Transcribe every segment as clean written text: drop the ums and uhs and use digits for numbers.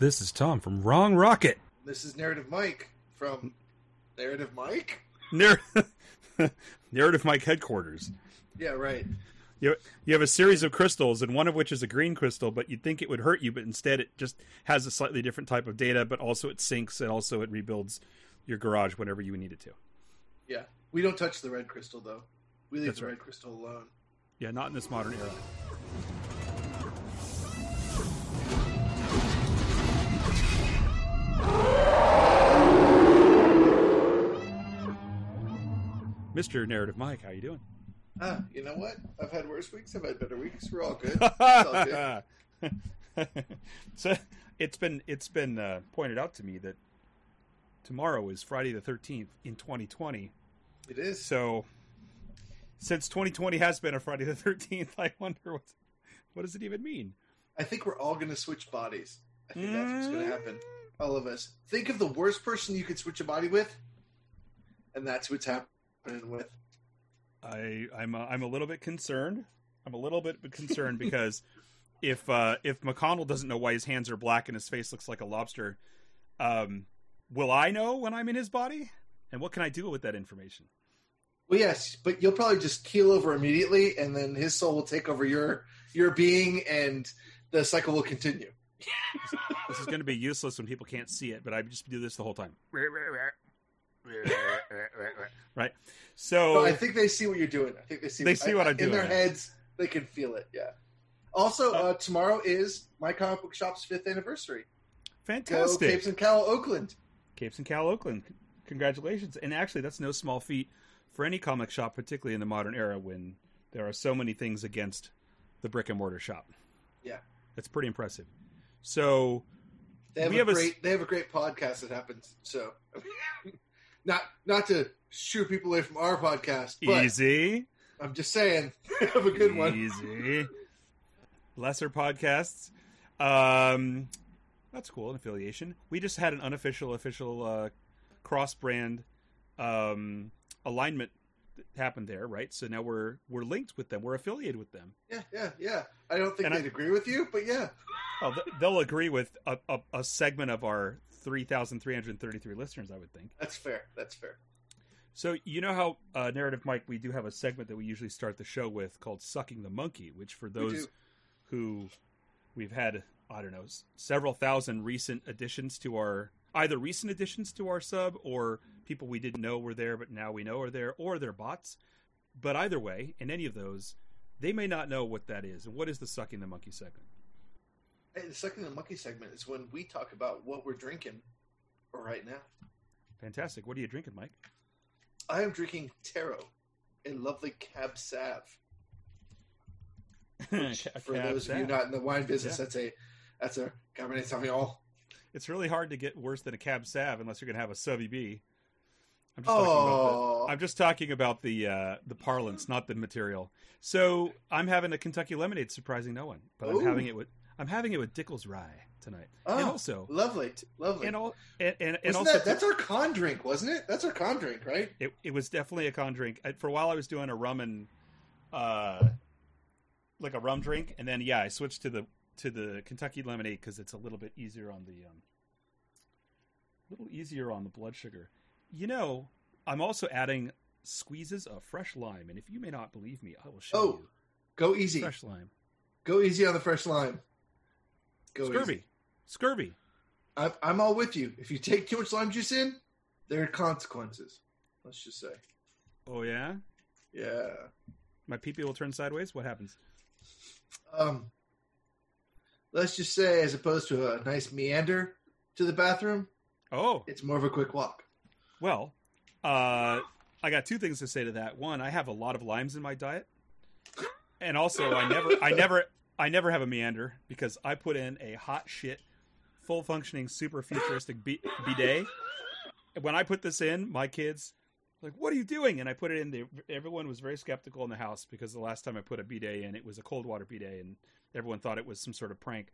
This is Tom from Wrong Rocket. This is Narrative Mike from Narrative Mike? Narrative Mike headquarters. Yeah, right. You have a series of crystals, and one of which is a green crystal, but you'd think it would hurt you, but instead it just has a slightly different type of data, but also it sinks, and also it rebuilds your garage whenever you need it to. Yeah. We don't touch the red crystal, though. We leave the red crystal alone. Yeah, not in this modern era. Mr. Narrative Mike, how you doing? You know what? I've had worse weeks. I've had better weeks. We're all good. It's all good. So it's been pointed out to me that tomorrow is Friday the 13th in 2020. It is. So since 2020 has been a Friday the 13th, I wonder what does it even mean? I think we're all going to switch bodies. I think that's what's going to happen. All of us. Think of the worst person you could switch a body with, and that's what's happening with. I'm a little bit concerned. I'm a little bit concerned because if McConnell doesn't know why his hands are black and his face looks like a lobster, will I know when I'm in his body? And what can I do with that information? Well, yes, but you'll probably just keel over immediately, and then his soul will take over your being, and the cycle will continue. This is going to be useless when people can't see it, but I just do this the whole time. Right? So no, I think they see what you're doing. I think they see what I'm doing. In their heads, they can feel it, yeah. Also, tomorrow is my comic book shop's 5th anniversary. Fantastic. Go Capes and Cowl, Oakland. Capes and Cowl, Oakland. Congratulations. And actually, that's no small feat for any comic shop, particularly in the modern era when there are so many things against the brick-and-mortar shop. Yeah. That's pretty impressive. So they have a great podcast that happens. So not to shoo people away from our podcast. But easy. I'm just saying, they have a good one. Easy. Lesser podcasts. That's cool. An affiliation. We just had an unofficial, official cross-brand alignment that happened there, right? So now we're linked with them. We're affiliated with them. Yeah. I don't think they'd agree with you, but yeah. Oh, they'll agree with a segment of our 3,333 listeners, I would think. That's fair. So you know how, Narrative Mike, we do have a segment that we usually start the show with called Sucking the Monkey, which for those who we've had, I don't know, several thousand recent additions to our sub or people we didn't know were there but now we know are there, or they're bots. But either way, in any of those, they may not know what that is. And what is the Sucking the Monkey segment? Hey, the Sucking the Monkey segment is when we talk about what we're drinking right now. Fantastic. What are you drinking, Mike? I am drinking taro, a lovely cab sav. Which, for those of you not in the wine business, that's a Cabernet Sauvignon. It's really hard to get worse than a cab sav unless you're going to have a Sauvy B. I'm just talking about the parlance, not the material. So I'm having a Kentucky lemonade, surprising no one, but ooh. I'm having it with Dickel's Rye tonight. Oh, and also, lovely. That's our con drink, wasn't it? That's our con drink, right? It was definitely a con drink. For a while, I was doing a rum and like a rum drink, and then I switched to the Kentucky lemonade because it's a little bit easier on the blood sugar. You know, I'm also adding squeezes of fresh lime, and if you may not believe me, I will show you. Oh, go easy, fresh lime. Go easy on the fresh lime. Scurvy. I'm all with you. If you take too much lime juice in, there are consequences. Let's just say. Oh, yeah? Yeah. My pee-pee will turn sideways? What happens? Let's just say, as opposed to a nice meander to the bathroom, it's more of a quick walk. Well, I got two things to say to that. One, I have a lot of limes in my diet. And also, I never have a meander because I put in a hot shit, full functioning, super futuristic bidet. When I put this in, my kids were like, "What are you doing?" And I put it in. Everyone was very skeptical in the house because the last time I put a bidet in, it was a cold water bidet, and everyone thought it was some sort of prank.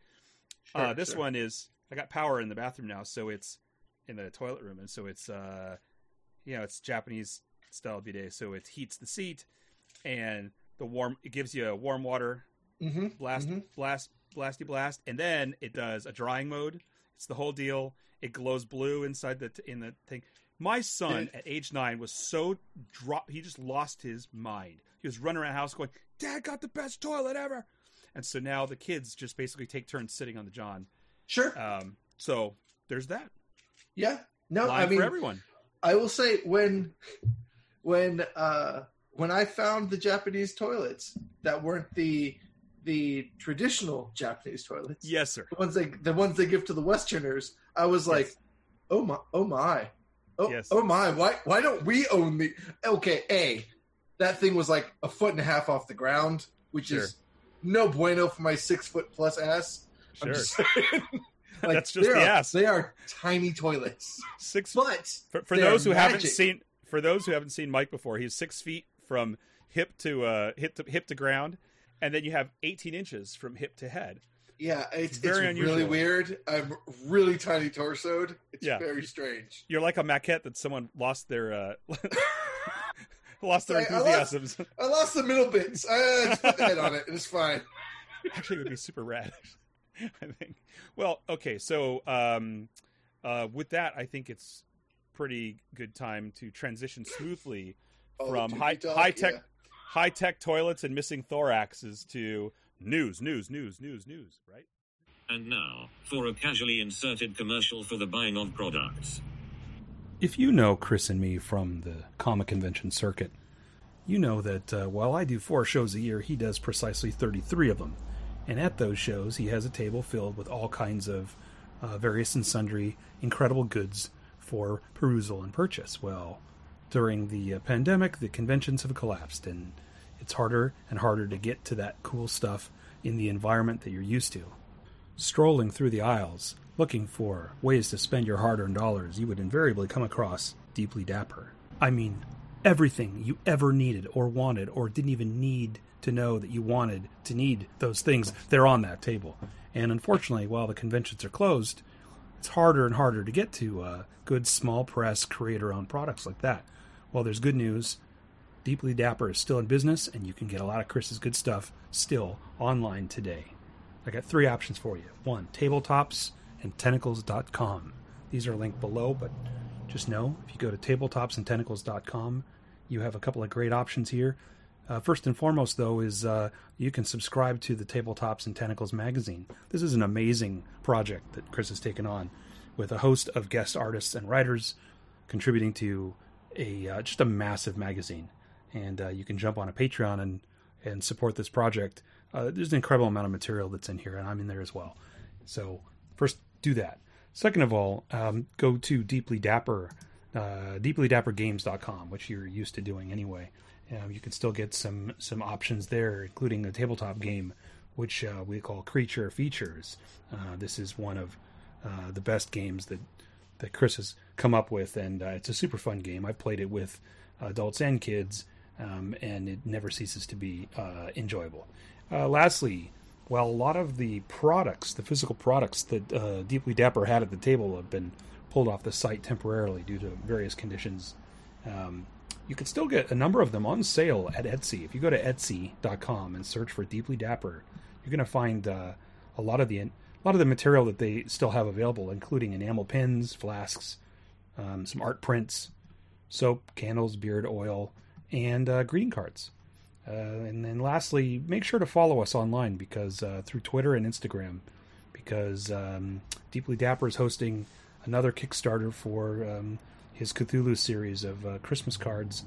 This one is. I got power in the bathroom now, so it's in the toilet room, and so it's it's Japanese style bidet, so it heats the seat and. It gives you a warm water blast, and then it does a drying mode. It's the whole deal. It glows blue inside in the thing. My son at age 9 was so dropped. He just lost his mind. He was running around the house going, "Dad got the best toilet ever." And so now the kids just basically take turns sitting on the John. Sure. So there's that. Yeah. No, Line I mean, for everyone. I will say when I found the Japanese toilets that weren't the traditional Japanese toilets. Yes, sir. The ones they give to the Westerners. I was like, yes. Oh my. Oh, yes. Oh my! Why don't we own the? Okay, that thing was like a foot and a half off the ground, which is no bueno for my 6 foot plus ass. Sure, I'm just saying. Like, that's just the ass. They are tiny toilets. But for those who haven't seen, Mike before, he's 6 feet from hip to ground, and then you have 18 inches from hip to head. Yeah, it's really weird. I'm really tiny torsoed. It's very strange. You're like a maquette that someone lost their enthusiasms. I lost the middle bits. I just put the head on it. It's fine. Actually, it would be super rad, I think. Well, okay. So with that, I think it's pretty good time to transition smoothly from high tech toilets and missing thoraxes to News, right? And now, for a casually inserted commercial for the buying of products. If you know Chris and me from the comic convention circuit, you know that while I do 4 shows a year, he does precisely 33 of them. And at those shows, he has a table filled with all kinds of various and sundry incredible goods for perusal and purchase. Well, during the pandemic, the conventions have collapsed, and it's harder and harder to get to that cool stuff in the environment that you're used to. Strolling through the aisles, looking for ways to spend your hard-earned dollars, you would invariably come across Deeply Dapper. I mean, everything you ever needed or wanted or didn't even need to know that you wanted to need those things, they're on that table. And unfortunately, while the conventions are closed, it's harder and harder to get to good small press creator-owned products like that. Well, there's good news. Deeply Dapper is still in business, and you can get a lot of Chris's good stuff still online today. I got 3 options for you. 1, tabletopsandtentacles.com. These are linked below, but just know if you go to tabletopsandtentacles.com, you have a couple of great options here. First and foremost, though, is you can subscribe to the Tabletops and Tentacles magazine. This is an amazing project that Chris has taken on with a host of guest artists and writers contributing to just a massive magazine. And you can jump on a Patreon and support this project. There's an incredible amount of material that's in here, and I'm in there as well. So first, do that. Second of all, go to deeplydappergames.com, which you're used to doing anyway. You can still get some options there, including a tabletop game, which we call Creature Features. This is one of the best games that Chris has come up with, and it's a super fun game. I've played it with adults and kids, and it never ceases to be enjoyable. Lastly, while a lot of the physical products that Deeply Dapper had at the table have been pulled off the site temporarily due to various conditions, you can still get a number of them on sale at Etsy. If you go to Etsy.com and search for Deeply Dapper, you're going to find a lot of the material that they still have available, including enamel pins, flasks, some art prints, soap, candles, beard oil, and greeting cards. And then lastly, make sure to follow us online because through Twitter and Instagram, because Deeply Dapper is hosting another Kickstarter for his Cthulhu series of Christmas cards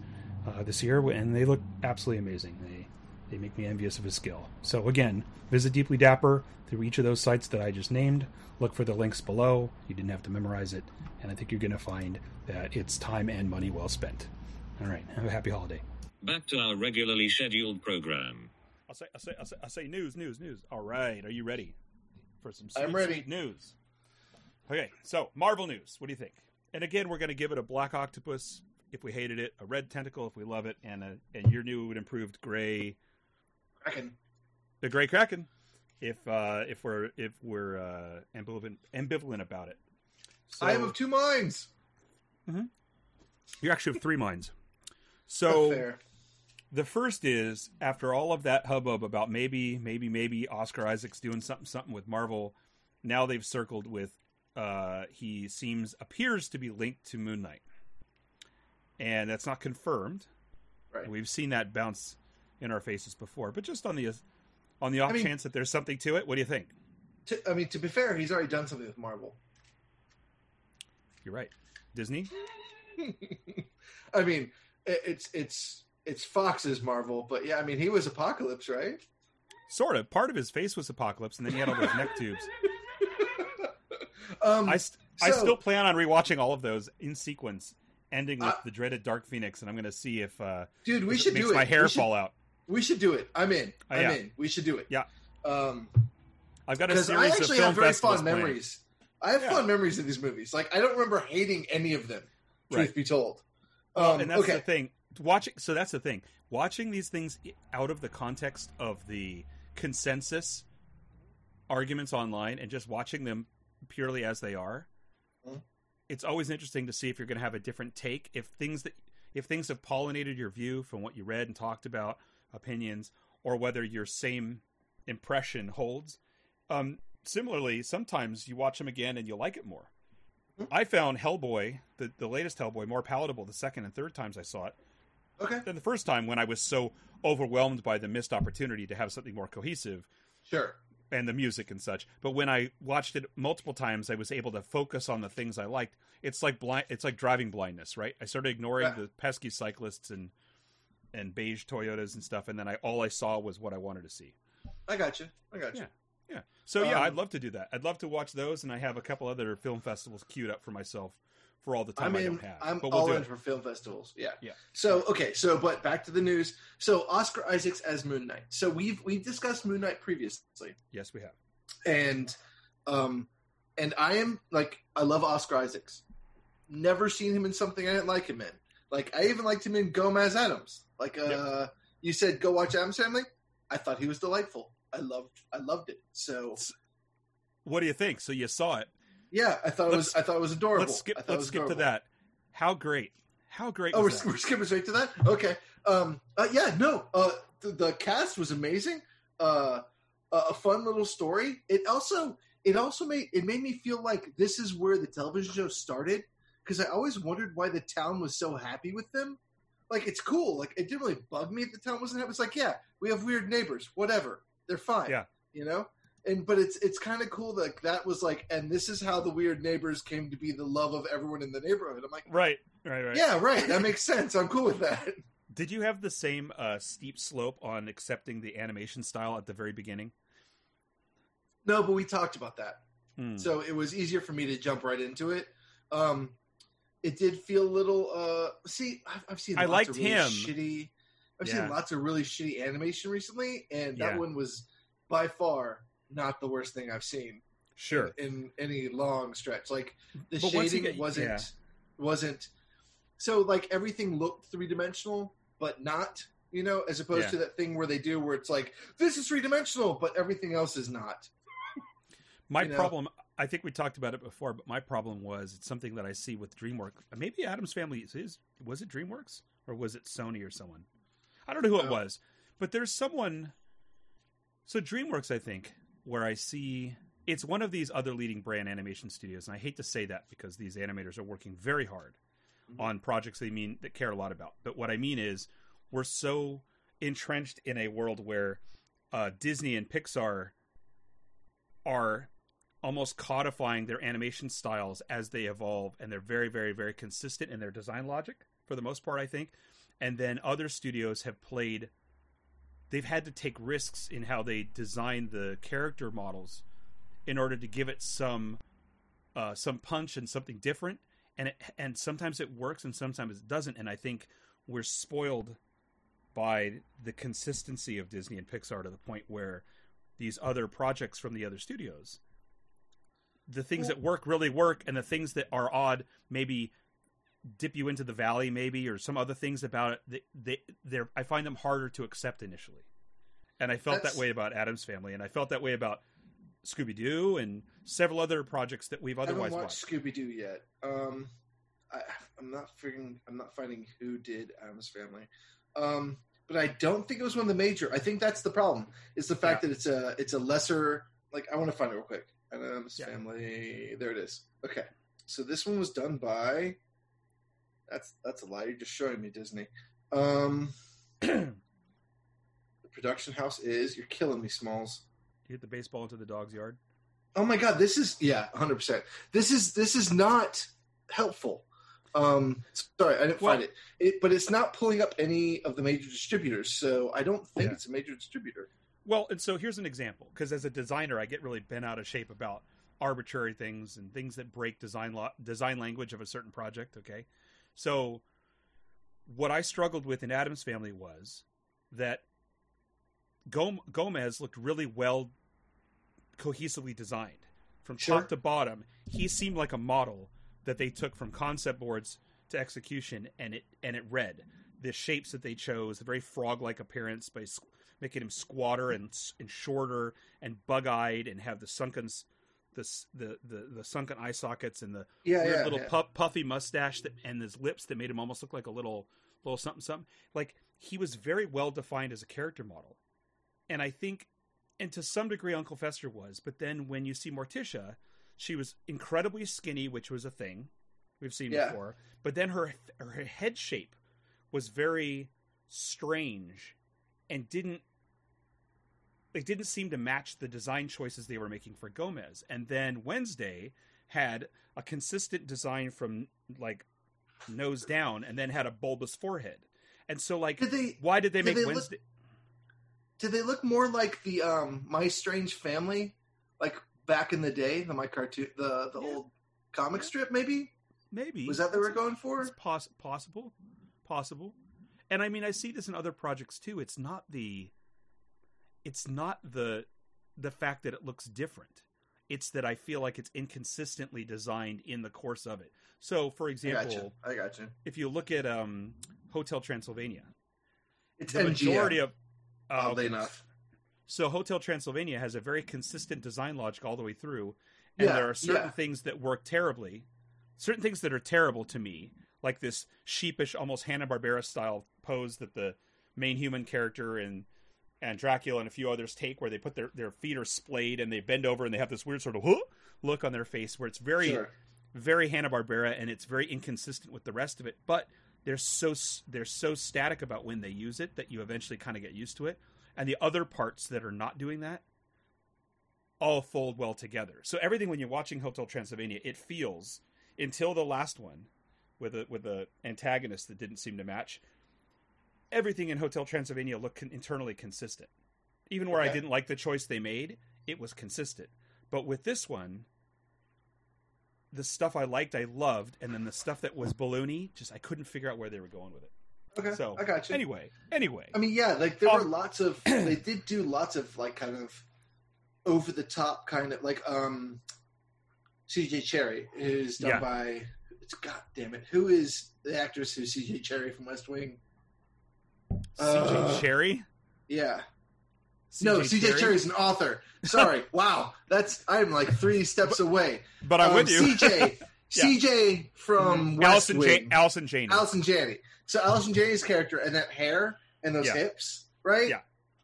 this year, and they look absolutely amazing. They make me envious of his skill. So again, visit Deeply Dapper through each of those sites that I just named. Look for the links below. You didn't have to memorize it. And I think you're going to find that it's time and money well spent. All right. Have a happy holiday. Back to our regularly scheduled program. I'll say news. All right. Are you ready for some sweet news? Okay. So Marvel news. What do you think? And again, we're going to give it a black octopus if we hated it, a red tentacle if we love it, and your new and improved gray Kraken. The Gray Kraken, if we're ambivalent about it. So, I am of 2 minds. Mm-hmm. You're actually of 3 minds. So the first is, after all of that hubbub about maybe Oscar Isaac's doing something with Marvel, now they've circled with he appears to be linked to Moon Knight. And that's not confirmed. Right. We've seen that bounce in our faces before, but just on the off chance that there's something to it, what do you think? To be fair, he's already done something with Marvel. You're right. Disney? I mean, it's Fox's Marvel, but yeah, I mean, he was Apocalypse, right? Sort of. Part of his face was Apocalypse, and then he had all those neck tubes. I still plan on rewatching all of those in sequence, ending with the dreaded Dark Phoenix, and I'm going to see if my hair fall out. We should do it. I'm in. We should do it. Yeah. I've got a series of film have very fond memories. I have fond memories of these movies. Like, I don't remember hating any of them, truth be told. And that's the thing. That's the thing. Watching these things out of the context of the consensus arguments online and just watching them purely as they are, it's always interesting to see if you're going to have a different take. If things have pollinated your view from what you read and talked about, opinions, or whether your same impression holds. Similarly, sometimes you watch them again and you like it more. I found Hellboy, the latest Hellboy, more palatable the second and third times I saw it than the first time, when I was so overwhelmed by the missed opportunity to have something more cohesive. Sure. And the music and such. But when I watched it multiple times, I was able to focus on the things I liked. It's like driving blindness, right? I started ignoring the pesky cyclists and beige Toyotas and stuff, and then all I saw was what I wanted to see. I got you. Yeah. So I'd love to do that. I'd love to watch those, and I have a couple other film festivals queued up for myself for all the time I don't have. I'm all in for film festivals. Yeah. So but back to the news. So Oscar Isaac as Moon Knight. So we've discussed Moon Knight previously. Yes, we have. And I love Oscar Isaac. Never seen him in something I didn't like him in. Like, I even liked him in Gomez Adams. Like, you said go watch Adams Family. I thought he was delightful. I loved it. So, what do you think? So you saw it? Yeah, I thought it was adorable. Let's skip to that. How great! Oh, we're skipping straight to that. Okay. The cast was amazing. A fun little story. It also made me feel like this is where the television show started, because I always wondered why the town was so happy with them. Like, it's cool. Like, it didn't really bug me if the town wasn't happy. It's like, yeah, we have weird neighbors. Whatever. They're fine. Yeah. You know? But it's kind of cool that that was like, and this is how the weird neighbors came to be the love of everyone in the neighborhood. I'm like, right. Yeah, right. That makes sense. I'm cool with that. Did you have the same steep slope on accepting the animation style at the very beginning? No, but we talked about that. So it was easier for me to jump right into it. It did feel a little. I've seen lots of really shitty animation recently, and that one was by far not the worst thing I've seen. Sure. In any long stretch, like the shading wasn't. So like everything looked 3-dimensional, but not. You know, as opposed to that thing where they do where it's like, this is 3-dimensional, but everything else is not. My problem. I think we talked about it before, but my problem was it's something that I see with DreamWorks. Maybe Adam's Family was it DreamWorks or was it Sony or someone? I don't know who it was, but there's someone. So DreamWorks, I think, where I see it's one of these other leading brand animation studios. And I hate to say that because these animators are working very hard on projects that care a lot about. But what I mean is we're so entrenched in a world where Disney and Pixar are almost codifying their animation styles as they evolve, and they're very, very, very consistent in their design logic for the most part, I think. And then other studios they've had to take risks in how they design the character models in order to give it some punch and something different. And sometimes it works and sometimes it doesn't. And I think we're spoiled by the consistency of Disney and Pixar to the point where these other projects from the other studios, the things that work really work, and the things that are odd maybe dip you into the valley, maybe, or some other things about it. I find them harder to accept initially, and I felt that way about Adam's Family, and I felt that way about Scooby-Doo and several other projects that we've otherwise watched. Scooby-Doo yet? I'm not finding who did Adam's Family, but I don't think it was one of the major. I think that's the problem. Is the fact that it's a lesser. Like, I want to find it real quick. Adams Family. There it is. Okay. So this one was done by... That's a lie. You're just showing me, Disney. The production house is... You're killing me, Smalls. You hit the baseball into the dog's yard. Oh, my God. This is... Yeah, 100%. This is not helpful. Sorry, I didn't find it. But it's not pulling up any of the major distributors, so I don't think it's a major distributor. Well, and so here's an example, because as a designer, I get really bent out of shape about arbitrary things and things that break design language of a certain project, okay? So what I struggled with in Addams Family was that Gomez looked really well cohesively designed. From top to bottom, he seemed like a model that they took from concept boards to execution, and it read. The shapes that they chose, the very frog-like appearance by making him squatter and shorter and bug-eyed and have the sunken eye sockets and the puffy mustache and his lips that made him almost look like a little something. Like, he was very well defined as a character model, and I think, and to some degree, Uncle Fester was. But then when you see Morticia, she was incredibly skinny, which was a thing we've seen before. But then her head shape was very strange and didn't seem to match the design choices they were making for Gomez. And then Wednesday had a consistent design from like nose down and then had a bulbous forehead. And so like, why did they make Wednesday? Did they look more like the My Strange Family? Like back in the day, the My Cartoon, the old comic strip, maybe. Was that they were going for? It's possible. And I mean, I see this in other projects too. It's not the fact that it looks different. It's that I feel like it's inconsistently designed in the course of it. So for example, I got you. If you look at Hotel Transylvania, it's the majority of oddly enough. So Hotel Transylvania has a very consistent design logic all the way through. And there are certain things that work terribly, certain things that are terrible to me, like this sheepish, almost Hanna-Barbera style pose that the main human character and Dracula and a few others take, where they put their feet are splayed and they bend over and they have this weird sort of look on their face, where it's very, very Hanna-Barbera, and it's very inconsistent with the rest of it. But they're so static about when they use it that you eventually kind of get used to it. And the other parts that are not doing that all fold well together. So everything, when you're watching Hotel Transylvania, it feels, until the last one, with a antagonist that didn't seem to match, everything in Hotel Transylvania looked internally consistent. Even where I didn't like the choice they made, it was consistent. But with this one, the stuff I liked, I loved, and then the stuff that was balloony, just I couldn't figure out where they were going with it. Okay, so, I got you. Anyway. I mean, like there were lots of, they did do lots of like kind of over the top kind of like CJ Cherry, who's done by, God damn it, who is the actress who's CJ Cherry from West Wing? CJ Cherry? Yeah. CJ Cherry is an author. Sorry. Wow. I'm like 3 steps away. But I'm with you. CJ. CJ from West Wing. Allison Janney. So Allison Janney's character and that hair and those hips, right?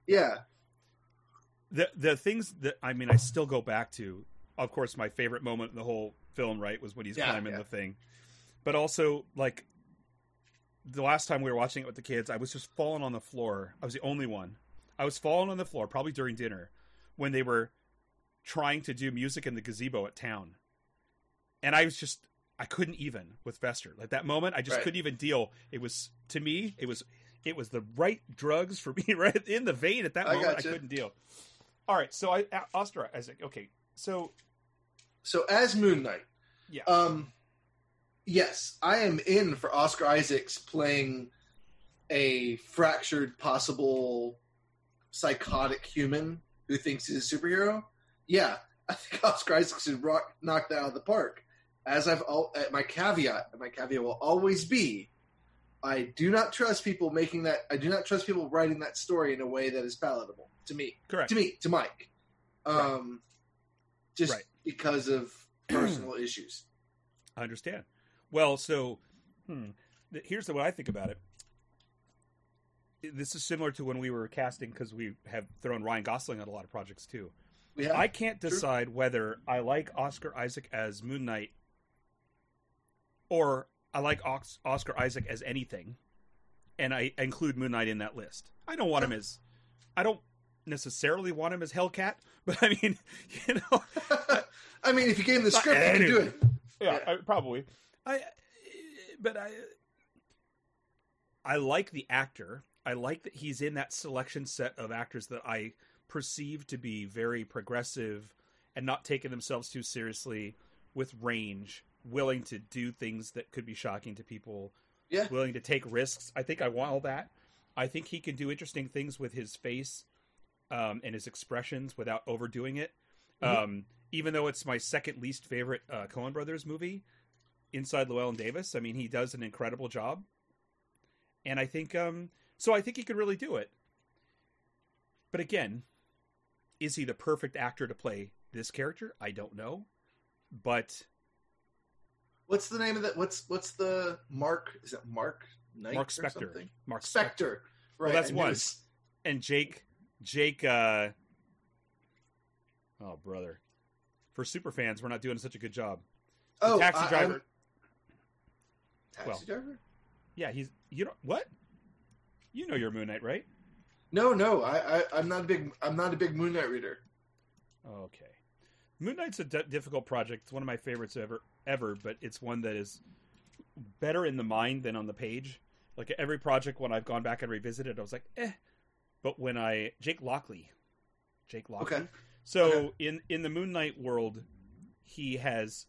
Yeah. The things that, I mean, I still go back to, of course, my favorite moment in the whole film, right, was when he's climbing the thing. But also, like, the last time we were watching it with the kids, I was just falling on the floor. I was the only one. I was falling on the floor, probably during dinner, when they were trying to do music in the gazebo at town. And I was just, I couldn't even with Fester. Like that moment, I just couldn't even deal. It was, to me, it was the right drugs for me, right in the vein at that moment. I couldn't deal. All right. So Oscar Isaac. Okay. So as Moon Knight. Yeah. Yes, I am in for Oscar Isaac's playing a fractured, possible psychotic human who thinks he's a superhero. Yeah. I think Oscar Isaac should knock that out of the park. As my caveat will always be, I do not trust people making that. I do not trust people writing that story in a way that is palatable to me. Correct. To Mike, just because of personal issues. I understand. Well, so here's what I think about it. This is similar to when we were casting, because we have thrown Ryan Gosling on a lot of projects too. Yeah, I can't decide whether I like Oscar Isaac as Moon Knight or I like Oscar Isaac as anything, and I include Moon Knight in that list. I don't want him as... I don't necessarily want him as Hellcat, but I mean, you know... I mean, if you gave him the script, you could do it. Yeah, yeah. Probably. But I like the actor. I like that he's in that selection set of actors that I perceive to be very progressive and not taking themselves too seriously, with range, willing to do things that could be shocking to people, willing to take risks. I think I want all that. I think he can do interesting things with his face and his expressions without overdoing it. Mm-hmm. Even though it's my second least favorite Coen Brothers movie, Inside Llewellyn Davis, I mean, he does an incredible job. And I think, so I think he could really do it. But again, is he the perfect actor to play this character? I don't know. But what's the name of that? What's the Mark? Is that Mark Knight? Mark Spector. Or something? Mark Spector. Right. Well, that's one. And Jake. Oh, brother! For super fans, we're not doing such a good job. The taxi driver. Taxi driver. Yeah, he's. You know what? You know your Moon Knight, right? No, I'm not a big Moon Knight reader. Okay, Moon Knight's a difficult project. It's one of my favorites ever, but it's one that is better in the mind than on the page. Like every project, when I've gone back and revisited, I was like, eh. But when I Jake Lockley. Okay. So in the Moon Knight world, he has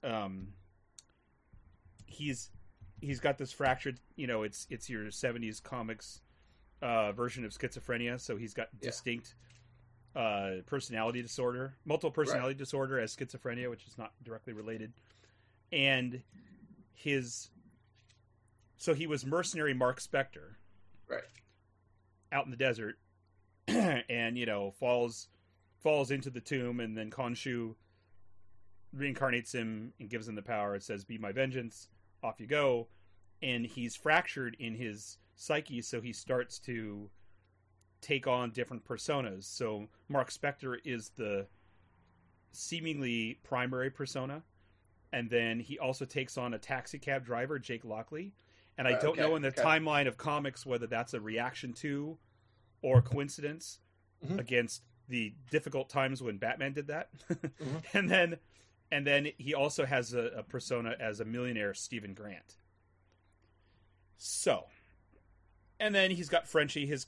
he's got this fractured. You know, it's your 70s comics. Version of schizophrenia, so he's got distinct personality disorder, multiple personality disorder as schizophrenia, which is not directly related. And so he was mercenary Mark Spector, right, out in the desert, and you know falls into the tomb, and then Khonshu reincarnates him and gives him the power. It says, "Be my vengeance." Off you go, and he's fractured in his psyche, so he starts to take on different personas. So Mark Spector is the seemingly primary persona, and then he also takes on a taxi cab driver, Jake Lockley, and I don't know in the timeline of comics whether that's a reaction to or coincidence against the difficult times when Batman did that. And then he also has a persona as a millionaire, Stephen Grant. So and then he's got Frenchie, his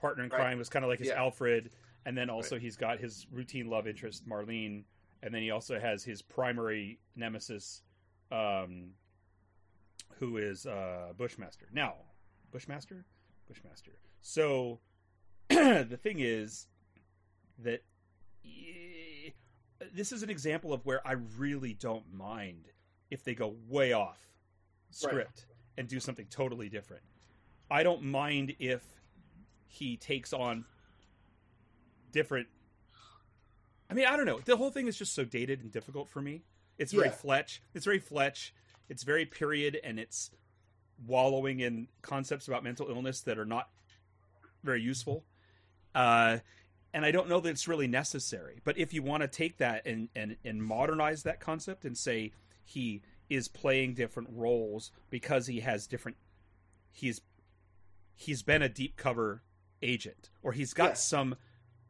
partner in crime, was kind of like his Alfred. And then also he's got his routine love interest, Marlene. And then he also has his primary nemesis, who is Bushmaster. Now, Bushmaster. So the thing is that this is an example of where I really don't mind if they go way off script and do something totally different. I don't mind if he takes on different... I mean, I don't know. The whole thing is just so dated and difficult for me. It's very Fletch. It's very period, and it's wallowing in concepts about mental illness that are not very useful. And I don't know that it's really necessary. But if you want to take that and modernize that concept and say he is playing different roles because he has different... He's been a deep cover agent, or he's got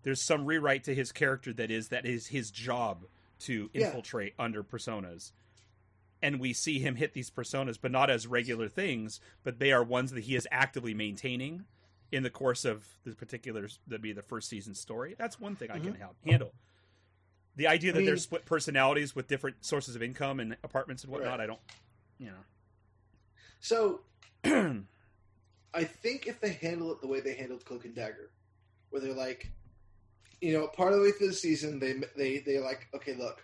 there's some rewrite to his character that is his job to infiltrate under personas. And we see him hit these personas, but not as regular things, but they are ones that he is actively maintaining in the course of the particulars that'd be the first season story. That's one thing I can handle. The idea that there's split personalities with different sources of income and apartments and whatnot, I don't, you know. So... I think if they handle it the way they handled Cloak and Dagger, where they're like, you know, part of the way through the season, they're like, okay, look,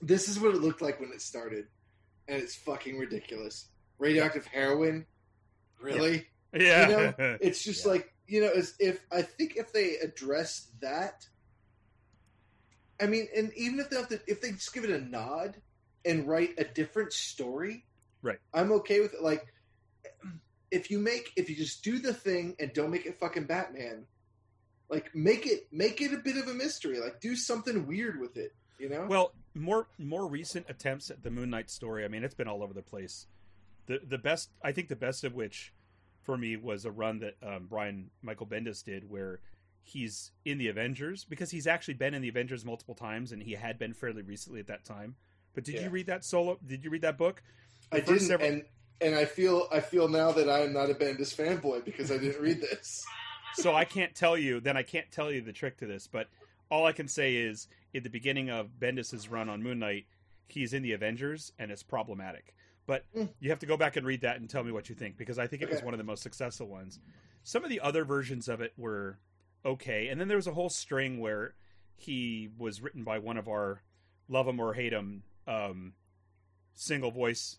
this is what it looked like when it started, and it's fucking ridiculous. Radioactive heroin, really? Yeah, you know, it's just like, you know, I think if they address that, I mean, and even if they have to, if they just give it a nod and write a different story, right? I'm okay with it, like. If you just do the thing and don't make it fucking Batman, Like, make it a bit of a mystery. Like, do something weird with it, you know? Well, more recent attempts at the Moon Knight story, I mean, it's been all over the place. The best, I think the best of which, for me, was a run that Brian Michael Bendis did where he's in the Avengers, because he's actually been in the Avengers multiple times, and he had been fairly recently at that time. But did you read that solo? Did you read that book? I didn't, and I feel now that I am not a Bendis fanboy because I didn't read this. So I can't tell you the trick to this, but all I can say is at the beginning of Bendis' run on Moon Knight, he's in the Avengers, and it's problematic. But you have to go back and read that and tell me what you think, because I think it was one of the most successful ones. Some of the other versions of it were okay. And then there was a whole string where he was written by one of our love him or hate him single voice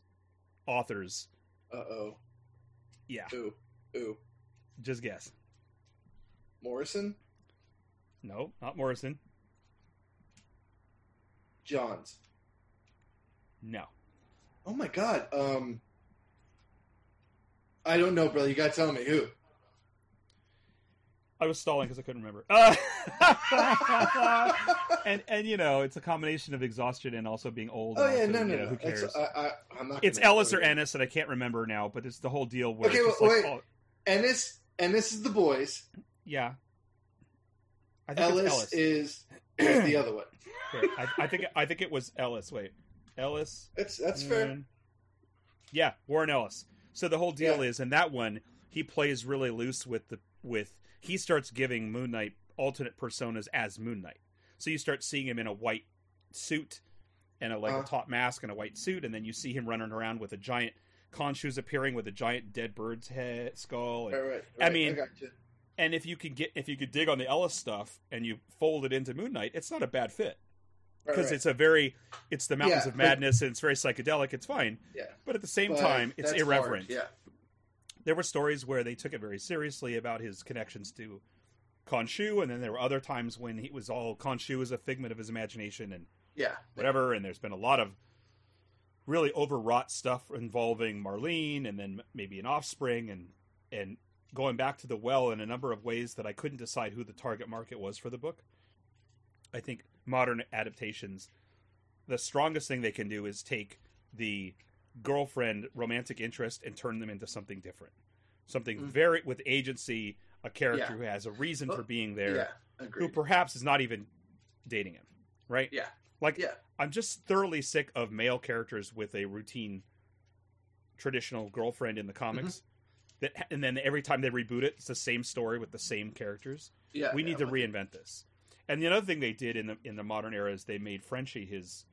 authors. Uh-oh. Yeah. Ooh. Just guess. Morrison? No, not Morrison. Johns? No. Oh my God. I don't know, brother. You gotta tell me who. I was stalling because I couldn't remember. And you know, it's a combination of exhaustion and also being old. Oh, and yeah, also, no. Who cares? It's Ellis or Ennis, and I can't remember now, but it's the whole deal where... Okay, it's wait. Like, oh. Ennis is The Boys. Yeah. I think Ellis is the other one. I think it was Ellis. Wait. Ellis. That's fair. Yeah, Warren Ellis. So the whole deal is, in that one, he plays really loose with he starts giving Moon Knight alternate personas as Moon Knight. So you start seeing him in a white suit and a top mask and a white suit, and then you see him running around with a giant conch shoes appearing with a giant dead bird's head skull. And, right. I mean, I got you. And if you could dig on the Ellis stuff and you fold it into Moon Knight, it's not a bad fit. Because it's it's the Mountains of Madness, and it's very psychedelic. It's fine. Yeah. But at the same time, it's irreverent. Hard. Yeah. There were stories where they took it very seriously about his connections to Khonshu, and then there were other times when he was all Khonshu is a figment of his imagination and whatever. And there's been a lot of really overwrought stuff involving Marlene, and then maybe an offspring, and going back to the well in a number of ways that I couldn't decide who the target market was for the book. I think modern adaptations, the strongest thing they can do is take the girlfriend romantic interest and turn them into something different, something very with agency, a character who has a reason for being there, who perhaps is not even dating him, right? Yeah. Like, I'm just thoroughly sick of male characters with a routine traditional girlfriend in the comics. That, and then every time they reboot it, it's the same story with the same characters. Yeah, we need to reinvent this. And the other thing they did in the modern era is they made Frenchie his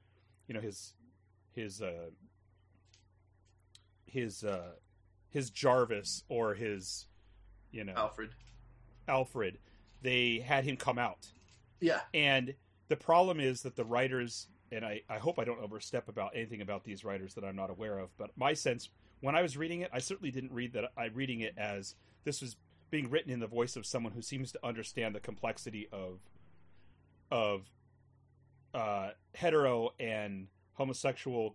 Jarvis or his, Alfred. They had him come out. Yeah. And the problem is that the writers, and I hope I don't overstep about anything about these writers that I'm not aware of, but my sense when I was reading it, I certainly didn't read that. I reading it as this was being written in the voice of someone who seems to understand the complexity of hetero and homosexual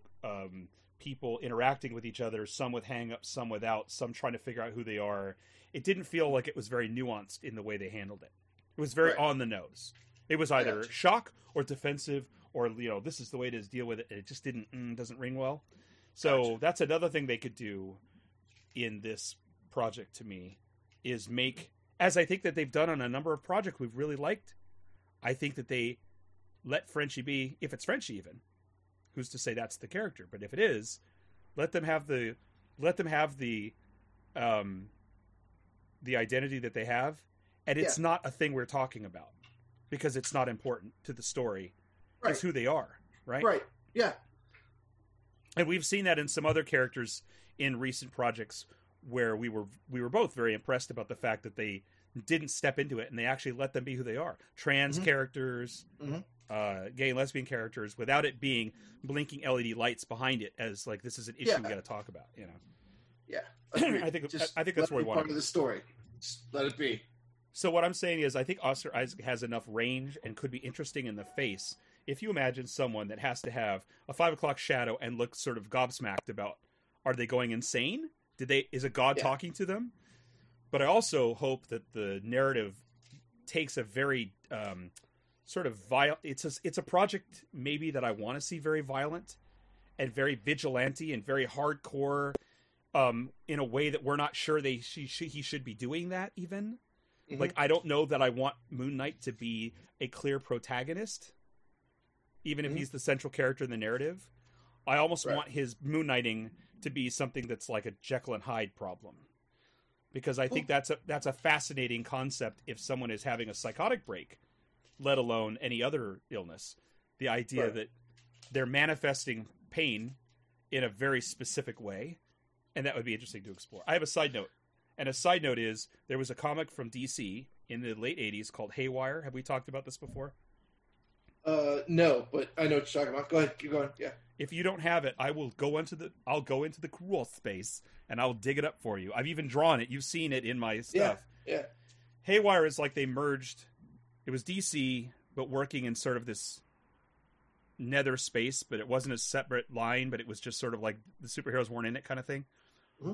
people interacting with each other, some with hang-ups, some without, some trying to figure out who they are. It didn't feel like it was very nuanced in the way they handled it. It was very on the nose. It was either shock or defensive or, this is the way it is, deal with it. And it just doesn't ring well. So that's another thing they could do in this project to me is make, as I think that they've done on a number of projects we've really liked, I think that they let Frenchie be, if it's Frenchie even, who's to say that's the character, but if it is, let them have the identity that they have, and it's not a thing we're talking about, because it's not important to the story. It's who they are, right? Right, yeah. And we've seen that in some other characters in recent projects where we were both very impressed about the fact that they didn't step into it and they actually let them be who they are. Trans characters, gay and lesbian characters, without it being blinking LED lights behind it as like, this is an issue we got to talk about, Yeah. I think that's where we want to be. Part of the story. Just let it be. So what I'm saying is I think Oscar Isaac has enough range and could be interesting in the face. If you imagine someone that has to have a 5 o'clock shadow and look sort of gobsmacked about, are they going insane? Is a god talking to them? But I also hope that the narrative takes a very sort of violent. It's a project maybe that I want to see very violent and very vigilante and very hardcore in a way that we're not sure he should be doing that even. Mm-hmm. Like, I don't know that I want Moon Knight to be a clear protagonist, even if he's the central character in the narrative. I almost want his Moon Knighting to be something that's like a Jekyll and Hyde problem, because I think that's a fascinating concept if someone is having a psychotic break, let alone any other illness. The idea that they're manifesting pain in a very specific way, and that would be interesting to explore. I have a side note. And a side note is, there was a comic from DC in the late 80s called Haywire. Have we talked about this before? No, but I know what you're talking about. Go ahead, keep going. Yeah. If you don't have it, I will go into the crawl space and I'll dig it up for you. I've even drawn it. You've seen it in my stuff. Yeah. Haywire is like they merged. It was DC, but working in sort of this nether space, but it wasn't a separate line, but it was just sort of like the superheroes weren't in it kind of thing. Mm-hmm.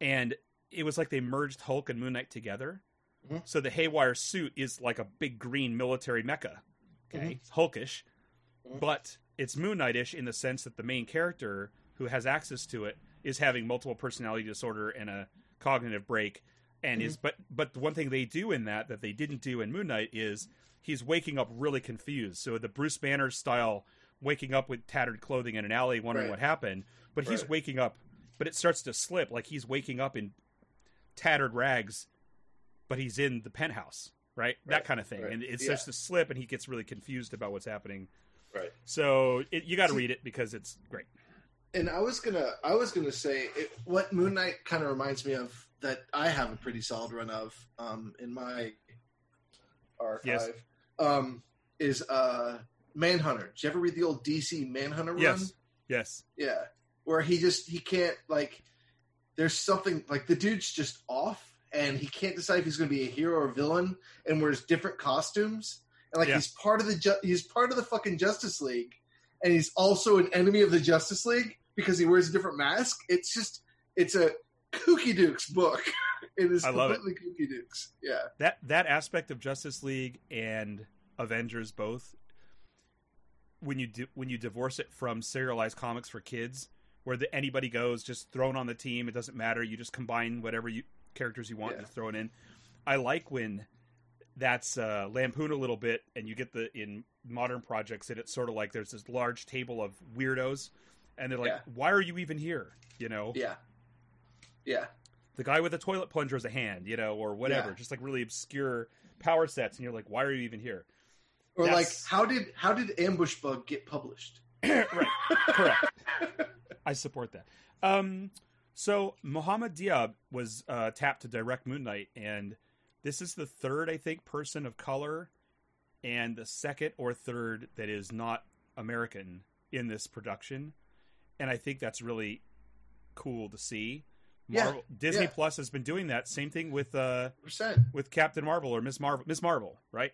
And it was like they merged Hulk and Moon Knight together. Mm-hmm. So the Haywire suit is like a big green military mecha. Okay. Mm-hmm. Hulkish. Mm-hmm. But it's Moon Knight-ish in the sense that the main character who has access to it is having multiple personality disorder and a cognitive break. And is but the one thing they do in that they didn't do in Moon Knight is he's waking up really confused. So the Bruce Banner style waking up with tattered clothing in an alley wondering what happened. But he's waking up, but it starts to slip, like he's waking up in tattered rags, but he's in the penthouse, right? That kind of thing. And it starts to slip and he gets really confused about what's happening. Right. So you got to read it because it's great. And I was gonna say what Moon Knight kind of reminds me of that I have a pretty solid run of in my archive is Manhunter. Did you ever read the old DC Manhunter run? Yes. Yeah, where he can't, like, there's something, like, the dude's just off and he can't decide if he's going to be a hero or villain and wears different costumes. And, like, he's part of the fucking Justice League, and he's also an enemy of the Justice League because he wears a different mask. It's just, it's a kooky dukes book. It is completely kooky dukes. Yeah. That aspect of Justice League and Avengers both, when you divorce it from serialized comics for kids, where anybody goes, just thrown on the team, it doesn't matter, you just combine whatever characters you want and throw it in. I like when that's lampooned a little bit, and you get in modern projects, and it's sort of like there's this large table of weirdos, and they're like, why are you even here? You know? Yeah. Yeah. The guy with the toilet plunger is a hand, you know, or whatever. Yeah. Just like really obscure power sets. And you're like, why are you even here? Or like, how did Ambush Bug get published? Right. Correct. I support that. So Mohamed Diab was tapped to direct Moon Knight. And this is the third, I think, person of color and the second or third that is not American in this production. And I think that's really cool to see. Marvel, Disney Plus has been doing that. Same thing with Captain Marvel or Miss Marvel, right?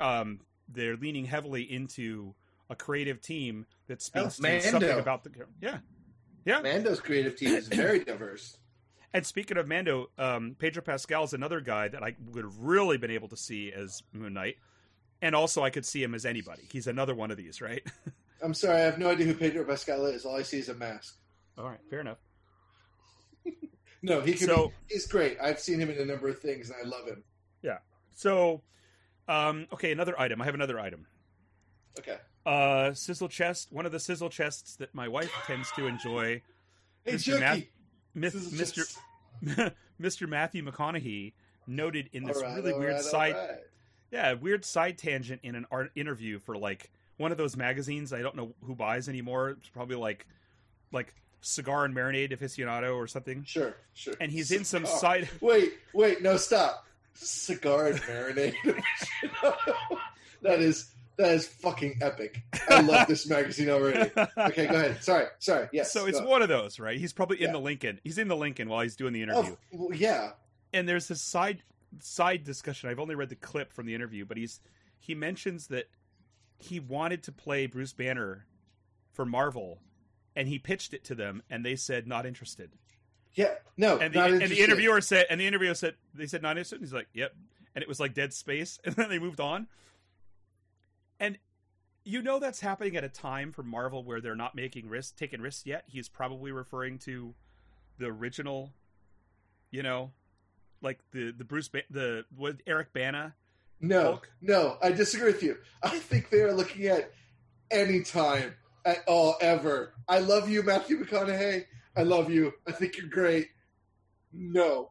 They're leaning heavily into a creative team that speaks to something about the Mando's creative team is very diverse. And speaking of Mando, Pedro Pascal is another guy that I would have really been able to see as Moon Knight, and also I could see him as anybody. He's another one of these, right? I'm sorry, I have no idea who Pedro Pascal is. All I see is a mask. All right, fair enough. No, he's great. I've seen him in a number of things, and I love him. Yeah. So, okay, another item. I have another item. Okay. Sizzle chest. One of the sizzle chests that my wife tends to enjoy. Hey, Jokey. Mr. Matthew McConaughey noted in this weird side tangent in an art interview for, like, one of those magazines. I don't know who buys anymore. It's probably like. Cigar and Marinade aficionado or something. Sure. And he's in some side. Wait, no, stop. Cigar and Marinade. that is fucking epic. I love this magazine already. Okay, go ahead. Sorry. Yes. So it's one of those, right? He's probably in the Lincoln. He's in the Lincoln while he's doing the interview. Oh, well, yeah. And there's this side discussion. I've only read the clip from the interview, but he mentions that he wanted to play Bruce Banner for Marvel. And he pitched it to them, and they said, "Not interested." Yeah, no. And the interviewer said, "Not interested." And he's like, "Yep." and it was like dead space, and then they moved on. And you know that's happening at a time for Marvel where they're not making taking risks yet. He's probably referring to the original, you know, like the Eric Bana. No, I disagree with you. I think they are looking at any time at all ever. I love you, Matthew McConaughey. I love you. I think you're great. No.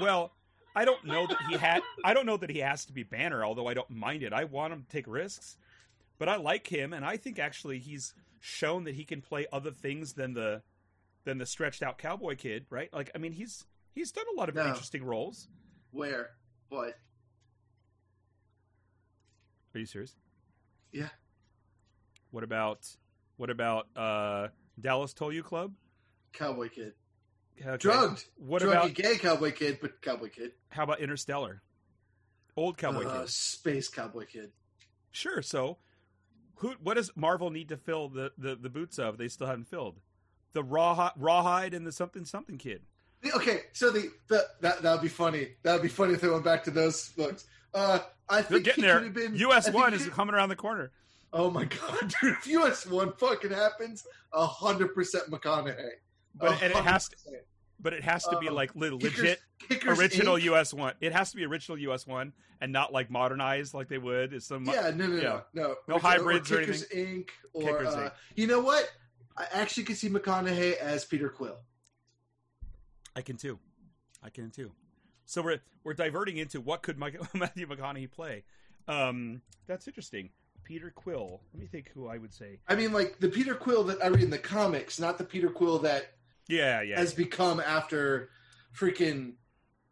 Well, I don't know that he has to be Banner, although I don't mind it. I want him to take risks, but I like him, and I think actually he's shown that he can play other things than the stretched out cowboy kid, right? Like, I mean, he's done a lot of interesting roles. Where? What? Are you serious? Yeah. What about Dallas Toll You Club? Cowboy Kid. Okay. Drugged. What about gay cowboy kid, but cowboy kid. How about Interstellar? Old cowboy kid. Space cowboy kid. Sure. So, what does Marvel need to fill the boots of? They still haven't filled the rawhide and the something kid. Okay, so that'd be funny. That'd be funny if they went back to those books. I think they're getting there. US1 is coming around the corner. Oh my god, dude! If US1 fucking happens, 100% McConaughey. But it has to be like legit Kickers original Inc. US1. It has to be original US1 and not like modernized like they would. It's some no hybrids or anything. Kickers Inc. Or Kickers Inc. You know what? I actually could see McConaughey as Peter Quill. I can too. So we're diverting into what could Matthew McConaughey play. That's interesting. Peter Quill. Let me think who I would say. I mean, like the Peter Quill that I read in the comics, not the Peter Quill that has become after freaking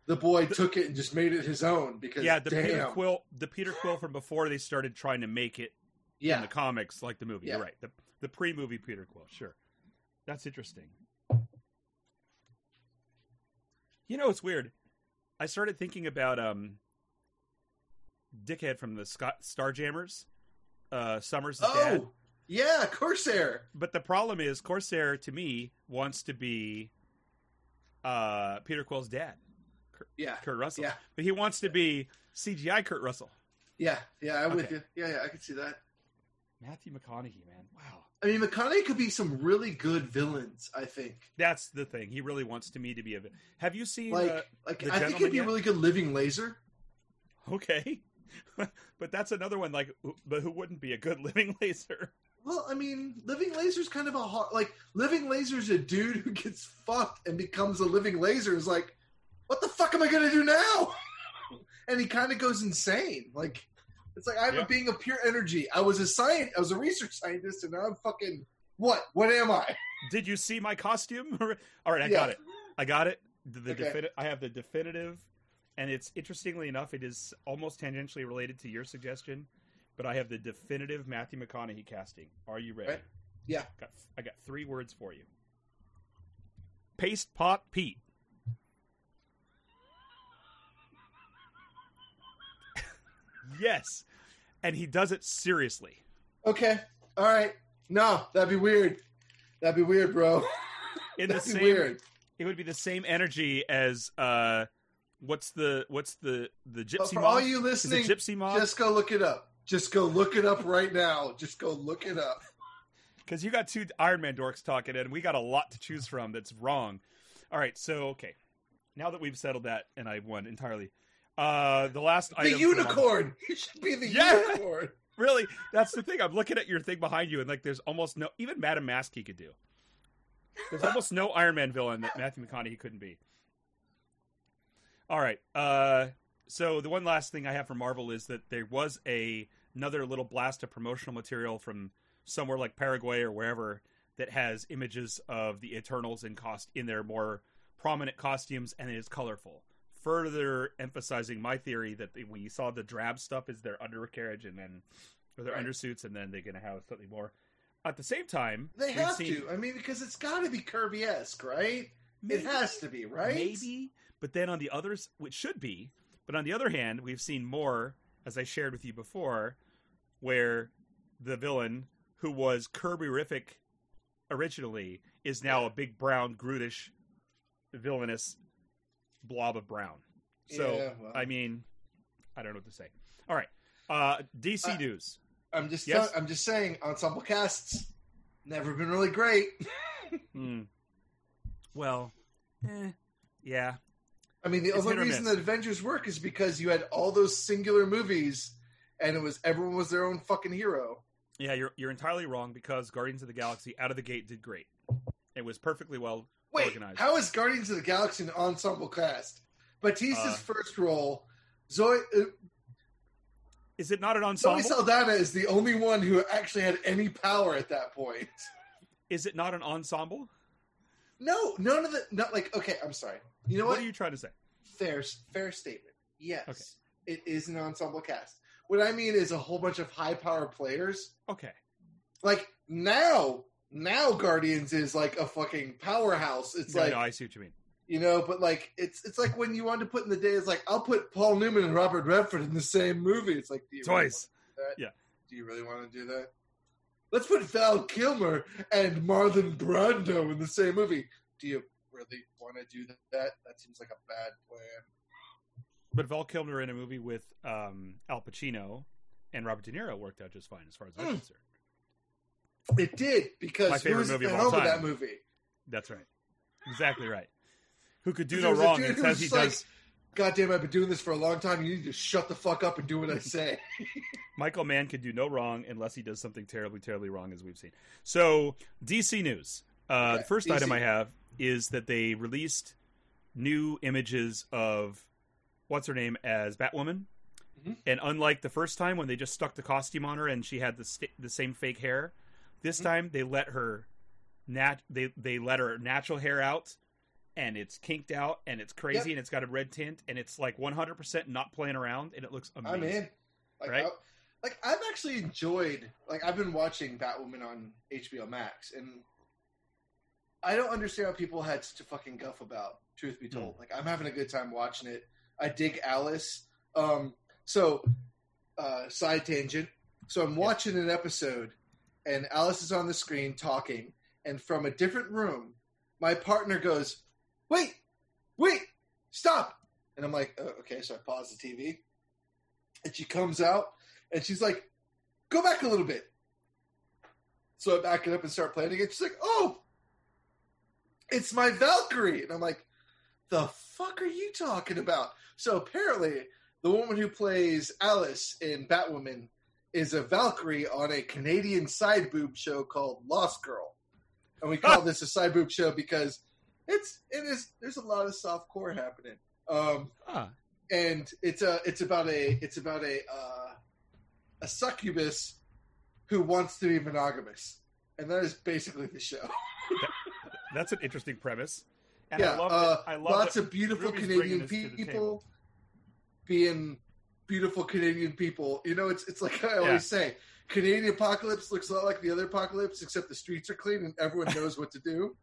the boy took it and just made it his own. Because the Peter Quill from before they started trying to make it in the comics, like the movie. Yeah. You're right, the pre-movie Peter Quill. Sure, that's interesting. You know, it's weird. I started thinking about Dickhead from the Starjammers. Summers' dad. Oh, yeah, Corsair. But the problem is, Corsair to me wants to be Peter Quill's dad. Kurt Russell. Yeah. But he wants to be CGI Kurt Russell. Yeah, I'm with you. Yeah, I can see that. Matthew McConaughey, man, wow. I mean, McConaughey could be some really good villains. I think that's the thing. He really wants to be a villain. Have you seen The Gentlemen? I think he'd be a really good Living Laser. Okay. But that's another one. Like, but who wouldn't be a good Living Laser? Well, I mean, Living Laser's kind of a Living Laser's a dude who gets fucked and becomes a Living Laser. Is like, what the fuck am I gonna do now? And he kind of goes insane. Like, it's like I'm a being of pure energy. I was a research scientist, and now I'm fucking what? What am I? Did you see my costume? All right, I got it. I have the definitive. And it's, interestingly enough, it is almost tangentially related to your suggestion, but I have the definitive Matthew McConaughey casting. Are you ready? Right. Yeah. I got three words for you. Paste Pot Pete. Yes. And he does it seriously. Okay. All right. No, that'd be weird. That'd be weird, bro. It would be the same energy as... What's the gypsy mob? All you listening, gypsy mob? Just go look it up. Just go look it up right now. Just go look it up. Because you got two Iron Man dorks talking, and we got a lot to choose from that's wrong. All right, so, okay. Now that we've settled that, and I won entirely. The last item... The unicorn! You should be the unicorn! Really, that's the thing. I'm looking at your thing behind you, and like, there's almost no... Even Madame Mask he could do. There's almost no Iron Man villain that Matthew McConaughey couldn't be. All right. So the one last thing I have for Marvel is that there was another little blast of promotional material from somewhere like Paraguay or wherever that has images of the Eternals in their more prominent costumes, and it is colorful. Further emphasizing my theory that we saw the drab stuff is their undercarriage and then or their undersuits, and then they're going to have something more. At the same time, they have to. I mean, because it's got to be Kirby-esque, right? Maybe, it has to be, right? Maybe. But then on the others, which should be, but on the other hand, we've seen more, as I shared with you before, where the villain, who was Kirby-rific originally, is now a big brown, Groot-ish, villainous blob of brown. So, yeah, well. I mean, I don't know what to say. All right. DC news. I'm just saying, ensemble casts never been really great. Well, yeah. I mean, the only reason that Avengers work is because you had all those singular movies, and it was everyone was their own fucking hero. Yeah, you're entirely wrong, because Guardians of the Galaxy out of the gate did great. It was perfectly well organized. How is Guardians of the Galaxy an ensemble cast? Batista's first role, Zoe. Is it not an ensemble? Zoe Saldana is the only one who actually had any power at that point. Is it not an ensemble? No, none of the. Not like okay. I'm sorry. You know what? What are you trying to say? Fair statement. Yes, okay. It is an ensemble cast. What I mean is a whole bunch of high power players. Okay. Like now Guardians is like a fucking powerhouse. It's no, I see what you mean. You know, but like it's like when you wanted to put in the day, it's like I'll put Paul Newman and Robert Redford in the same movie. It's like do you really want to do that? Let's put Val Kilmer and Marlon Brando in the same movie. Do you really want to do that? That seems like a bad plan. But Val Kilmer in a movie with Al Pacino and Robert De Niro worked out just fine, as far as I'm concerned. It did, because my favorite movie of all time. That movie. That's right, exactly right. Who could do no wrong? And says he does. God damn, I've been doing this for a long time. You need to shut the fuck up and do what I say. Michael Mann can do no wrong unless he does something terribly, terribly wrong, as we've seen. So, DC news. The first item I have is that they released new images of what's-her-name as Batwoman. Mm-hmm. And unlike the first time when they just stuck the costume on her and she had the same fake hair, this mm-hmm. time they let her they let her natural hair out. And it's kinked out, and it's crazy, and it's got a red tint, and it's like 100% not playing around, and it looks amazing. I'm in. Right? I've actually enjoyed. Like, I've been watching Batwoman on HBO Max, and I don't understand how people had such a fucking guff about. Truth be told, I'm having a good time watching it. I dig Alice. Side tangent. So I'm watching an episode, and Alice is on the screen talking, and from a different room, my partner goes, Wait, stop. And I'm like, oh, okay. So I pause the TV and she comes out and she's like, go back a little bit. So I back it up and start playing again. She's like, oh, it's my Valkyrie. And I'm like, the fuck are you talking about? So apparently the woman who plays Alice in Batwoman is a Valkyrie on a Canadian side boob show called Lost Girl. And we call this a side boob show because it is. There's a lot of softcore happening, and it's about a succubus who wants to be monogamous, and that is basically the show. That's an interesting premise. And yeah, I love lots of beautiful Ruby's Canadian people being beautiful Canadian people. You know, it's like I always say. Canadian apocalypse looks a lot like the other apocalypse, except the streets are clean and everyone knows what to do.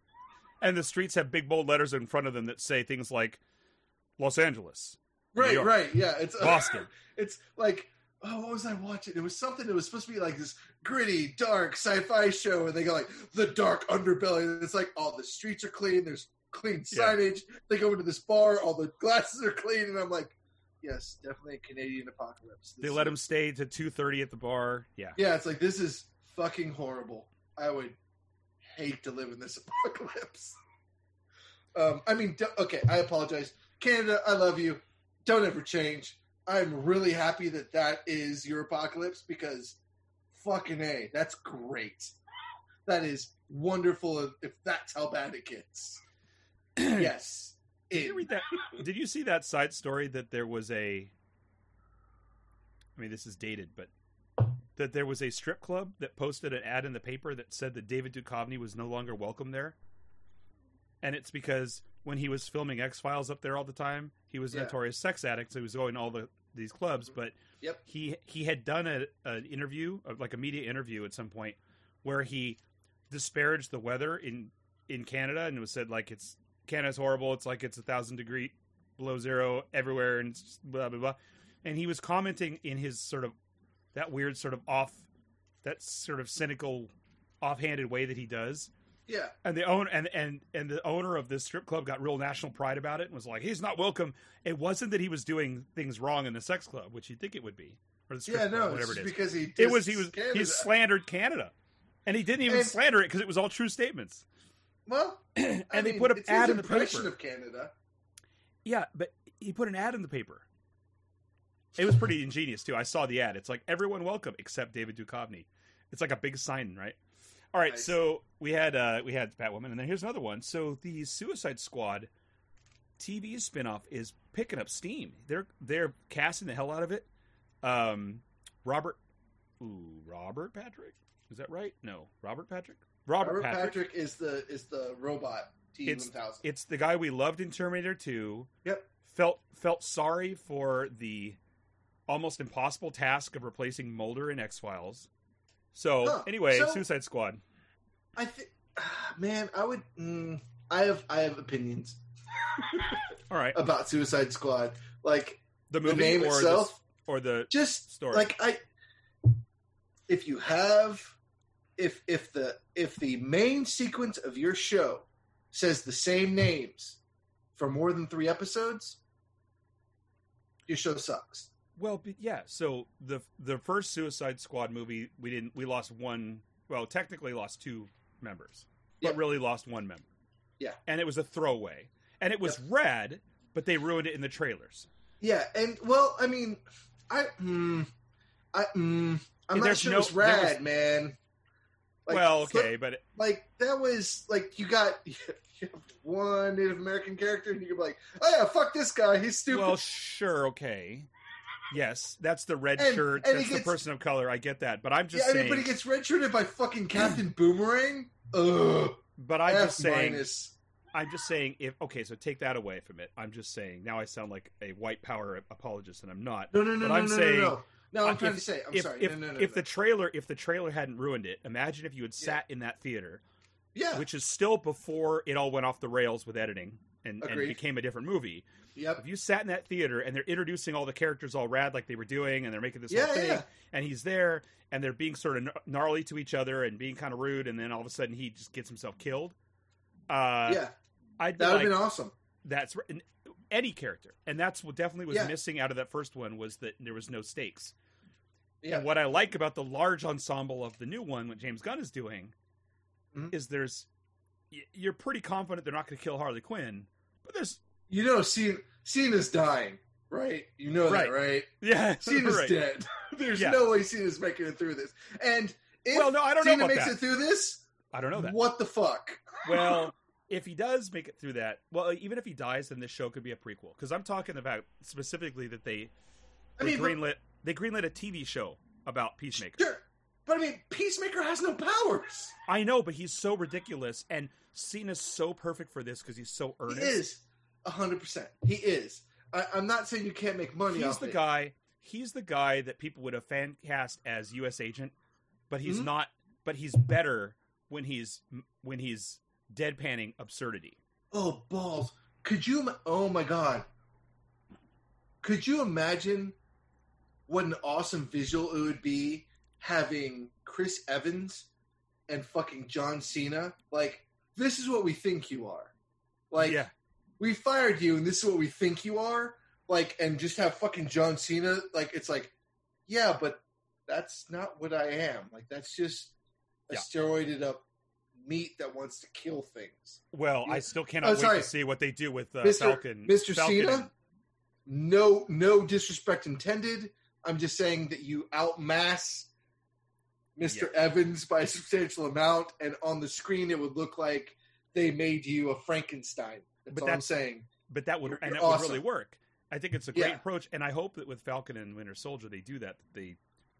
And the streets have big bold letters in front of them that say things like Los Angeles. Right, yeah. It's Boston. It's like, what was I watching? It was something that was supposed to be like this gritty, dark sci-fi show, and they go like, the dark underbelly. And it's like, all the streets are clean, there's clean signage. They go into this bar, all the glasses are clean, and I'm like, yes, definitely a Canadian apocalypse. They let him stay to 2:30 at the bar. Yeah. Yeah, it's like, this is fucking horrible. I would hate to live in this apocalypse. Okay, I apologize. Canada, I love you. Don't ever change. I'm really happy that is your apocalypse, because fucking A, that's great. That is wonderful if that's how bad it gets. Yes. Did you read that? Did you see that side story that there was a? I mean, this is dated, but that there was a strip club that posted an ad in the paper that said that David Duchovny was no longer welcome there, and it's because when he was filming X-Files up there all the time, he was a notorious sex addict, so he was going to all these clubs. But he had done an interview, like a media interview, at some point where he disparaged the weather in Canada, and it was said like it's. Canada's horrible. It's like it's 1,000 degrees below zero everywhere, and blah blah blah. And he was commenting in his sort of that weird sort of off, that sort of cynical, offhanded way that he does. Yeah. And the owner of this strip club got real national pride about it and was like, he's not welcome. It wasn't that he was doing things wrong in the sex club, which you'd think it would be. Or the strip club, whatever it is. Because he slandered Canada. And he didn't even slander it because it was all true statements. Well, and they put an ad in the paper. It's his impression of Canada. Yeah, but he put an ad in the paper. It was pretty ingenious, too. I saw the ad. It's like, everyone welcome except David Duchovny. It's like a big sign, right? All right, so we had Batwoman, and then here's another one. So the Suicide Squad TV spinoff is picking up steam. They're casting the hell out of it. Robert Patrick, is that right? No, Robert Patrick. Robert Patrick is the robot T-1000. It's the guy we loved in Terminator 2. Yep. Felt sorry for the almost impossible task of replacing Mulder in X-Files. So anyway, Suicide Squad. I think, man, I would. I have opinions. All right, about Suicide Squad, like the movie, the name or itself, the story. Like if the main sequence of your show says the same names for more than 3 episodes, your show sucks. Well, yeah. So the first Suicide Squad movie, we lost one. Well, technically lost 2 members, but really lost one member. Yeah, and it was a throwaway, and it was rad, but they ruined it in the trailers. Yeah, and well, I mean, I'm not sure it was rad, man. Like, well, okay, but like that was like you have one Native American character, and you're like, oh yeah, fuck this guy, he's stupid. Well, sure, okay. Yes, that's the red shirt. And that's the person of color. I get that, but I'm just saying. Everybody gets redshirted by fucking Captain Boomerang. Ugh. But I'm just saying. I'm just saying. So take that away from it. I'm just saying. Now I sound like a white power apologist, and I'm not. No, I'm trying to say. I'm sorry. If the trailer hadn't ruined it, imagine if you had sat in that theater. Yeah. Which is still before it all went off the rails with editing and became a different movie. Yep. If you sat in that theater and they're introducing all the characters all rad like they were doing and they're making this whole thing and he's there and they're being sort of gnarly to each other and being kind of rude and then all of a sudden he just gets himself killed. That would have been awesome. That's any character. And that's what definitely was missing out of that first one was that there was no stakes. Yeah. And what I like about the large ensemble of the new one, what James Gunn is doing, is you're pretty confident they're not going to kill Harley Quinn, but there's... You know, Cena's dying, right? You know that, right? Yeah, Cena's dead. There's no way Cena's making it through this. And if Cena makes it through this, I don't know that. What the fuck? Well, if he does make it through that, well, even if he dies, then this show could be a prequel. Because I'm talking about specifically that they greenlit a TV show about Peacemaker. Sure, but I mean, Peacemaker has no powers. I know, but he's so ridiculous, and Cena's so perfect for this because he's so earnest. He is. 100%. He is. I'm not saying you can't make money off it. He's the guy that people would have fan cast as U.S. agent, but he's not. But he's better when he's deadpanning absurdity. Oh balls! Could you? Oh my god! Could you imagine what an awesome visual it would be having Chris Evans and fucking John Cena? Like, this is what we think you are. Like. Yeah. We fired you, and this is what we think you are, like, and just have fucking John Cena, like, it's like, yeah, but that's not what I am. Like, that's just a steroided up meat that wants to kill things. Well, I still cannot wait to see what they do with Falcon. Mr. Cena, no disrespect intended. I'm just saying that you outmass Mr. Evans by a substantial amount, and on the screen it would look like they made you a Frankenstein. That's all I'm saying. But that would would really work. I think it's a great approach, and I hope that with Falcon and Winter Soldier they do that. They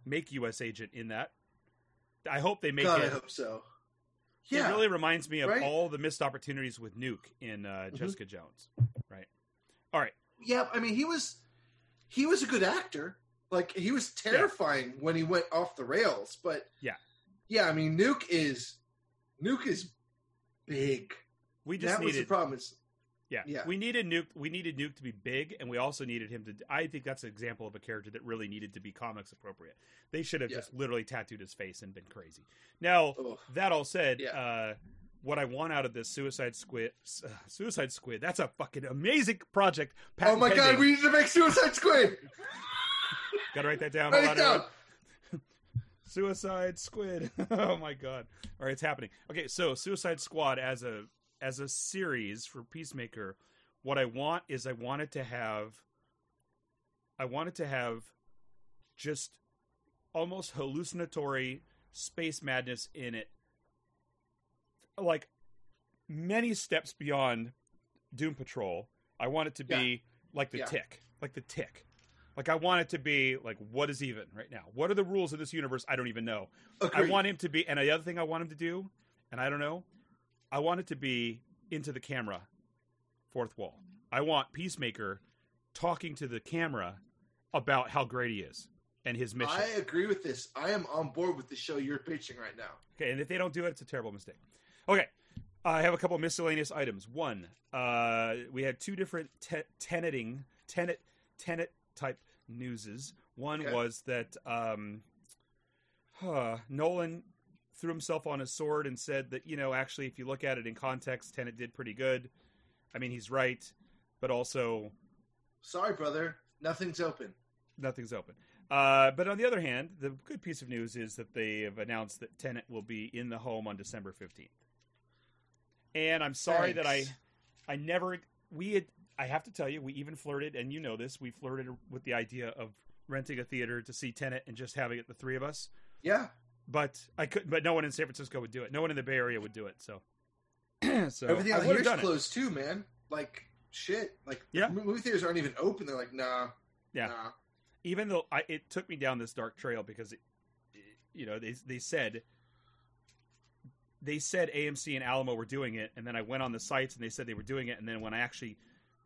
make U.S. Agent in that. I hope they make it. I hope so. Yeah, it really reminds me of all the missed opportunities with Nuke in Jessica Jones. Right. All right. Yeah, I mean he was a good actor. Like he was terrifying when he went off the rails. But I mean Nuke is big. We needed Nuke to be big, and we also needed him to. I think that's an example of a character that really needed to be comics appropriate. They should have just literally tattooed his face and been crazy. Now that all said, what I want out of this Suicide Squid. That's a fucking amazing project. Patent God, we need to make Suicide Squid. Gotta write that down. Suicide Squid. Oh my God. All right, it's happening. Okay, so Suicide Squad as a series for Peacemaker, what I want is I want it to have just almost hallucinatory space madness in it. Like many steps beyond Doom Patrol. I want it to be like the Tick. Like I want it to be like, what is even right now? What are the rules of this universe? I don't even know. Agreed. I want him to be, and the other thing I want him to do, and I don't know, I want it to be into the camera, fourth wall. I want Peacemaker talking to the camera about how great he is and his mission. I agree with this. I am on board with the show you're pitching right now. Okay, and if they don't do it, it's a terrible mistake. Okay, I have a couple of miscellaneous items. One, we had two different Tenet type newses. One was that Nolan threw himself on his sword and said that, actually, if you look at it in context, Tenet did pretty good. I mean, he's right, but also... Sorry, brother. Nothing's open. But on the other hand, the good piece of news is that they have announced that Tenet will be in the home on December 15th. And I'm sorry that I never... I have to tell you, we even flirted, and you know this, we flirted with the idea of renting a theater to see Tenet and just having it the three of us. Yeah. But I couldn't. But no one in San Francisco would do it. No one in the Bay Area would do it. So, everything on the theater's closed too, man. Like shit. Like movie theaters aren't even open. They're like, nah. Yeah. Nah. Even though it took me down this dark trail because, they said AMC and Alamo were doing it, and then I went on the sites and they said they were doing it, and then when I actually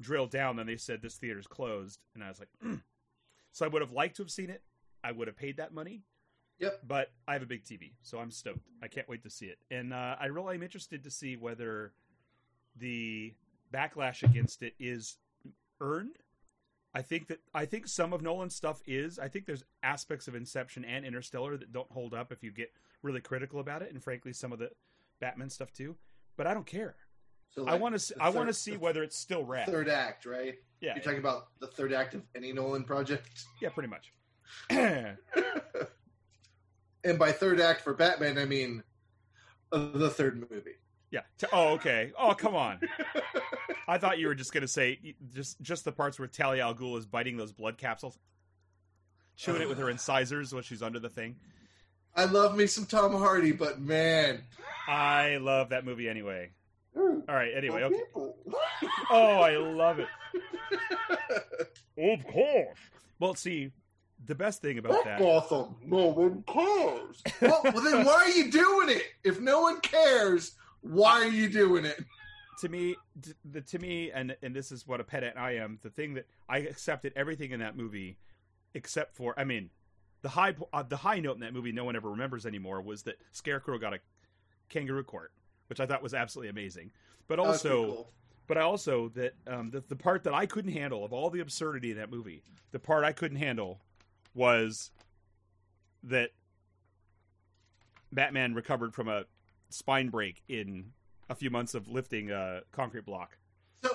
drilled down, then they said this theater's closed, and I was like, So I would have liked to have seen it. I would have paid that money. Yep. But I have a big TV, so I'm stoked. I can't wait to see it. And I really am interested to see whether the backlash against it is earned. I think some of Nolan's stuff is. I think there's aspects of Inception and Interstellar that don't hold up if you get really critical about it, and frankly, some of the Batman stuff too. But I don't care. So like I want to see whether it's still rad. Third act, right? Yeah. You're talking about the third act of any Nolan project? Yeah, pretty much. And by third act for Batman, I mean the third movie. Yeah. Oh, okay. Oh, come on. I thought you were just going to say just the parts where Talia al Ghul is biting those blood capsules, chewing it with her incisors while she's under the thing. I love me some Tom Hardy, but man, I love that movie anyway. All right. Anyway, okay. Oh, I love it. Of course. Well, see. The best thing about that... Awesome. No one cares. Well, then why are you doing it? If no one cares, why are you doing it? To me, and this is what a pedant I am, the thing that I accepted everything in that movie, except for, I mean, the high note in that movie no one ever remembers anymore was that Scarecrow got a kangaroo court, which I thought was absolutely amazing. But also... Cool. But I also, that the part that I couldn't handle, of all the absurdity in that movie, the part I couldn't handle... was that Batman recovered from a spine break in a few months of lifting a concrete block. So,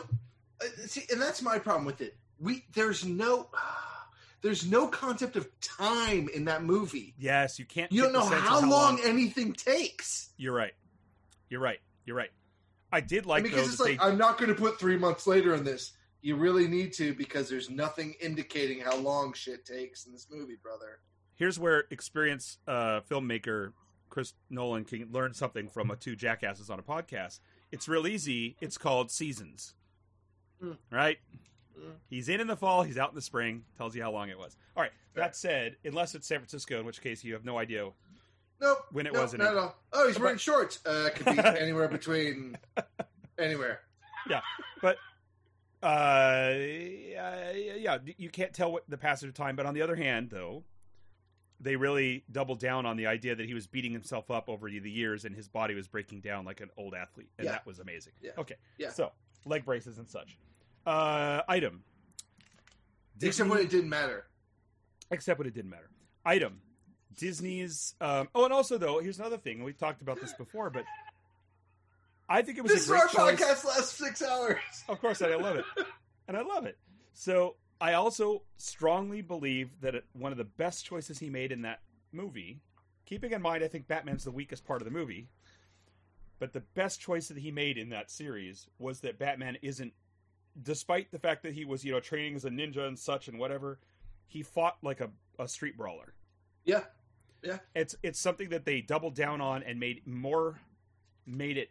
see, and that's my problem with it. There's no concept of time in that movie. Yes, you can't. You don't know how long anything takes. You're right. I did like because it's like I'm not going to put 3 months later in this. You really need to because there's nothing indicating how long shit takes in this movie, brother. Here's where experienced filmmaker Chris Nolan can learn something from two jackasses on a podcast. It's real easy. It's called seasons, right? He's in the fall. He's out in the spring. Tells you how long it was. All right. That said, unless it's San Francisco, in which case you have no idea when it was. Nope, not at all. Oh, he's wearing shorts. It could be anywhere between anywhere. Yeah, but... yeah, you can't tell what the passage of time, but on the other hand, though, they really doubled down on the idea that he was beating himself up over the years and his body was breaking down like an old athlete, and that was amazing. Yeah. Okay, so, leg braces and such. Item. Except when it didn't matter. Item. Disney's, and also, though, here's another thing, and we've talked about this before, but I think it was a great choice. This is our podcast last 6 hours. Of course, I love it. And I love it. So I also strongly believe that one of the best choices he made in that movie, keeping in mind I think Batman's the weakest part of the movie, but the best choice that he made in that series was that Batman isn't, despite the fact that he was, you know, training as a ninja and such and whatever, he fought like a street brawler. Yeah. Yeah. It's something that they doubled down on and made it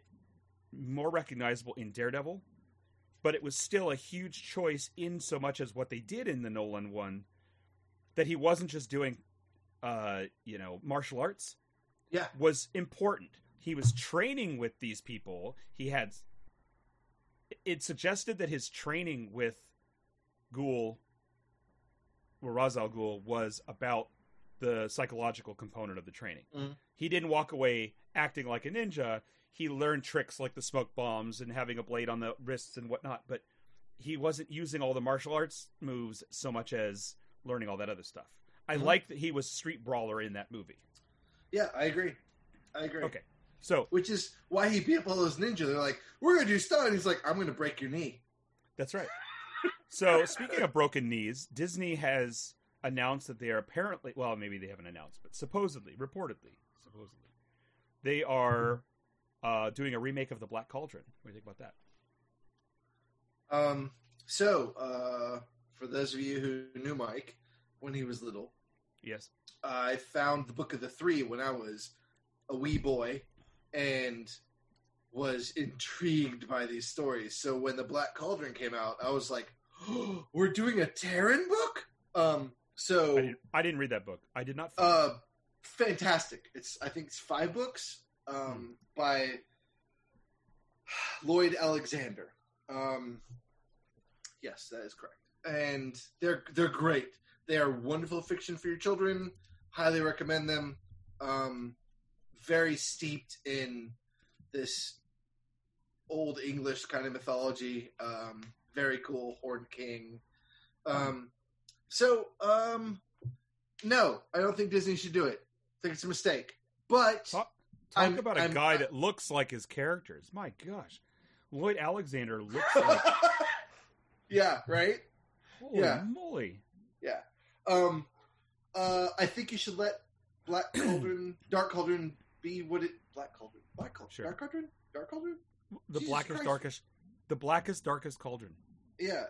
more recognizable in Daredevil, but it was still a huge choice in so much as what they did in the Nolan one, that he wasn't just doing, martial arts. Yeah. Was important. He was training with these people. It suggested that his training with Ra's al Ghul was about the psychological component of the training. Mm. He didn't walk away acting like a ninja. He learned tricks like the smoke bombs and having a blade on the wrists and whatnot, but he wasn't using all the martial arts moves so much as learning all that other stuff. I like that he was street brawler in that movie. Yeah, I agree. Okay. So, which is why he beat up all those ninjas. They're like, we're going to do stuff. And he's like, I'm going to break your knee. That's right. So, speaking of broken knees, Disney has announced that they are apparently, well, maybe they haven't announced, but reportedly, they are doing a remake of The Black Cauldron. What do you think about that? So, for those of you who knew Mike when he was little. Yes. I found the Book of the Three when I was a wee boy and was intrigued by these stories. So when The Black Cauldron came out, I was like, oh, we're doing a Terran book? So I didn't read that book. I did not. Fantastic. I think it's 5 books by Lloyd Alexander. Yes, that is correct. And they're great. They are wonderful fiction for your children. Highly recommend them. Very steeped in this old English kind of mythology. Very cool. Horned King. So, no, I don't think Disney should do it. I think it's a mistake. But talk about a guy that looks like his characters. My gosh. Lloyd Alexander looks like... Yeah, right? Holy moly. Yeah. I think you should let Dark Cauldron be what it... Black Cauldron. Sure. Dark Cauldron? The blackest, darkest cauldron. Yeah,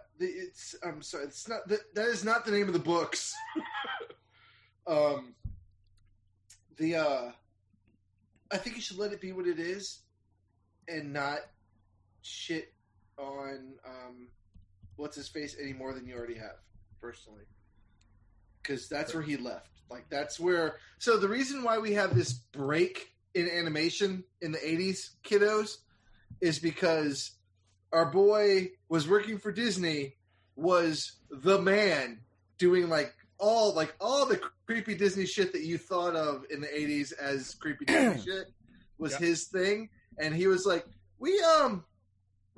I'm sorry. It's not that is not the name of the books. I think you should let it be what it is, and not shit on what's his face any more than you already have, personally, because that's where he left. Like that's where. So the reason why we have this break in animation in the 80s, kiddos, is because our boy was working for Disney, was the man doing all the creepy Disney shit that you thought of in the 80s as creepy Disney shit was his thing. And he was like, we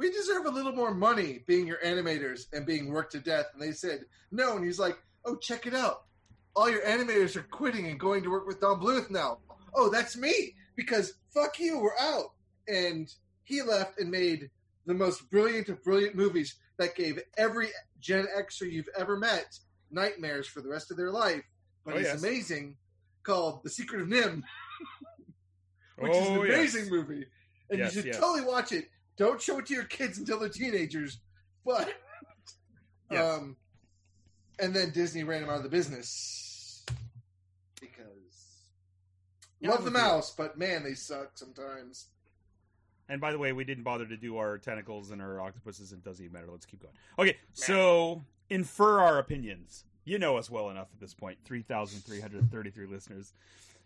deserve a little more money being your animators and being worked to death. And they said, no. And he's like, oh, check it out. All your animators are quitting and going to work with Don Bluth now. Oh, that's me, because fuck you. We're out. And he left and made the most brilliant of brilliant movies that gave every Gen Xer you've ever met nightmares for the rest of their life. But it's amazing, called The Secret of Nim, which is an amazing movie. And you should totally watch it. Don't show it to your kids until they're teenagers. But, and then Disney ran him out of the business because love the mouse, but man, they suck sometimes. And by the way, we didn't bother to do our tentacles and our octopuses. It doesn't even matter. Let's keep going. Okay, so infer our opinions. You know us well enough at this point. 3,333 listeners.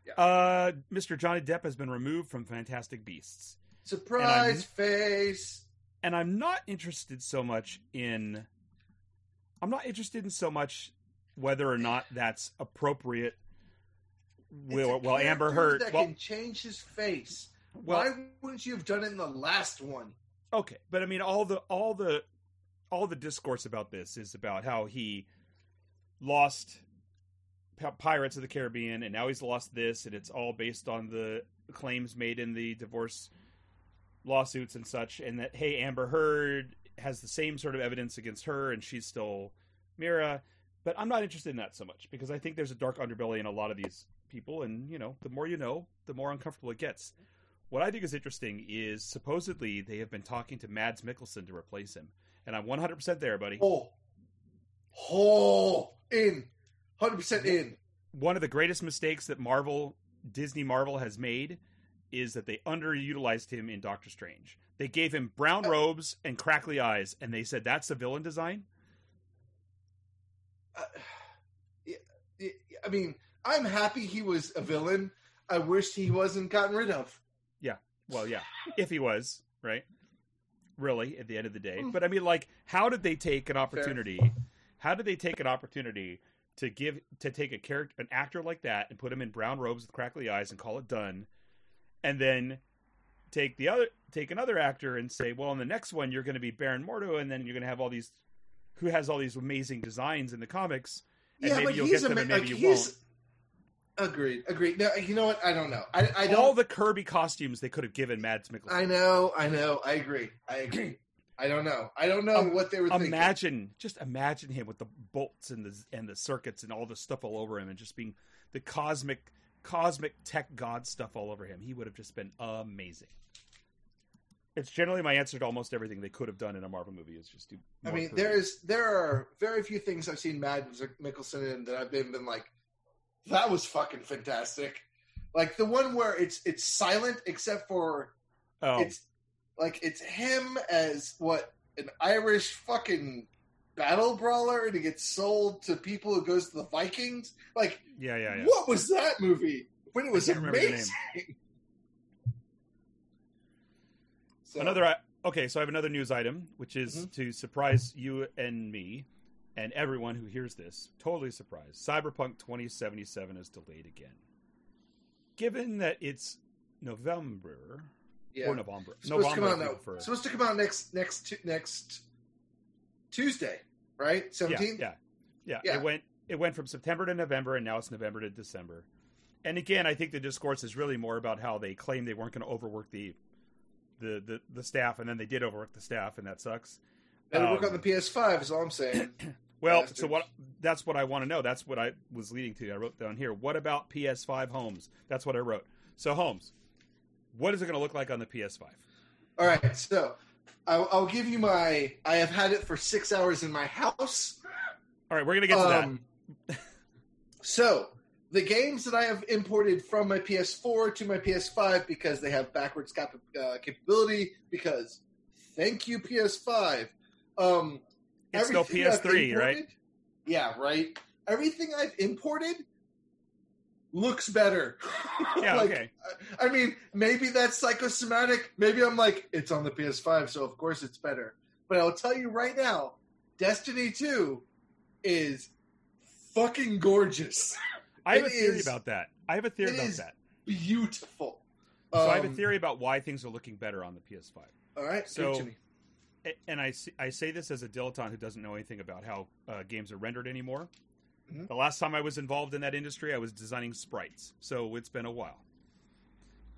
Yeah. Mr. Johnny Depp has been removed from Fantastic Beasts. Surprise face! And I'm not interested in so much whether or not that's appropriate. Amber Heard... can change his face. Well, why wouldn't you have done it in the last one? Okay, but I mean, all the discourse about this is about how he lost Pirates of the Caribbean, and now he's lost this, and it's all based on the claims made in the divorce lawsuits and such, and that, hey, Amber Heard has the same sort of evidence against her and she's still Mira. But I'm not interested in that so much, because I think there's a dark underbelly in a lot of these people, and, you know, the more you know, the more uncomfortable it gets. What I think is interesting is supposedly they have been talking to Mads Mikkelsen to replace him, and I'm 100% there, buddy. In 100% in. One of the greatest mistakes that Disney Marvel has made is that they underutilized him in Doctor Strange. They gave him brown robes and crackly eyes, and they said, that's the villain design? I mean, I'm happy he was a villain. I wish he wasn't gotten rid of. Yeah. Well, yeah. If he was, right? Really, at the end of the day. But I mean, like, how did they take an opportunity? Fair. How did they take an opportunity to take a character, an actor like that, and put him in brown robes with crackly eyes and call it done, and then take another actor and say, well, in the next one you're going to be Baron Mordo, and then you're going to have all these, who has all these amazing designs in the comics, and yeah, maybe you'll get them, and maybe you won't. Agreed. Now, you know what? I don't know. I don't. All the Kirby costumes they could have given Mads Mikkelsen. I know. I agree. I don't know what they were thinking. Imagine him with the bolts and the circuits and all the stuff all over him, and just being the cosmic tech god stuff all over him. He would have just been amazing. It's generally my answer to almost everything they could have done in a Marvel movie is just do. I mean, there are very few things I've seen Mads Mikkelsen in that I've been like, that was fucking fantastic. Like the one where it's silent except for it's him as an Irish fucking battle brawler, and he gets sold to people who goes to the Vikings. Like, yeah. What was that movie? But it was amazing. So. So I have another news item, which is to surprise you and me and everyone who hears this, totally surprised. Cyberpunk 2077 is delayed again. Given that it's November, or November. It's supposed to come out next Tuesday, right? 17th? Yeah. It went from September to November, and now it's November to December. And again, I think the discourse is really more about how they claimed they weren't going to overwork the staff, and then they did overwork the staff, and that sucks. Better work on the PS5 is all I'm saying. Well, bastards. So that's what I want to know. That's what I was leading to. I wrote down here, what about PS5 homes? That's what I wrote. So homes, what is it going to look like on the PS5? All right, so I'll give you my – I have had it for 6 hours in my house. All right, we're going to get to that. So the games that I have imported from my PS4 to my PS5, because they have backwards capability, because thank you, PS5. It's still PS3, right? Yeah, right. Everything I've imported looks better. Yeah, like, okay. I mean, maybe that's psychosomatic. Maybe I'm like, it's on the PS5, so of course it's better. But I'll tell you right now, Destiny 2 is fucking gorgeous. I have a theory about that. Beautiful. So I have a theory about why things are looking better on the PS5. All right, so. Give it to me. And I say this as a dilettante who doesn't know anything about how games are rendered anymore. Mm-hmm. The last time I was involved in that industry, I was designing sprites. So it's been a while.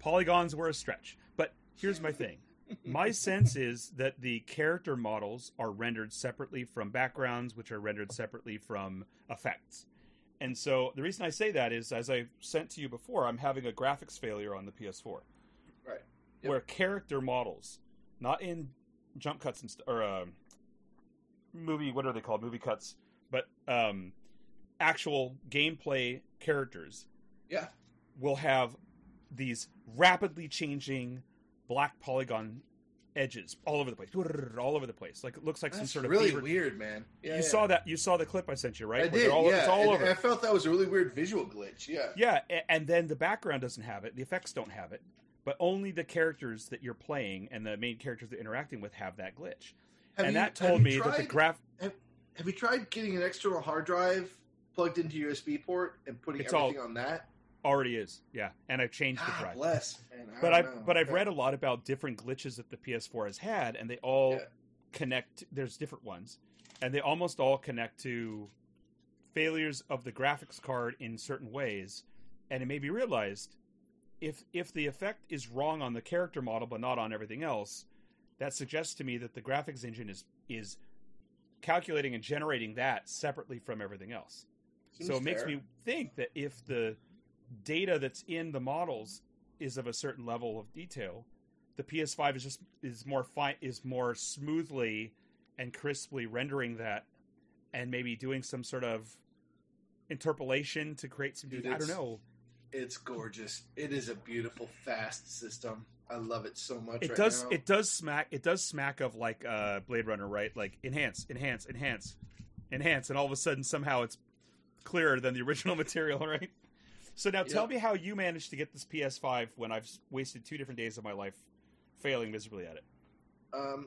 Polygons were a stretch. But here's my thing. My sense is that the character models are rendered separately from backgrounds, which are rendered separately from effects. And so the reason I say that is, as I sent to you before, I'm having a graphics failure on the PS4. Right. Yep. Where character models, not in jump cuts and what are they called? Movie cuts, but actual gameplay characters, will have these rapidly changing black polygon edges all over the place. Like it looks like that's some sort of really weird, man. Yeah, saw that. You saw the clip I sent you, right? I did. It's all over. I felt that was a really weird visual glitch. Yeah. Yeah, and then the background doesn't have it. The effects don't have it. But only the characters that you're playing and the main characters that you're interacting with have that glitch. Have you tried getting an external hard drive plugged into a USB port and putting everything on that? Already is, yeah. And I've changed the drive. Bless, man. I've read a lot about different glitches that the PS4 has had, and they all connect. There's different ones, and they almost all connect to failures of the graphics card in certain ways. And it made me realize if the effect is wrong on the character model but not on everything else, that suggests to me that the graphics engine is calculating and generating that separately from everything else. Seems so it fair. Makes me think that if the data that's in the models is of a certain level of detail, the PS5 is more smoothly and crisply rendering that, and maybe doing some sort of interpolation to create some. Dude, I don't know. It's gorgeous. It is a beautiful, fast system. I love it so much. It does. Now. It does smack of like Blade Runner, right? Like enhance, and all of a sudden somehow it's clearer than the original material, right? So now tell me how you managed to get this PS5 when I've wasted 2 different days of my life failing miserably at it.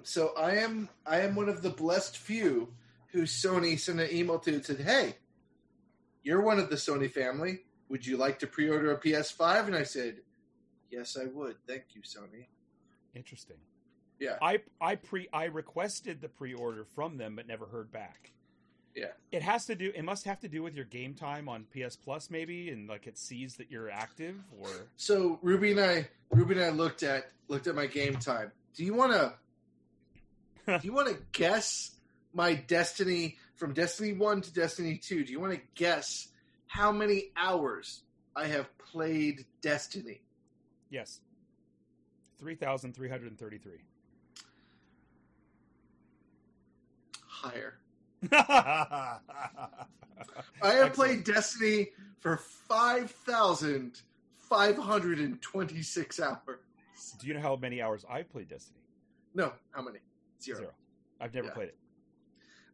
So I am one of the blessed few who Sony sent an email to and said, "Hey, you're one of the Sony family. Would you like to pre-order a PS5?" And I said, "Yes, I would. Thank you, Sony." Interesting. Yeah. I requested the pre-order from them but never heard back. Yeah. It must have to do with your game time on PS Plus maybe, and like it sees that you're active or. So Ruby and I looked at my game time. Do you want to guess my Destiny from Destiny 1 to Destiny 2? Do you want to guess how many hours I have played Destiny? Yes. 3,333. Higher. I have played Destiny for 5,526 hours. Do you know how many hours I've played Destiny? No. How many? Zero. I've never played it.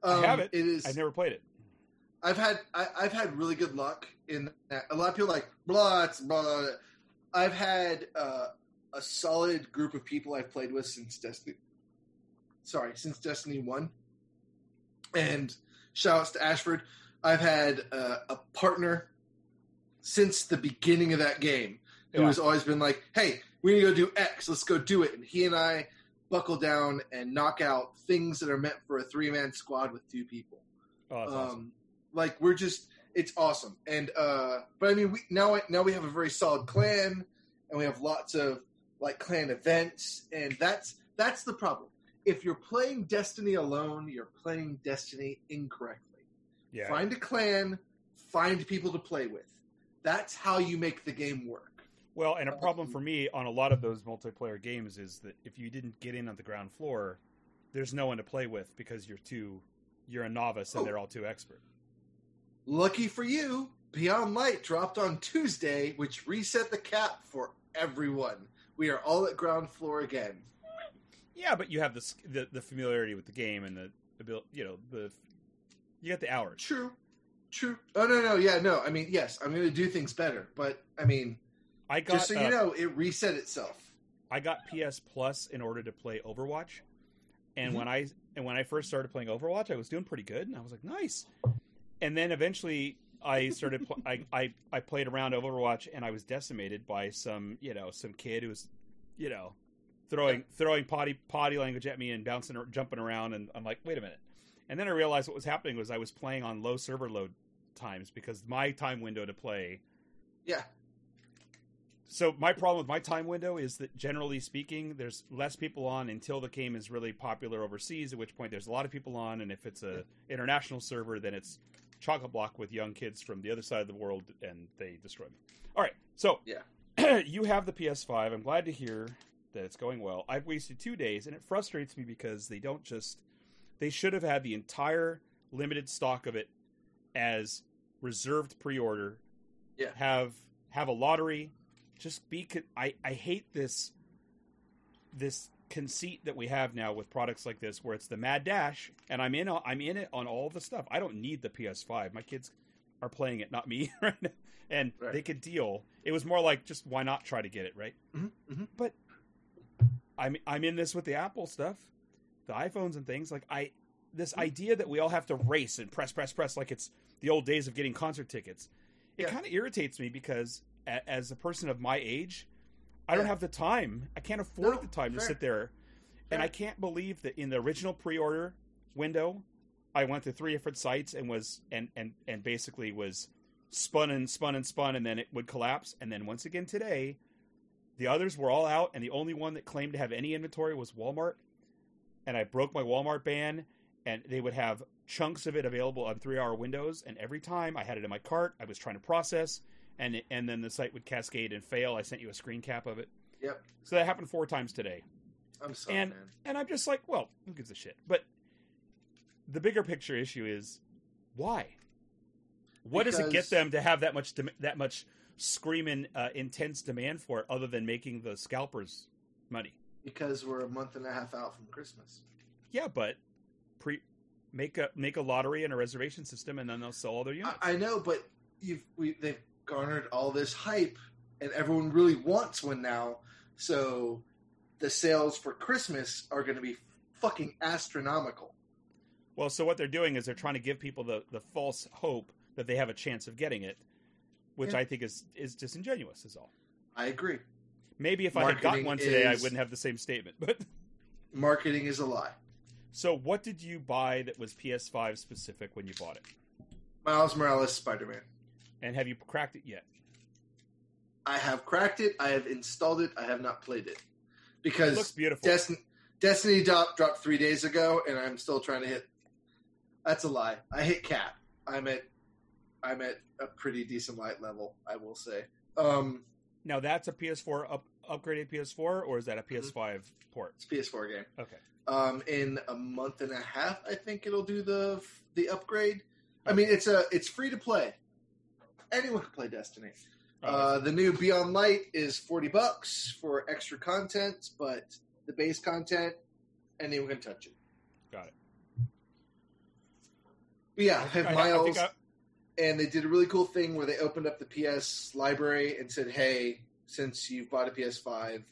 I have it. I've never played it. I've had really good luck in that. A lot of people are like, blah, blah, blah. I've had a solid group of people I've played with since Destiny 1. And shout-outs to Ashford. I've had a partner since the beginning of that game who has always been like, "Hey, we need to go do X. Let's go do it." And he and I buckle down and knock out things that are meant for a 3-man squad with 2 people. Oh, that's awesome. Like, we're just... It's awesome. And, but I mean, now we have a very solid clan, and we have lots of like clan events, and that's the problem. If you're playing Destiny alone, you're playing Destiny incorrectly. Yeah. Find a clan, find people to play with. That's how you make the game work. Well, and a problem for me on a lot of those multiplayer games is that if you didn't get in on the ground floor, there's no one to play with because you're a novice and they're all too expert. Lucky for you, Beyond Light dropped on Tuesday, which reset the cap for everyone. We are all at ground floor again. Yeah, but you have the familiarity with the game and the ability, you got the hours. True. Oh no, yeah, no. I mean, yes, I'm going to do things better, but I mean, it reset itself. I got PS Plus in order to play Overwatch, and mm-hmm. when I first started playing Overwatch, I was doing pretty good, and I was like, nice. And then eventually I started, I played around Overwatch and I was decimated by some kid who was, throwing potty language at me and bouncing or jumping around. And I'm like, wait a minute. And then I realized what was happening was I was playing on low server load times because my time window to play. Yeah. So my problem with my time window is that generally speaking, there's less people on until the game is really popular overseas, at which point there's a lot of people on. And if it's a international server, then it's chock-a-block with young kids from the other side of the world, and they destroy me. All right, so you have the PS5. I'm glad to hear that it's going well. I've wasted 2 days, and it frustrates me because they don't just... They should have had the entire limited stock of it as reserved pre-order. Yeah. Have a lottery. Just be... I hate this conceit that we have now with products like this, where it's the mad dash, and I'm in it on all the stuff. I don't need the PS5. My kids are playing it, not me, right now, and right. They could deal. It was more like, just why not try to get it, right? Mm-hmm, mm-hmm. But I'm in this with the Apple stuff, the iPhones and things. Like this idea that we all have to race and press, like it's the old days of getting concert tickets. It kind of irritates me because as a person of my age, I don't have the time. I can't afford the time to sit there. And I can't believe that in the original pre-order window, I went to 3 different sites and was and basically was spun and spun and spun, and then it would collapse. And then once again today, The others were all out, and the only one that claimed to have any inventory was Walmart. And I broke my Walmart ban, and they would have chunks of it available on 3-hour windows. And every time I had it in my cart, I was trying to process, and then the site would cascade and fail. I sent you a screen cap of it. Yep. So that happened 4 times today. I'm sorry, man. And I'm just like, well, who gives a shit? But the bigger picture issue is, why? What does it get them to have that much screaming intense demand for it, other than making the scalpers money? Because we're a month and a half out from Christmas. Yeah, but make a lottery and a reservation system, and then they'll sell all their units. I know, but they've garnered all this hype, and everyone really wants one now. So the sales for Christmas are going to be fucking astronomical. Well, so what they're doing is they're trying to give people the false hope that they have a chance of getting it, which I think is disingenuous, is all. I agree. Maybe if marketing I had got one today, I wouldn't have the same statement. But marketing is a lie. So what did you buy that was PS5 specific when you bought it? Miles Morales Spider-Man. And have you cracked it yet? I have cracked it. I have installed it. I have not played it. Because it looks beautiful. Destiny dropped 3 days ago, and I'm still trying to hit. That's a lie. I hit cap. I'm at a pretty decent light level, I will say. Now, that's a PS4 upgraded PS4, or is that a PS5 port? It's a PS4 game. Okay. In a month and a half, I think it'll do the upgrade. I mean, it's free to play. Anyone can play Destiny. The new Beyond Light is $40 for extra content, but the base content, anyone can touch it. Got it. But yeah, Miles. And they did a really cool thing where they opened up the PS library and said, hey, since you've bought a PS5,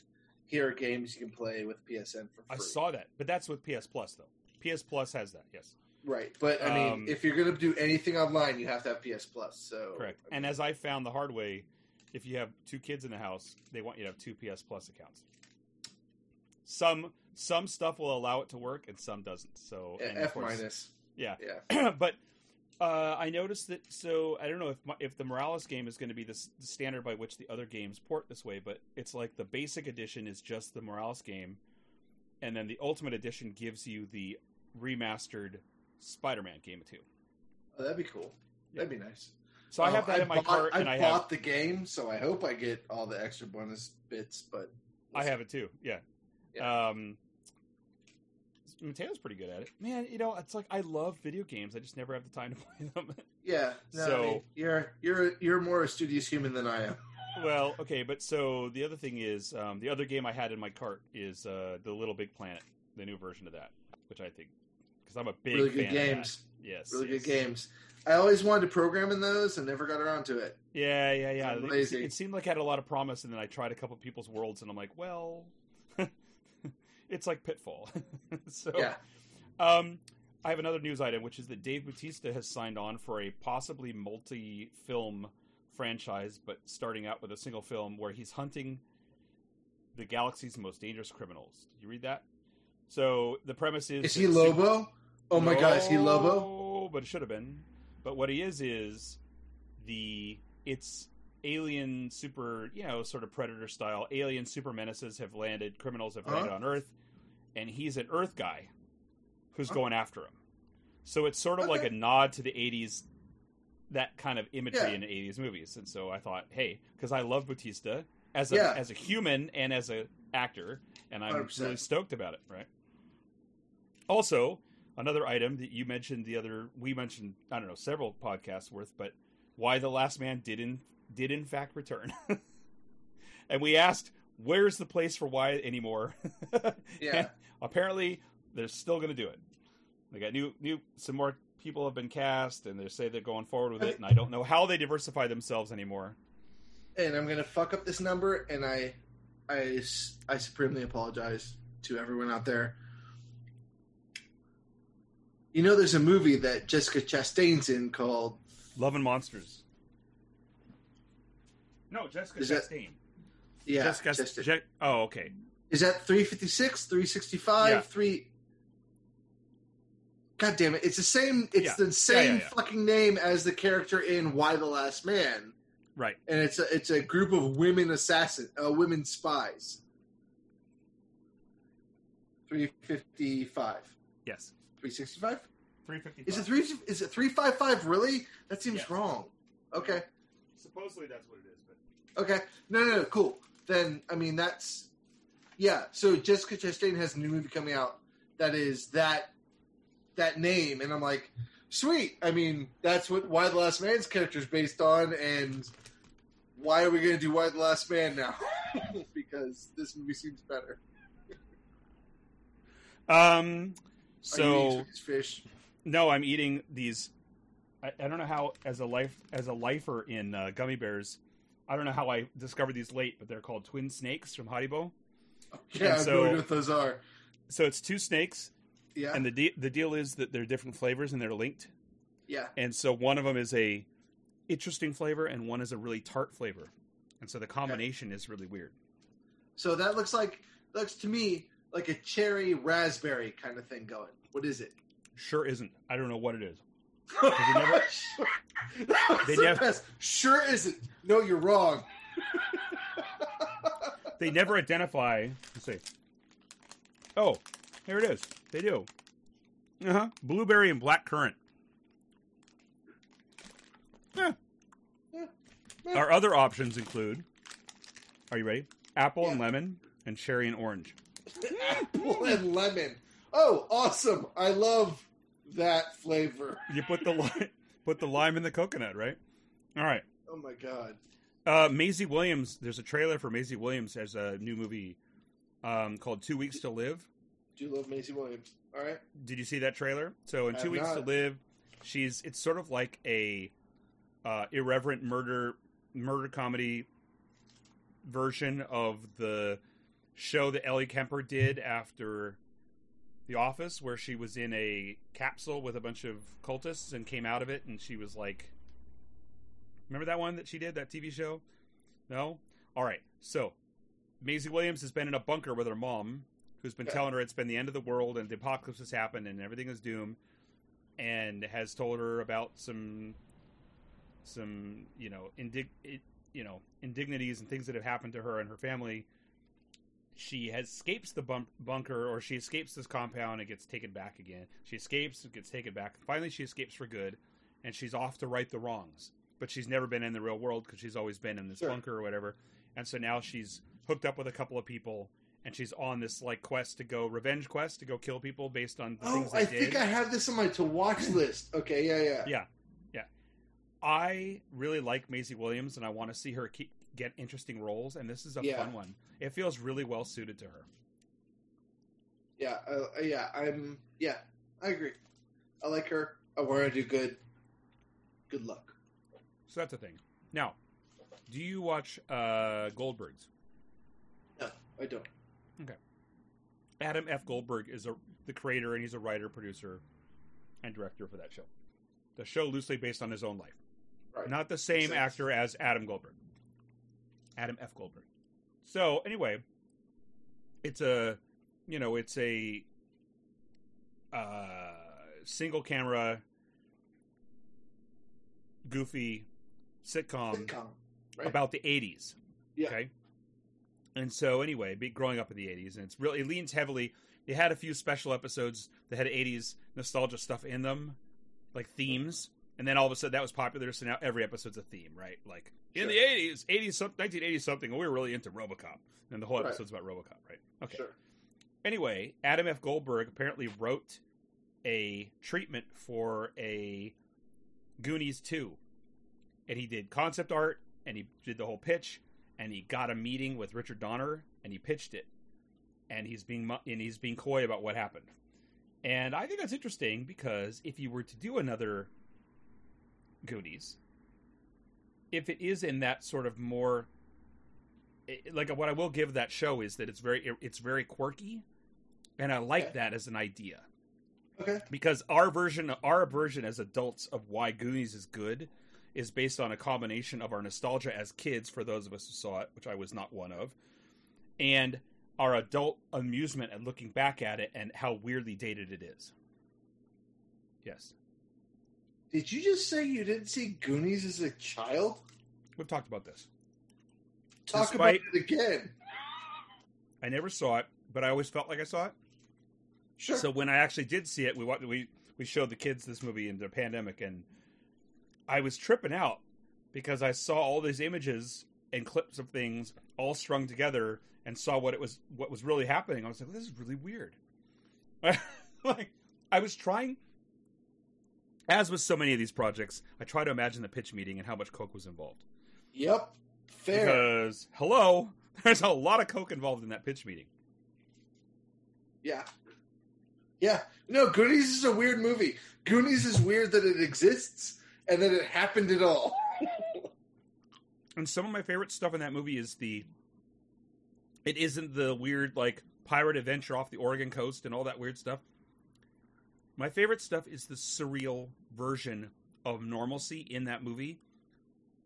here are games you can play with PSN for free. I saw that, but that's with PS Plus, though. PS Plus has that, yes. Right, but I mean, if you're going to do anything online, you have to have PS Plus. So correct. I mean, and as I found the hard way, if you have 2 kids in the house, they want you to have 2 PS Plus accounts. Some stuff will allow it to work, and some doesn't. So yeah, and F minus. Yeah. But... I noticed that, so I don't know if the Morales game is going to be the standard by which the other games port this way, but it's like the basic edition is just the Morales game, and then the Ultimate Edition gives you the remastered Spider-Man game, too. Oh, that'd be cool. Yeah. That'd be nice. So I have that in my cart. I bought the game, so I hope I get all the extra bonus bits, but... I have it, too, yeah. Mateo's pretty good at it. Man, you know, it's like I love video games. I just never have the time to play them. Yeah. No, so I mean, you're more a studious human than I am. Well, okay, but so the other thing is the other game I had in my cart is The Little Big Planet, the new version of that, which I think because I'm a big really fan good games. Of that. Yes. Really yes. good games. I always wanted to program in those and never got around to it. Yeah. I'm lazy. It seemed like I had a lot of promise, and then I tried a couple of people's worlds, and I'm like, well. It's like Pitfall. So, yeah. I have another news item, which is that Dave Bautista has signed on for a possibly multi-film franchise, but starting out with a single film where he's hunting the galaxy's most dangerous criminals. Did you read that? So the premise is... Is he Lobo? Oh my God, is he Lobo? But it should have been. But what he is it's alien super, you know, sort of Predator style. Alien super menaces have landed. Criminals have landed on Earth. And he's an Earth guy who's going after him. So it's sort of like a nod to the 80s, that kind of imagery in the 80s movies. And so I thought, hey, because I love Bautista as a human and as an actor, and I'm 100%. Really stoked about it, right? Also, another item that you mentioned we mentioned, I don't know, several podcasts worth, but why The Last Man did in fact return. And we asked, where's the place for why anymore? Yeah. Apparently they're still going to do it. They got new, some more people have been cast, and they say they're going forward with it. And I don't know how they diversify themselves anymore. And I'm going to fuck up this number. And I supremely apologize to everyone out there. You know, there's a movie that Jessica Chastain's in called Love and Monsters. No, Jessica Chastain. Yeah. Oh, okay. Is that 356, 365, yeah. 3... God damn it. It's the same fucking name as the character in Why the Last Man. Right. And it's a group of women women spies. 355. Yes. 365? 355. Is it 355 really? That seems wrong. Okay. Supposedly that's what it is, but okay. No, cool. Then I mean that's so Jessica Chastain has a new movie coming out that is that name, and I'm like, sweet. I mean, that's what Why the Last Man's character is based on, and why are we going to do Why the Last Man now? Because this movie seems better. So fish. No, I'm eating these. I don't know how, as a lifer in gummy bears, I don't know how I discovered these late, but they're called twin snakes from Haribo. Yeah, I know what those are. So it's two snakes. Yeah. And the deal is that they're different flavors and they're linked. Yeah. And so one of them is a interesting flavor and one is a really tart flavor. And so the combination is really weird. So that looks to me like a cherry raspberry kind of thing going. What is it? Sure isn't. I don't know what it is. Sure isn't. No, you're wrong. They never identify. Let's see. Oh, here it is. They do. Uh-huh. Blueberry and black currant. Yeah. Our other options include, are you ready? Apple and lemon and cherry and orange. Apple and lemon. Oh, awesome. I love that flavor. You put the lime in the coconut, right? All right. Oh, my God. Maisie Williams. There's a trailer for Maisie Williams as a new movie called 2 Weeks to Live. Do you love Maisie Williams? All right. Did you see that trailer? So in 2 Weeks to Live, it's sort of like a irreverent murder comedy version of the show that Ellie Kemper did after The Office, where she was in a capsule with a bunch of cultists and came out of it, and she was like, remember that one that she did, that TV show? No? All right. So Maisie Williams has been in a bunker with her mom, who's been telling her it's been the end of the world and the apocalypse has happened and everything is doomed, and has told her about some indignities and things that have happened to her and her family. She escapes the bunker, or she escapes this compound and gets taken back again. She escapes and gets taken back. Finally, she escapes for good, and she's off to right the wrongs. But she's never been in the real world because she's always been in this bunker or whatever. And so now she's hooked up with a couple of people. And she's on this revenge quest to go kill people based on the things they did. I think I have this on my to watch list. Okay, yeah. I really like Maisie Williams, and I want to see her get interesting roles. And this is a fun one. It feels really well suited to her. Yeah, I agree. I like her. I want her to do good. Good luck. So that's the thing. Now, do you watch Goldbergs? No, I don't. Okay. Adam F. Goldberg is the creator, and he's a writer, producer, and director for that show. The show loosely based on his own life. Right. Not the same actor as Adam Goldberg. Adam F. Goldberg. So, anyway, it's a single camera, goofy sitcom right? About the 80s. Yeah. Okay. And so, anyway, growing up in the 80s, and it leans heavily. They had a few special episodes that had 80s nostalgia stuff in them, like themes. And then all of a sudden, that was popular, so now every episode's a theme, right? Like, in the 1980s-something, we were really into RoboCop. And the whole episode's about RoboCop, right? Okay. Sure. Anyway, Adam F. Goldberg apparently wrote a treatment for a Goonies 2. And he did concept art, and he did the whole pitch. And he got a meeting with Richard Donner, and he pitched it. And he's being coy about what happened. And I think that's interesting, because if you were to do another Goonies, if it is in that sort of more, like, what I will give that show is that it's very quirky, and I like that as an idea. Okay. Because our version as adults of why Goonies is good is based on a combination of our nostalgia as kids, for those of us who saw it, which I was not one of, and our adult amusement at looking back at it and how weirdly dated it is. Yes. Did you just say you didn't see Goonies as a child? We've talked about this. Talk about it again. I never saw it, but I always felt like I saw it. Sure. So when I actually did see it, we showed the kids this movie in the pandemic, and I was tripping out because I saw all these images and clips of things all strung together and saw what was really happening. I was like, well, this is really weird. Like, I was trying, as with so many of these projects, I try to imagine the pitch meeting and how much coke was involved. Yep. Fair. Because, hello, there's a lot of coke involved in that pitch meeting. Yeah. Yeah. No, Goonies is a weird movie. Goonies is weird that it exists and that it happened at all. And some of my favorite stuff in that movie is it isn't the weird, like, pirate adventure off the Oregon coast and all that weird stuff. My favorite stuff is the surreal version of normalcy in that movie.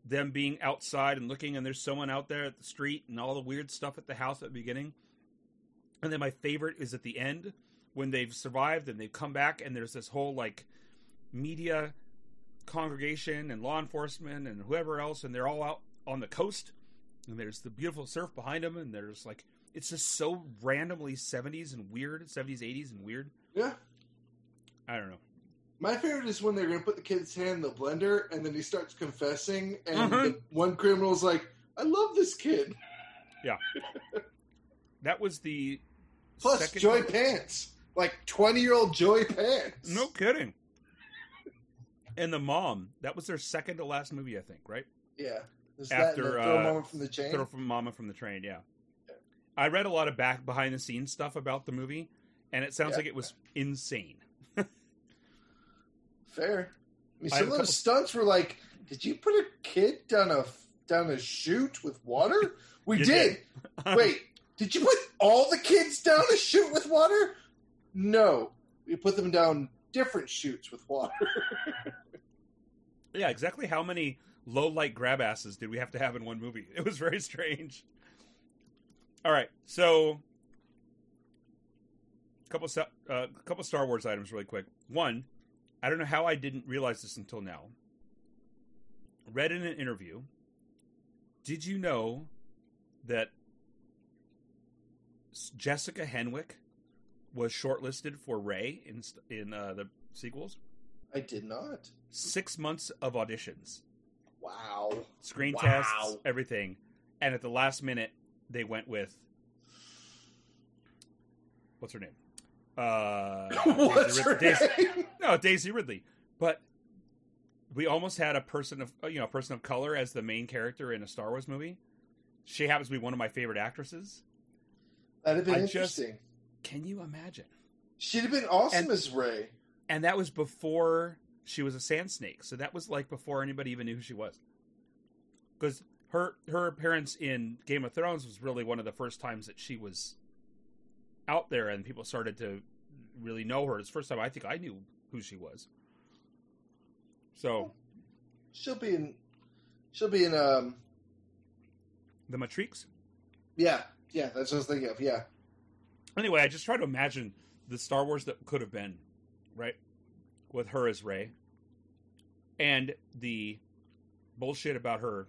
Them being outside and looking, and there's someone out there at the street, and all the weird stuff at the house at the beginning. And then my favorite is at the end, when they've survived and they've come back, and there's this whole, like, media congregation and law enforcement and whoever else, and they're all out on the coast, and there's the beautiful surf behind them, and there's, like, it's just so randomly 70s and weird, 70s, 80s and weird. Yeah. I don't know. My favorite is when they're going to put the kid's hand in the blender, and then he starts confessing, and one criminal's like, I love this kid. Yeah. That was the plus Joy Pants. Like, 20-year-old Joy Pants. No kidding. And the mom. That was their second to last movie, I think, right? Yeah. Was after that Throw Mama from the Train? Throw Mama from the Train, yeah. I read a lot of behind-the-scenes stuff about the movie, and it sounds like it was insane. Fair. I mean, some of those stunts were like, did you put a kid down a chute with water? We did. Wait, did you put all the kids down a chute with water? No. We put them down different chutes with water. Yeah, exactly how many low-light grab-asses did we have to have in one movie? It was very strange. All right, so a couple Star Wars items really quick. One, I don't know how I didn't realize this until now. Read in an interview, did you know that Jessica Henwick was shortlisted for Rey in the sequels? I did not. 6 months of auditions. Wow. Screen tests, everything. And at the last minute, they went with, what's her name? Daisy Ridley. But we almost had a person of color as the main character in a Star Wars movie. She happens to be one of my favorite actresses. That'd have been interesting. Can you imagine? She'd have been awesome as Rey. And that was before she was a sand snake. So that was like before anybody even knew who she was. Because her appearance in Game of Thrones was really one of the first times that she was out there and people started to really know her. It's the first time I think I knew who she was. So she'll be in The Matrix? Yeah, that's what I was thinking of, yeah. Anyway, I just try to imagine the Star Wars that could have been, right? With her as Rey. And the bullshit about her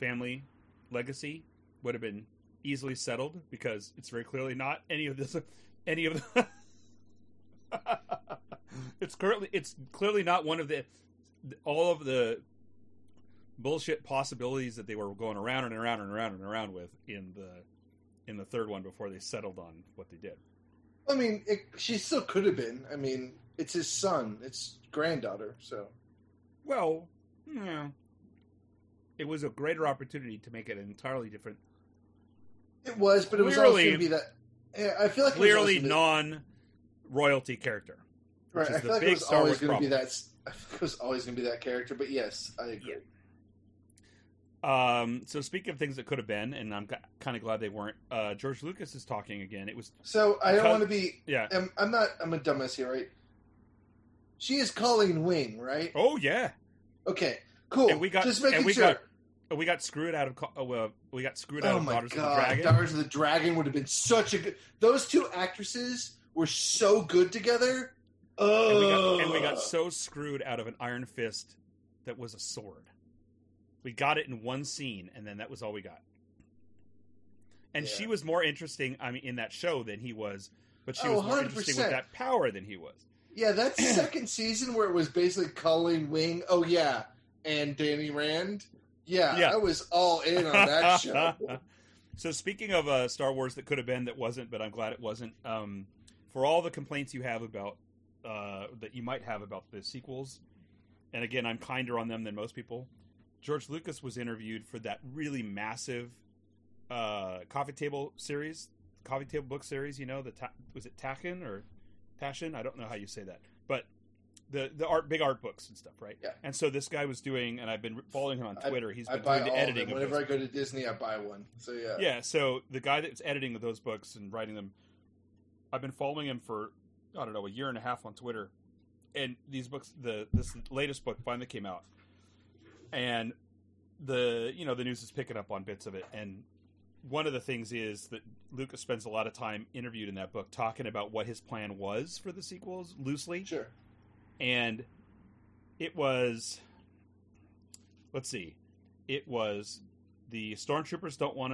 family legacy would have been easily settled because it's very clearly not any of the it's clearly not one of the all of the bullshit possibilities that they were going around and around and around and around with in the third one before they settled on what they did. I mean, she still could have been. I mean, it's his son, it's granddaughter, so well, yeah. It was a greater opportunity to make it an entirely different. It was, but it was always going to be that. Yeah, I feel like clearly non-royalty character. Right. I feel like it was always going to be that. I think it was always going to be that character. But yes, I agree. Yeah. So speaking of things that could have been, and I'm kind of glad they weren't. George Lucas is talking again. It was so I don't want to be. Yeah. I'm not. I'm a dumbass here, right? She is Colleen Wing, right? Oh yeah. Okay. Cool. And we got. Just making sure. We got screwed out of. We got screwed out of Daughters of the Dragon. Daughters of the Dragon would have been such a good. Those two actresses were so good together. And we got so screwed out of an Iron Fist that was a sword. We got it in one scene, and then that was all we got. And she was more interesting, I mean, in that show than he was, but she was more 100%. Interesting with that power than he was. Yeah, that second season where it was basically Colleen Wing, and Danny Rand. Yeah, I was all in on that show. So speaking of Star Wars that could have been, that wasn't, but I'm glad it wasn't, for all the complaints you have about, that you might have about the sequels, and again, I'm kinder on them than most people, George Lucas was interviewed for that really massive coffee table book series, you know, was it Taken or Passion? I don't know how you say that, but the art, big art books and stuff, right? Yeah. And so this guy was doing, and I've been following him on Twitter. He's been doing the editing. Whenever I go to Disney, I buy one. So yeah. Yeah. So the guy that's editing those books and writing them, I've been following him for, I don't know, a year and a half on Twitter. And these books, this latest book finally came out, and the news is picking up on bits of it. And one of the things is that Lucas spends a lot of time interviewed in that book talking about what his plan was for the sequels loosely. Sure. And it was, the stormtroopers don't want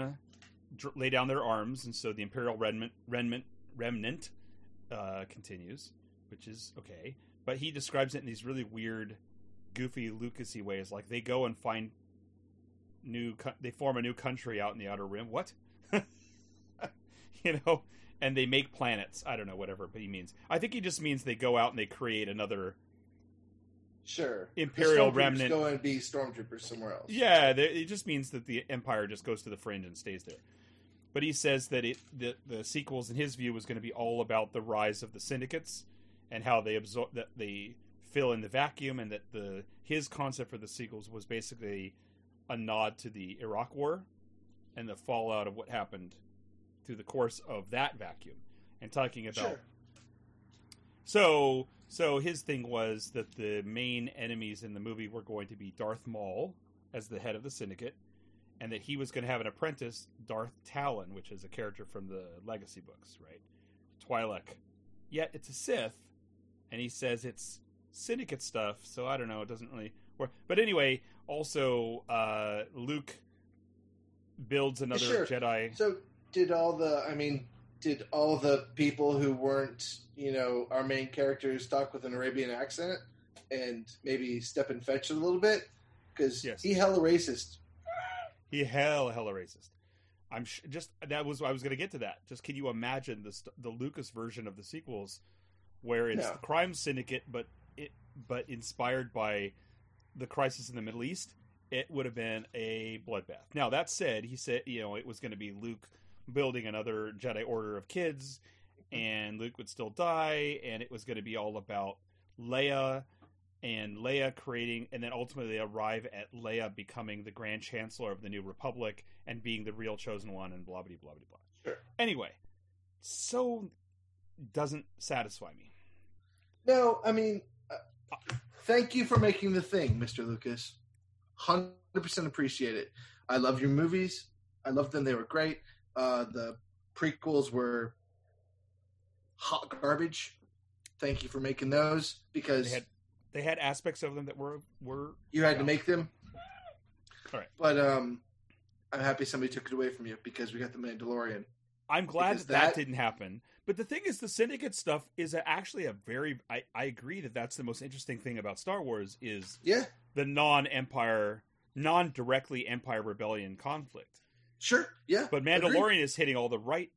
to lay down their arms. And so the Imperial remnant continues, which is okay. But he describes it in these really weird, goofy Lucas-y ways. Like they go and find they form a new country out in the Outer Rim. What? And they make planets. I don't know, whatever he means. I think he just means they go out and they create another Imperial remnant. Go and be stormtroopers somewhere else. Yeah, it just means that the Empire just goes to the fringe and stays there. But he says that the sequels, in his view, was going to be all about the rise of the syndicates and how they fill in the vacuum, and that his concept for the sequels was basically a nod to the Iraq War and the fallout of what happened through the course of that vacuum, and talking about so his thing was that the main enemies in the movie were going to be Darth Maul as the head of the syndicate, and that he was going to have an apprentice, Darth Talon, which is a character from the Legacy books, right? Twi'lek. Yet it's a Sith, and he says it's syndicate stuff, so I don't know, it doesn't really work. But anyway, also Luke builds another Jedi. So did all the people who weren't, our main characters talk with an Arabian accent and maybe step and fetch it a little bit? Because he hella racist. He hella racist. I was going to get to that. Just can you imagine the Lucas version of the sequels where it's the crime syndicate, but inspired by the crisis in the Middle East? It would have been a bloodbath. Now, that said, he said, it was going to be Luke building another Jedi Order of kids, and Luke would still die, and it was going to be all about Leia, and Leia creating, and then ultimately arrive at Leia becoming the Grand Chancellor of the New Republic and being the real chosen one, and blah, blah, blah, blah, blah. Sure. Anyway, so doesn't satisfy me. No, I mean, thank you for making the thing, Mr. Lucas. 100% appreciate it. I love your movies. I loved them. They were great. The prequels were hot garbage. Thank you for making those, because they had aspects of them that were you had to make them. All right, but I'm happy somebody took it away from you, because we got The Mandalorian. I'm glad that didn't happen. But the thing is, the syndicate stuff is actually a very... I agree that that's the most interesting thing about Star Wars is the non-Empire, non-directly Empire Rebellion conflict. Sure, yeah. But Mandalorian is hitting all the right...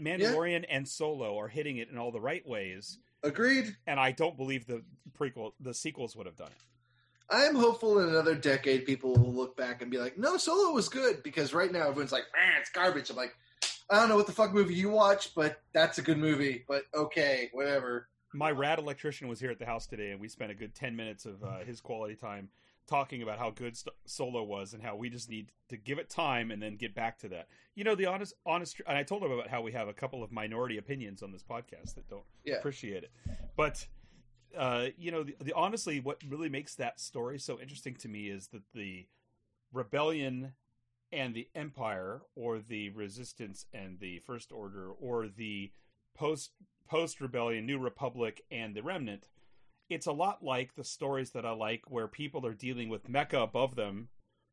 Mandalorian and Solo are hitting it in all the right ways. Agreed. And I don't believe the sequels would have done it. I'm hopeful in another decade people will look back and be like, no, Solo was good, because right now everyone's like, it's garbage. I'm like... I don't know what the fuck movie you watch, but that's a good movie. But okay, whatever. My rad electrician was here at the house today, and we spent a good 10 minutes of his quality time talking about how good Solo was and how we just need to give it time and then get back to that. The honest, and I told him about how we have a couple of minority opinions on this podcast that don't appreciate it. But, honestly, what really makes that story so interesting to me is that the rebellion and the Empire, or the Resistance and the First Order, or the post-rebellion, New Republic, and the Remnant, it's a lot like the stories that I like where people are dealing with Mecca above them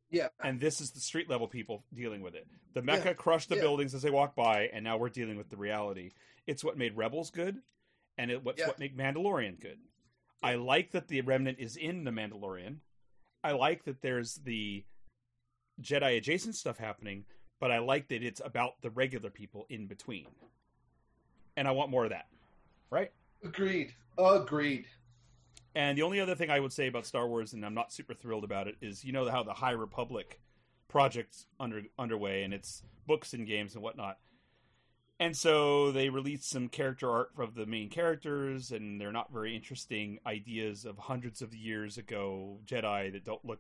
Yeah. And this is the street level people dealing with it. The mecha crushed the buildings as they walked by, and now we're dealing with the reality. It's what made Rebels good, and it's what made Mandalorian good. I like that the Remnant is in The Mandalorian. I like that there's the Jedi adjacent stuff happening, but I like that it's about the regular people in between. And I want more of that. Right? Agreed. And the only other thing I would say about Star Wars, and I'm not super thrilled about it, is you know how the High Republic project's underway, and it's books and games and whatnot. And so they released some character art of the main characters, and they're not very interesting ideas of hundreds of years ago Jedi that don't look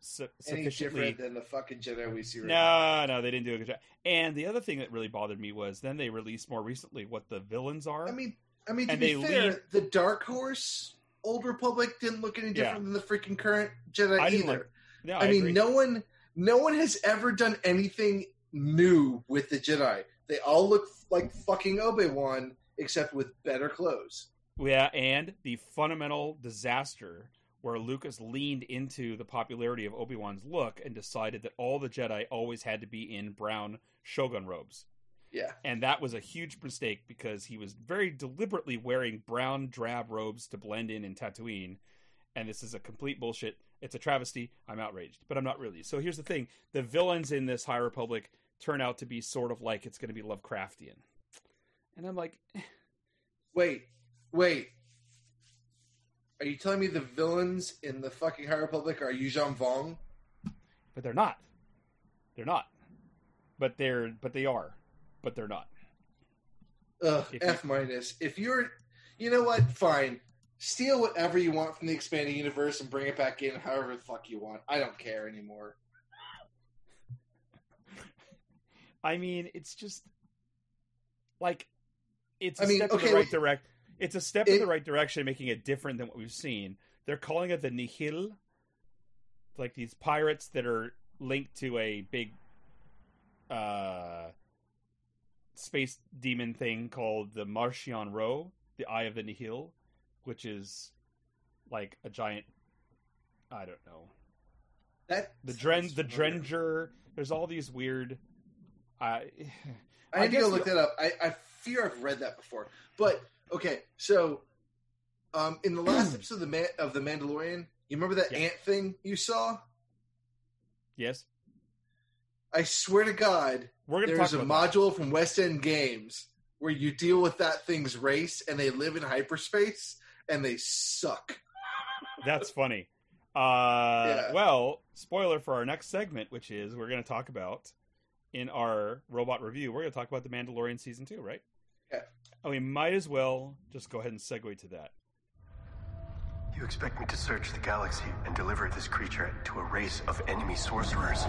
sufficiently any different than the fucking Jedi we see right now. No, they didn't do a good job. And the other thing that really bothered me was then they released more recently what the villains are. I mean, to be fair, the Dark Horse, Old Republic didn't look any different than the freaking current Jedi either. I agree. no one has ever done anything new with the Jedi. They all look like fucking Obi-Wan, except with better clothes. Yeah, and the fundamental disaster where Lucas leaned into the popularity of Obi-Wan's look and decided that all the Jedi always had to be in brown Shogun robes. Yeah. And that was a huge mistake because he was very deliberately wearing brown drab robes to blend in Tatooine. And this is a complete bullshit. It's a travesty. I'm outraged, but I'm not really. So here's the thing. The villains in this High Republic turn out to be sort of like it's going to be Lovecraftian. And I'm like... Wait. Are you telling me the villains in the fucking High Republic are Yuuzhan Vong? But they're not. But they are. Ugh, F-. If you're... You know what? Fine. Steal whatever you want from the expanding universe and bring it back in however the fuck you want. I don't care anymore. I mean, it's just... Like, it's a step in the right direction. It's a step in the right direction, making it different than what we've seen. They're calling it the Nihil. Like these pirates that are linked to a big space demon thing called the Martian Ro, the Eye of the Nihil, which is like a giant... I don't know. The Drenger. There's all these weird... I need to go look that up. I fear I've read that before. But... Okay, so in the last episode of The Mandalorian, you remember that ant thing you saw? Yes. I swear to God, there's a module from West End Games where you deal with that thing's race, and they live in hyperspace, and they suck. That's funny. Well, spoiler for our next segment, which is we're going to talk about, in our robot review, we're going to talk about The Mandalorian Season 2, right? Yeah. Oh, we might as well just go ahead and segue to that. You expect me to search the galaxy and deliver this creature to a race of enemy sorcerers?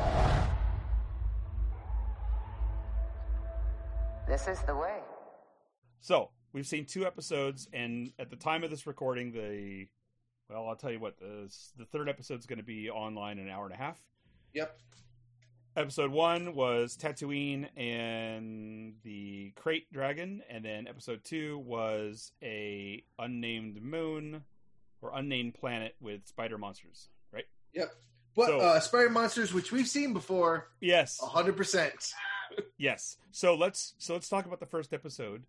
This is the way. So, we've seen 2 episodes, and at the time of this recording, I'll tell you what, the third episode's going to be online in an hour and a half. Yep. Episode 1 was Tatooine and the Krayt Dragon, and then episode 2 was a unnamed moon or unnamed planet with spider monsters, right? Yep. But spider monsters, which we've seen before. Yes. 100%. Yes. So let's talk about the first episode.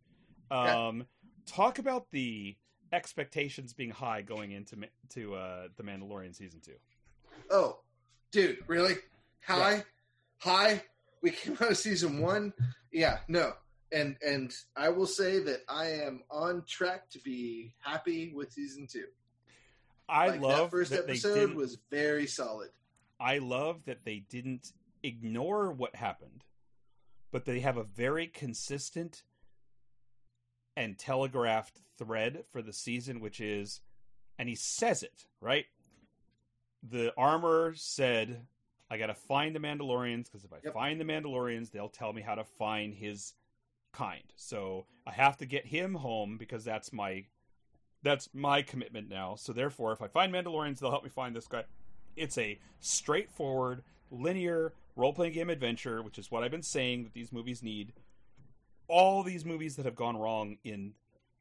Talk about the expectations being high going into The Mandalorian Season 2. Oh, dude, really? High? Yeah. Hi, we came out of season 1. Yeah, no. And I will say that I am on track to be happy with season 2. That first episode was very solid. I love that they didn't ignore what happened, but they have a very consistent and telegraphed thread for the season, which is, and he says it, right? The armor said... I gotta find the Mandalorians, because if I find the Mandalorians, they'll tell me how to find his kind. So I have to get him home, because that's my commitment now. So therefore, if I find Mandalorians, they'll help me find this guy. It's a straightforward, linear, role-playing game adventure, which is what I've been saying that these movies need. All these movies that have gone wrong in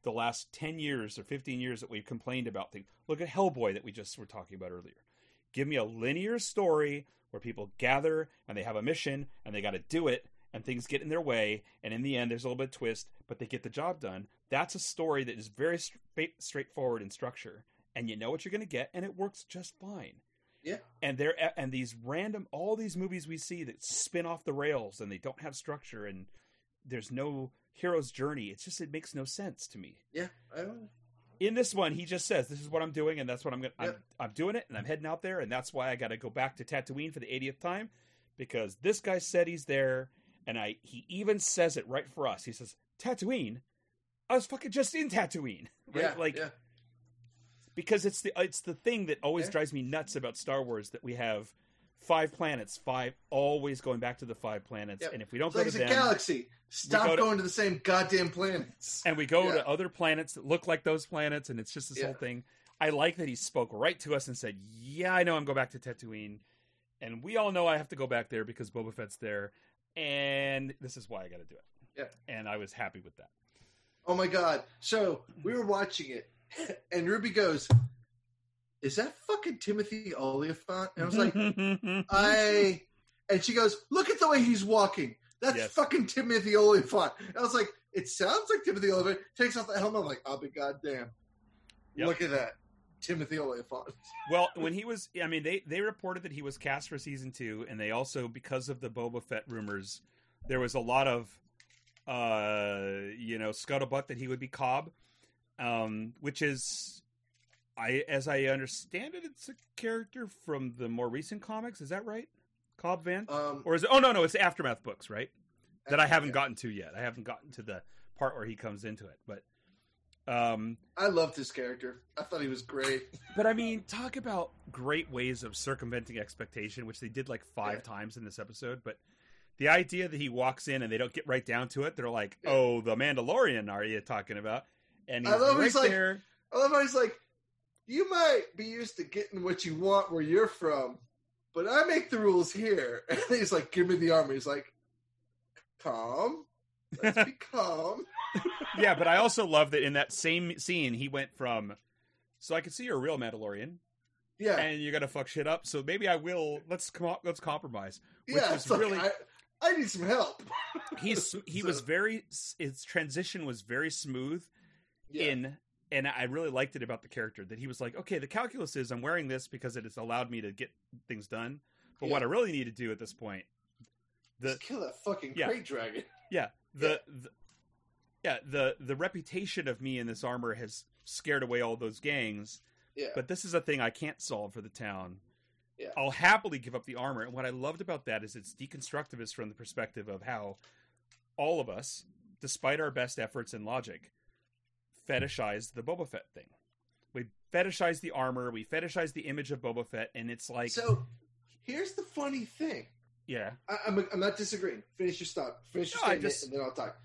the last 10 years or 15 years that we've complained about things. Look at Hellboy that we just were talking about earlier. Give me a linear story where people gather and they have a mission and they got to do it and things get in their way. And in the end, there's a little bit of twist, but they get the job done. That's a story that is very straightforward in structure, and you know what you're going to get, and it works just fine. Yeah. And these random, all these movies we see that spin off the rails and they don't have structure and there's no hero's journey. It's just, it makes no sense to me. Yeah. I don't. In this one, he just says, this is what I'm doing and that's what I'm going to, yeah. I'm doing it and I'm heading out there. And that's why I got to go back to Tatooine for the 80th time, because this guy said he's there. And he even says it right for us. He says, Tatooine. I was fucking just in Tatooine. Right? Yeah. Like, yeah. Because it's the thing that always drives me nuts about Star Wars, that we have five planets, always going back to the five planets. Yep. And if we don't go to them, galaxy, stop going to the same goddamn planets. And we go to other planets that look like those planets. And it's just this whole thing. I like that he spoke right to us and said, yeah, I know I'm going back to Tatooine. And we all know I have to go back there because Boba Fett's there. And this is why I got to do it. Yeah. And I was happy with that. Oh my God. So we were watching it. And Ruby goes, is that fucking Timothy Oliphant? And I was like, and she goes, look at the way he's walking. That's fucking Timothy Oliphant. And I was like, it sounds like Timothy Oliphant. Takes off the helmet. I'm like, I'll be goddamn. Yep. Look at that. Timothy Oliphant. Well, when he was, I mean, they reported that he was cast for season 2. And they also, because of the Boba Fett rumors, there was a lot of, scuttlebutt that he would be Cobb. Which is, as I understand it, it's a character from the more recent comics. Is that right? Cobb Vanth? Or is it? Oh, no. It's the Aftermath books, right? That I haven't gotten to yet. I haven't gotten to the part where he comes into it. But I loved his character. I thought he was great. But, I mean, talk about great ways of circumventing expectation, which they did like five times in this episode. But the idea that he walks in and they don't get right down to it, they're like, oh, The Mandalorian, are you talking about? And I love how he's like, you might be used to getting what you want where you're from, but I make the rules here. And he's like, give me the armor. He's like, calm. Let's be calm. Yeah, but I also love that in that same scene, he went from, so I can see you're a real Mandalorian. Yeah. And you're going to fuck shit up. So maybe I will. Let's compromise. Which was really... I need some help. His transition was very smooth. Yeah. And I really liked it about the character that he was like, okay, the calculus is I'm wearing this because it has allowed me to get things done. But what I really need to do at this point, just kill that fucking great dragon. Yeah. The reputation of me in this armor has scared away all those gangs. Yeah. But this is a thing I can't solve for the town. Yeah. I'll happily give up the armor. And what I loved about that is it's deconstructivist from the perspective of how all of us, despite our best efforts and logic, fetishized the Boba Fett thing. We fetishized the armor. We fetishized the image of Boba Fett, and it's like. So, here's the funny thing. Yeah, I'm not disagreeing. Finish your stop. Finish your statement, and then I'll talk.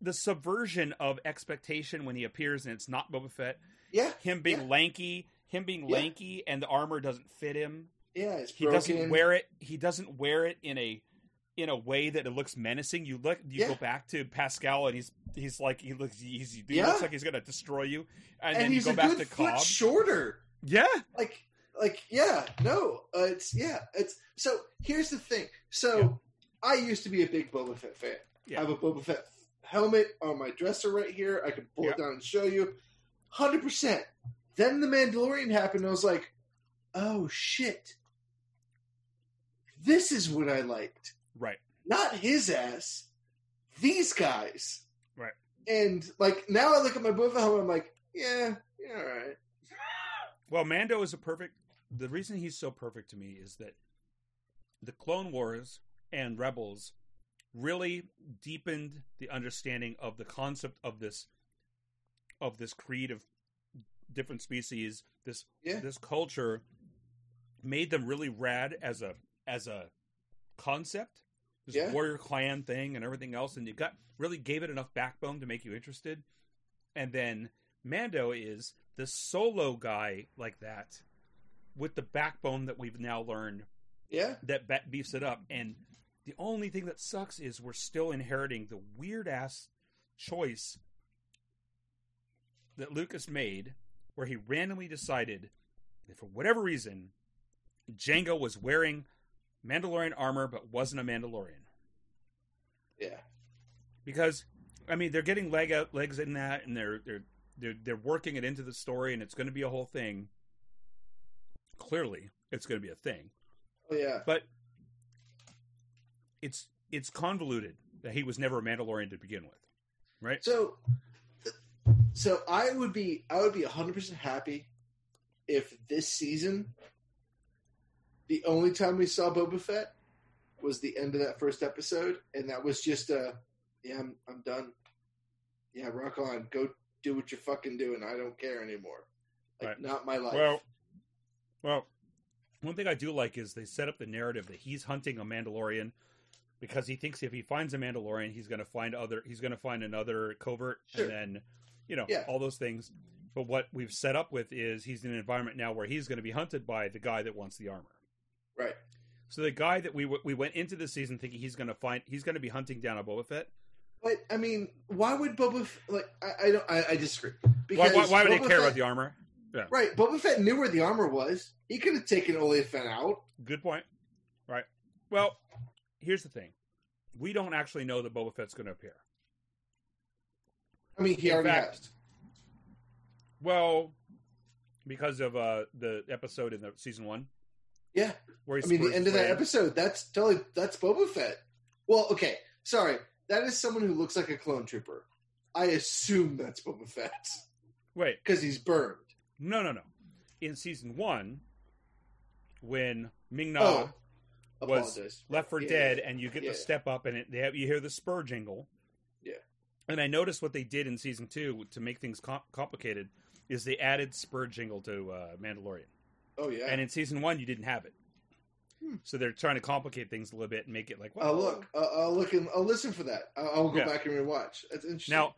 The subversion of expectation when he appears and it's not Boba Fett. Yeah, him being lanky, and the armor doesn't fit him. Yeah, it's broken. He doesn't wear it in a way that it looks menacing. You go back to Pascal and he looks like he's going to destroy you. And then you go back to Cobb. Shorter. Yeah. So here's the thing. So I used to be a big Boba Fett fan. Yeah. I have a Boba Fett helmet on my dresser right here. I can pull it down and show you 100%. Then The Mandalorian happened. And I was like, oh shit. This is what I liked. Right. Not his ass. These guys. Right. And, like, now I look at my Boba helmet and I'm like, yeah, all right. Well, Mando is the reason he's so perfect to me is that the Clone Wars and Rebels really deepened the understanding of the concept of this creed of different species, this culture, made them really rad as a concept, this warrior clan thing and everything else, and really gave it enough backbone to make you interested. And then Mando is the solo guy like that with the backbone that we've now learned that beefs it up. And the only thing that sucks is we're still inheriting the weird ass choice that Lucas made where he randomly decided that for whatever reason Jango was wearing Mandalorian armor but wasn't a Mandalorian. Yeah. Because, I mean, they're getting legs in that, and they're working it into the story, and it's going to be a whole thing. Clearly, it's going to be a thing. Oh, yeah. But it's convoluted that he was never a Mandalorian to begin with, right? So I would be 100% happy if this season, the only time we saw Boba Fett was the end of that first episode, and that was just a, yeah, I'm done. Yeah, rock on. Go do what you're fucking doing. I don't care anymore. Like, right. Not my life. Well, one thing I do like is they set up the narrative that he's hunting a Mandalorian because he thinks if he finds a Mandalorian, he's going to find another covert, sure. And then, yeah. All those things. But what we've set up with is he's in an environment now where he's going to be hunted by the guy that wants the armor. Right. So the guy that we went into the season thinking he's going to be hunting down a Boba Fett. But I mean, why would Boba Fett, I disagree. Because why would Boba they care Fett, about the armor? Yeah. Right. Boba Fett knew where the armor was. He could have taken Oliphant out. Good point. Right. Well, here's the thing: we don't actually know that Boba Fett's going to appear. I mean, he already has. Well, because of the episode in the season one. Yeah. Where he's, I mean, the end of that episode. That's Boba Fett. Well, okay. Sorry. That is someone who looks like a clone trooper. I assume that's Boba Fett. Wait. Because he's burned. No. In season one, when Ming-Na was left for dead, and you get the step up, and you hear the spur jingle. Yeah. And I noticed what they did in season two to make things complicated is they added spur jingle to Mandalorian. Oh, yeah. And in season one, you didn't have it. So they're trying to complicate things a little bit and make it like, wow. I'll listen for that. I'll go back and rewatch. That's interesting.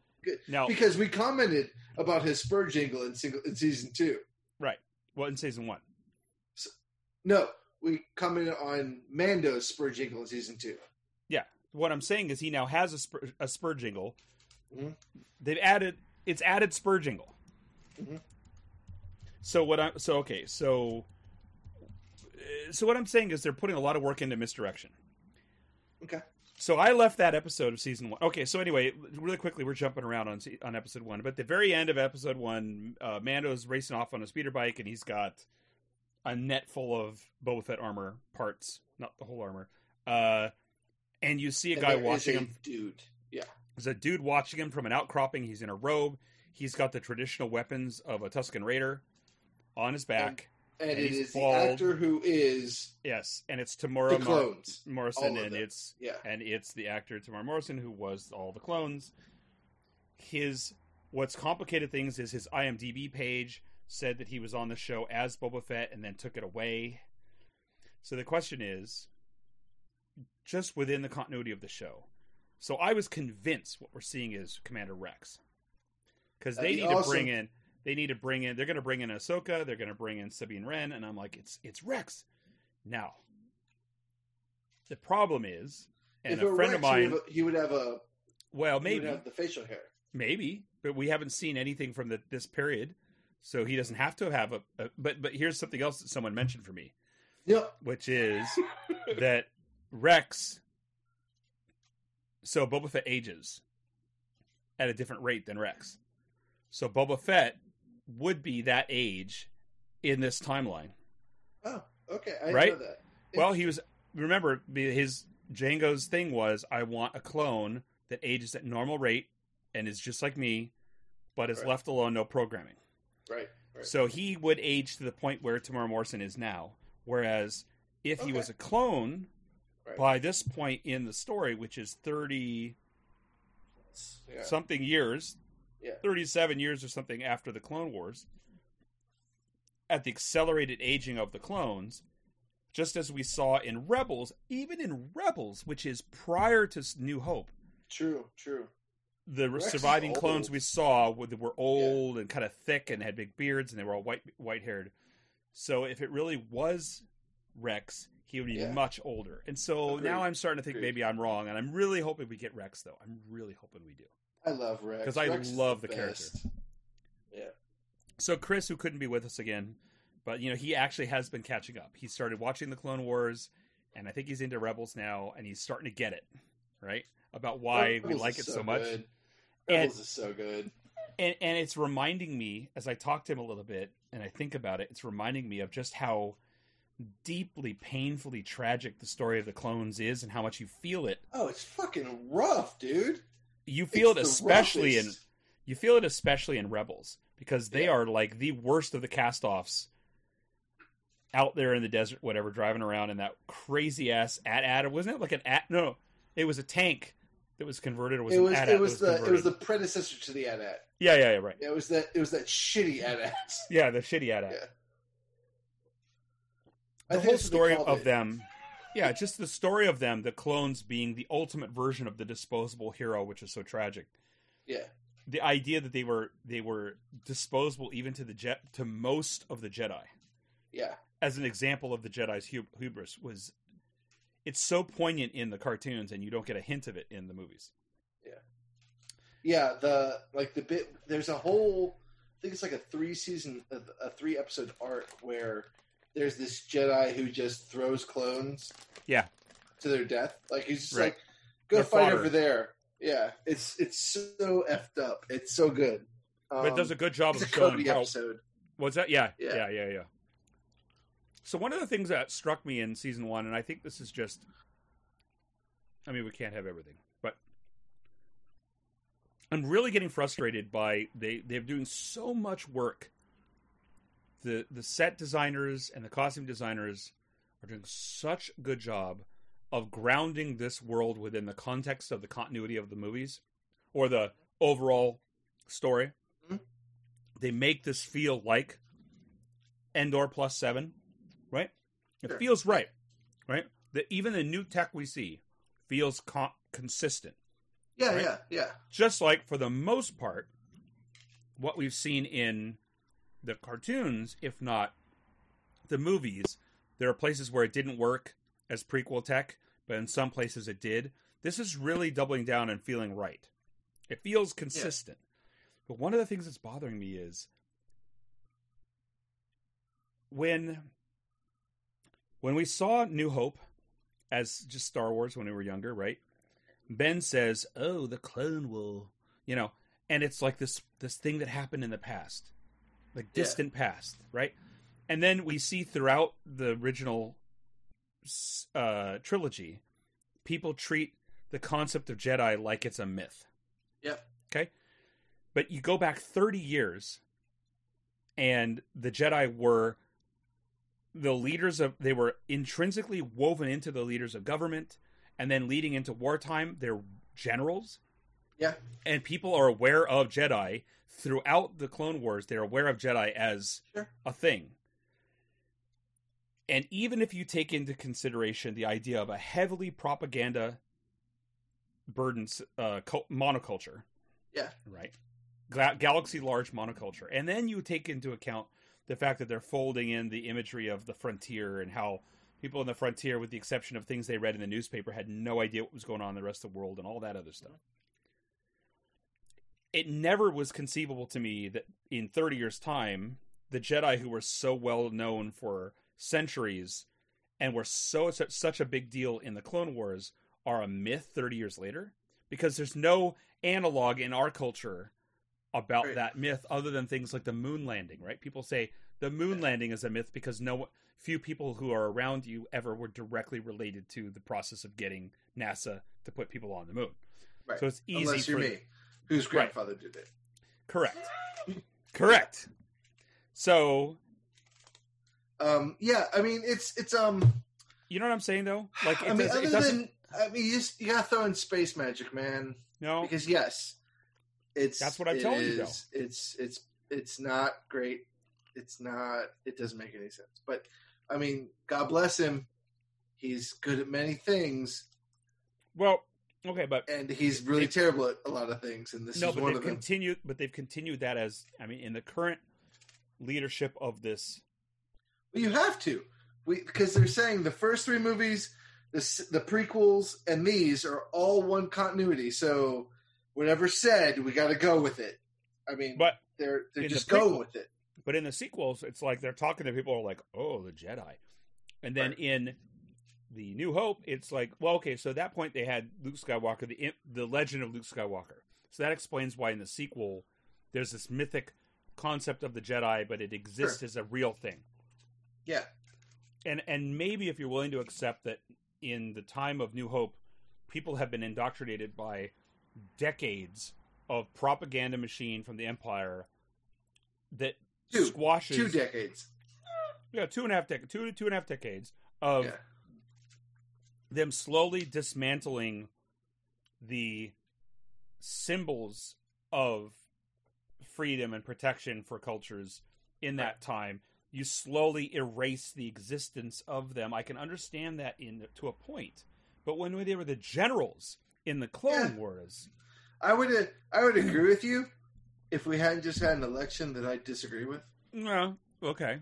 Now, because we commented about his spur jingle in season two. Right. Well, in season one. So, no, we commented on Mando's spur jingle in season two. Yeah. What I'm saying is he now has a spur jingle. Mm-hmm. It's added spur jingle. Mm-hmm. So what I'm saying is they're putting a lot of work into misdirection. Okay. So I left that episode of season one. Okay, so anyway, really quickly, we're jumping around on episode one. But at the very end of episode one, Mando's racing off on a speeder bike, and he's got a net full of Boba Fett armor parts. Not the whole armor. And you see a guy watching him. Dude. Yeah. There's a dude watching him from an outcropping. He's in a robe. He's got the traditional weapons of a Tusken Raider on his back. And it is bald. The actor who is... Yes, and it's Tamora Morrison, and it's the actor Tamora Morrison who was all the clones. What's complicated things is his IMDb page said that he was on the show as Boba Fett and then took it away. So the question is, just within the continuity of the show. So I was convinced what we're seeing is Commander Rex. Because they need to bring in... They're going to bring in Ahsoka. They're going to bring in Sabine Wren, and I'm like, it's Rex. Now, the problem is, and if a friend Rex, of mine, he would have well, maybe he would have the facial hair, maybe, but we haven't seen anything from this period, so he doesn't have to have a. But here's something else that someone mentioned for me, which is that Rex. So Boba Fett ages at a different rate than Rex, so Boba Fett would be that age in this timeline. Oh, okay. I know that. Well, remember, his Django's thing was, I want a clone that ages at normal rate and is just like me, but is left alone, no programming. Right. So he would age to the point where Tamora Morrison is now. Whereas if he was a clone, by this point in the story, which is 30-something years... Yeah. 37 years or something after the Clone Wars, at the accelerated aging of the clones, just as we saw in Rebels, which is prior to New Hope. True. The Rex surviving clones we saw were old and kind of thick and had big beards and they were all white-haired. So if it really was Rex, he would be much older. And so now I'm starting to think maybe I'm wrong, and I'm really hoping we get Rex, though. I'm really hoping we do. I love Rex. Because I love the character. Yeah. So Chris, who couldn't be with us again, But, you know, he actually has been catching up. He started watching the Clone Wars, and I think he's into Rebels now, and he's starting to get it, right? About why Rebels we like it so much. Good. Rebels is so good. And it's reminding me, as I talk to him a little bit, and I think about it, it's reminding me of just how deeply, painfully tragic the story of the clones is and how much you feel it. Oh, it's fucking rough, dude. You feel it especially in Rebels, because they are like the worst of the cast-offs out there in the desert, whatever, driving around in that crazy ass AT-AT. Wasn't it like an AT? No, it was a tank that was converted. Or was it was an AT-AT it was the predecessor to the AT-AT. Yeah, right. Yeah, it was that shitty AT-AT. Yeah, the shitty AT-AT. Yeah. The whole story of them, yeah, just the story of them, the clones being the ultimate version of the disposable hero, which is so tragic. Yeah, the idea that they were disposable even to most of the Jedi. Yeah, as an example of the Jedi's hubris was, it's so poignant in the cartoons, and you don't get a hint of it in the movies. Yeah. The bit there's a whole, I think it's like a 3-episode arc where there's this Jedi who just throws clones to their death. Like, he's just like, go fight over there. Yeah, it's so effed up. It's so good. But it does a good job of showing how... episode. What's that? Yeah. So one of the things that struck me in season 1, and I think this is just... I mean, we can't have everything, but... I'm really getting frustrated by... They're doing so much work. The set designers and the costume designers are doing such a good job of grounding this world within the context of the continuity of the movies or the overall story. Mm-hmm. They make this feel like Endor +7, right? Sure. It feels right? Even the new tech we see feels consistent. Yeah, right? yeah. Just like, for the most part, what we've seen in the cartoons, if not the movies, there are places where it didn't work as prequel tech, but in some places it did. This is really doubling down and feeling right. It feels consistent. Yeah. But one of the things that's bothering me is when we saw New Hope as just Star Wars when we were younger, right? Ben says, oh, the clone will, you know, and it's like this thing that happened in the past. Like distant past, right? And then we see throughout the original trilogy, people treat the concept of Jedi like it's a myth. Yep. Okay? But you go back 30 years, and the Jedi were they were intrinsically woven into the leaders of government, and then leading into wartime, they're generals. Yeah. And people are aware of Jedi. Throughout the Clone Wars, they're aware of Jedi as a thing. And even if you take into consideration the idea of a heavily propaganda-burdened monoculture. Yeah. Right? Galaxy-large monoculture. And then you take into account the fact that they're folding in the imagery of the frontier and how people in the frontier, with the exception of things they read in the newspaper, had no idea what was going on in the rest of the world and all that other stuff. It never was conceivable to me that in 30 years' time, the Jedi who were so well known for centuries and were such a big deal in the Clone Wars are a myth 30 years later, because there's no analog in our culture about that myth other than things like the moon landing, right? People say the moon landing is a myth because few people who are around you ever were directly related to the process of getting NASA to put people on the moon. Right. So it's easy. Unless you're me. Whose grandfather did it. Correct. So I mean it's you know what I'm saying though? Like you gotta throw in space magic, man. No. Because that's what I'm telling you though. It's not great. It doesn't make any sense. But I mean, God bless him. He's good at many things. Well, okay, but and he's really terrible at a lot of things, and this is one of them. But they've continued that as in the current leadership of this. Well, you have to, because they're saying the first three movies, the prequels, and these are all one continuity. So whatever said, we got to go with it. I mean, but they're just going with it. But in the sequels, it's like they're talking to people who are like, oh, the Jedi. And then in The New Hope, it's like, well, okay, so at that point they had Luke Skywalker, the legend of Luke Skywalker. So that explains why in the sequel there's this mythic concept of the Jedi, but it exists as a real thing. Yeah. And maybe if you're willing to accept that in the time of New Hope, people have been indoctrinated by decades of propaganda machine from the Empire that squashes 2 decades. Yeah, 2.5 decades. Two and a half decades of them slowly dismantling the symbols of freedom and protection for cultures in that time. You slowly erase the existence of them. I can understand that to a point, but when they were the generals in the Clone Wars, I would agree with you if we hadn't just had an election that I disagree with. No, okay.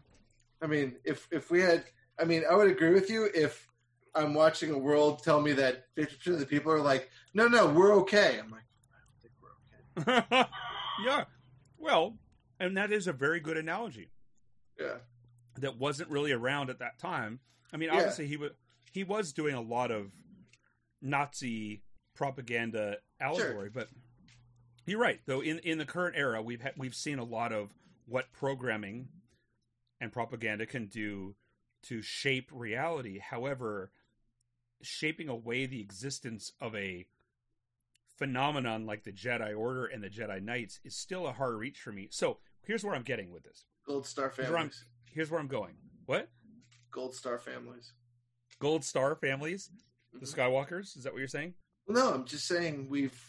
I mean, if we had, I mean, I would agree with you if I'm watching a world tell me that 50% of the people are like, no, we're okay. I'm like, I don't think we're okay. Yeah. Well, and that is a very good analogy. Yeah. That wasn't really around at that time. I mean, obviously he was doing a lot of Nazi propaganda allegory, but you're right. Though in the current era, we've seen a lot of what programming and propaganda can do to shape reality. However, shaping away the existence of a phenomenon like the Jedi Order and the Jedi Knights is still a hard reach for me. So here's where I'm getting with this. Gold Star families. Here's where I'm going. What? Gold Star families. Gold Star families? Mm-hmm. The Skywalkers? Is that what you're saying? Well, no, I'm just saying we've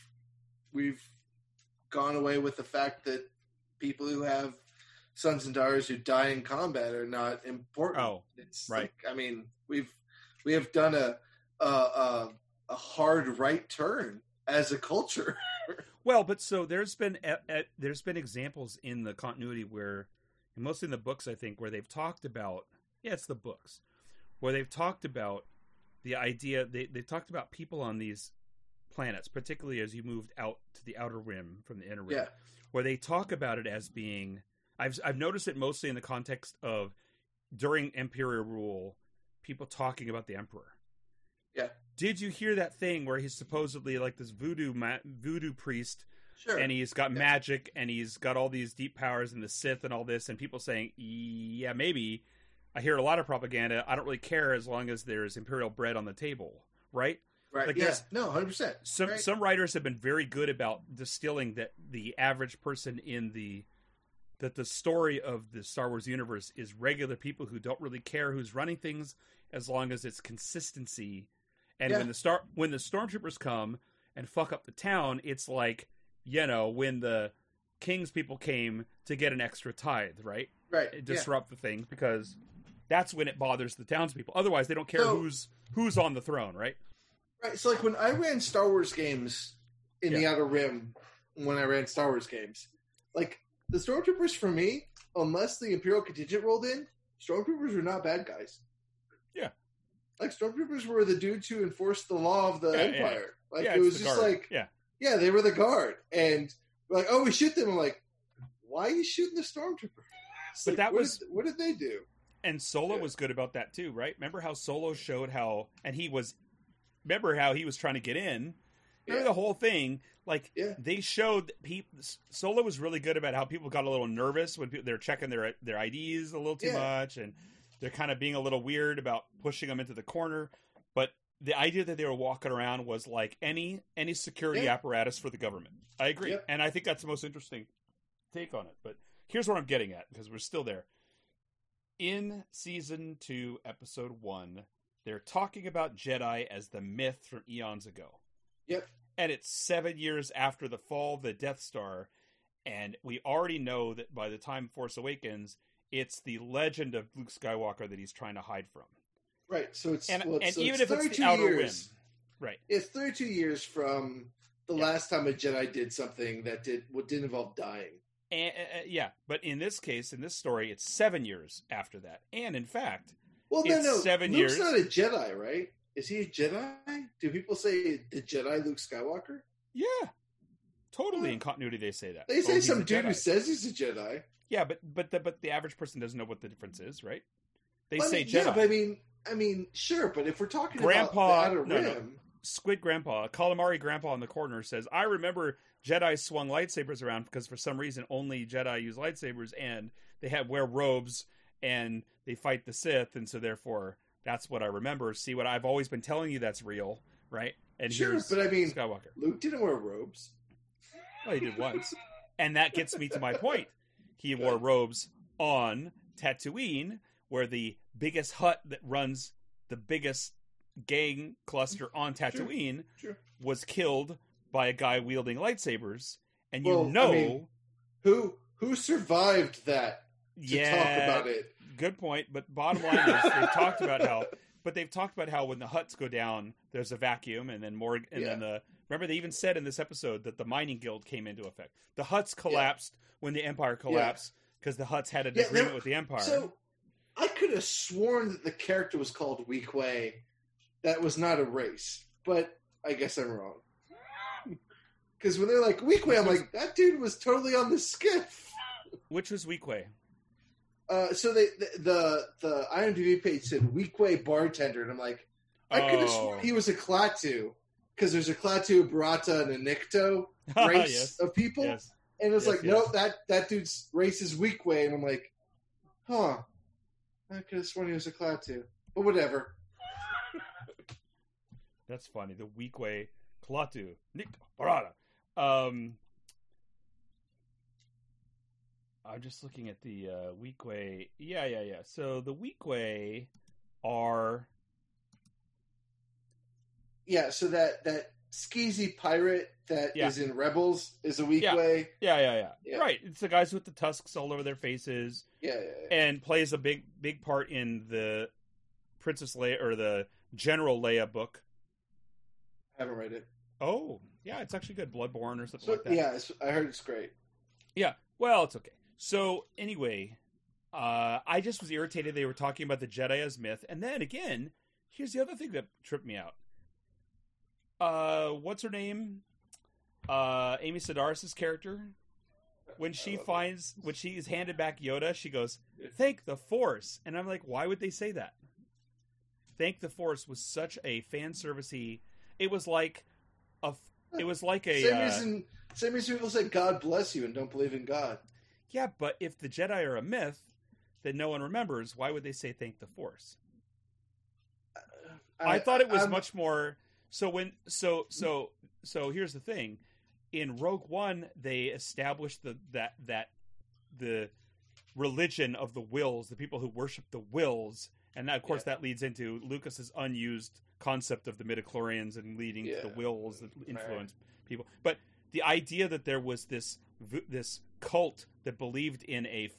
gone away with the fact that people who have sons and daughters who die in combat are not important. Oh, it's right. Like, I mean, we have done a hard right turn as a culture. Well, but so there's been examples in the continuity where, and mostly in the books, I think, where they've talked about the idea they've talked about people on these planets, particularly as you moved out to the outer rim from the inner rim, where they talk about it as being. I've noticed it mostly in the context of during Imperial rule, people talking about the Emperor. Yeah. Did you hear that thing where he's supposedly like this voodoo priest, and he's got magic and he's got all these deep powers and the Sith and all this, and people saying, yeah, maybe. I hear a lot of propaganda. I don't really care as long as there's Imperial bread on the table, right? Right. Like no, 100%. Some writers have been very good about distilling that the average person that the story of the Star Wars universe is regular people who don't really care who's running things as long as it's consistency. And when the stormtroopers come and fuck up the town, it's like, you know, when the king's people came to get an extra tithe, right? Right. Disrupt the thing, because that's when it bothers the townspeople. Otherwise, they don't care who's on the throne, right? Right. So, like, when I ran Star Wars games in the Outer Rim, like, the stormtroopers, for me, unless the Imperial contingent rolled in, stormtroopers were not bad guys. Yeah. Like, stormtroopers were the dudes who enforced the law of the Empire. Yeah. Like, it was just guard. Like, they were the guard. And, like, oh, we shoot them. I'm like, why are you shooting the stormtrooper? But like, what did they do? And Solo was good about that, too, right? Remember how Solo showed how, and he was trying to get in? Remember the whole thing? Like, they showed Solo was really good about how people got a little nervous when they're checking their IDs a little too much, and they're kind of being a little weird about pushing them into the corner. But the idea that they were walking around was like any security apparatus for the government. I agree. Yep. And I think that's the most interesting take on it. But here's what I'm getting at, because we're still there. In Season 2, Episode 1, they're talking about Jedi as the myth from eons ago. Yep. And it's 7 years after the fall of the Death Star, and we already know that by the time Force Awakens, it's the legend of Luke Skywalker that he's trying to hide from. Right, so it's... And if it's the Outer Rim. Right. It's 32 years from the last time a Jedi did something that didn't involve dying. And, but in this case, in this story, it's 7 years after that. And in fact, Luke's not a Jedi, right? Is he a Jedi? Do people say the Jedi Luke Skawalker? Yeah. Totally in continuity they say that. They say some dude who says he's a Jedi. Yeah, but the average person doesn't know what the difference is, right? They say Jedi. Yeah, but I mean, sure. But if we're talking about the Outer Rim, Squid Grandpa, Calamari Grandpa in the corner says, "I remember Jedi swung lightsabers around because for some reason only Jedi use lightsabers, and they wear robes and they fight the Sith, and so therefore that's what I remember. See what I've always been telling you? That's real, right?" And sure, but I mean, Skywalker. Luke didn't wear robes. Well, he did once, and that gets me to my point. He wore robes on Tatooine, where the biggest hut that runs the biggest gang cluster on Tatooine was killed by a guy wielding lightsabers. And who survived that to talk about it? Good point. But bottom line is they've talked about how when the huts go down, there's a vacuum, and then more. And then remember they even said in this episode that the mining guild came into effect. The huts collapsed when the Empire collapsed because the huts had an agreement with the Empire. So I could have sworn that the character was called Weequay. That was not a race, but I guess I'm wrong. Because when they're like Weequay, I'm like, that dude was totally on the skiff. Which was Weequay? So the IMDb page said Weequay bartender, and I'm like, I could have sworn he was a Klaatu, because there's a Klaatu, Barata, and a Nikto race of people, and it's no, that dude's race is Weequay, and I'm like, huh, I could have sworn he was a Klaatu, but whatever. That's funny. The Weequay, Klaatu, Nick, Barada. I'm just looking at the Weequay. Yeah. So the Weequay are... Yeah, so that skeezy pirate that is in Rebels is a Weequay. Yeah. Right. It's the guys with the tusks all over their faces. Yeah. And plays a big part in the Princess Leia, or the General Leia book. I haven't read it. Oh, yeah, it's actually good. Bloodborne or something like that. Yeah, I heard it's great. Yeah, well, it's okay. So, anyway, I just was irritated they were talking about the Jedi as myth. And then, again, here's the other thing that tripped me out. What's her name? Amy Sedaris's character. When she when she is handed back Yoda, she goes, "Thank the Force." And I'm like, why would they say that? Thank the Force was such a fan-service-y... It was like a same reason people say God bless you and don't believe in God. Yeah, but if the Jedi are a myth that no one remembers, why would they say thank the Force? I thought it was much more. So here's the thing: in Rogue One, they established the religion of the wills, the people who worship the wills, and that, of course that leads into Lucas's unused concept of the midichlorians and leading to the wills that influence people. But the idea that there was this cult that believed in a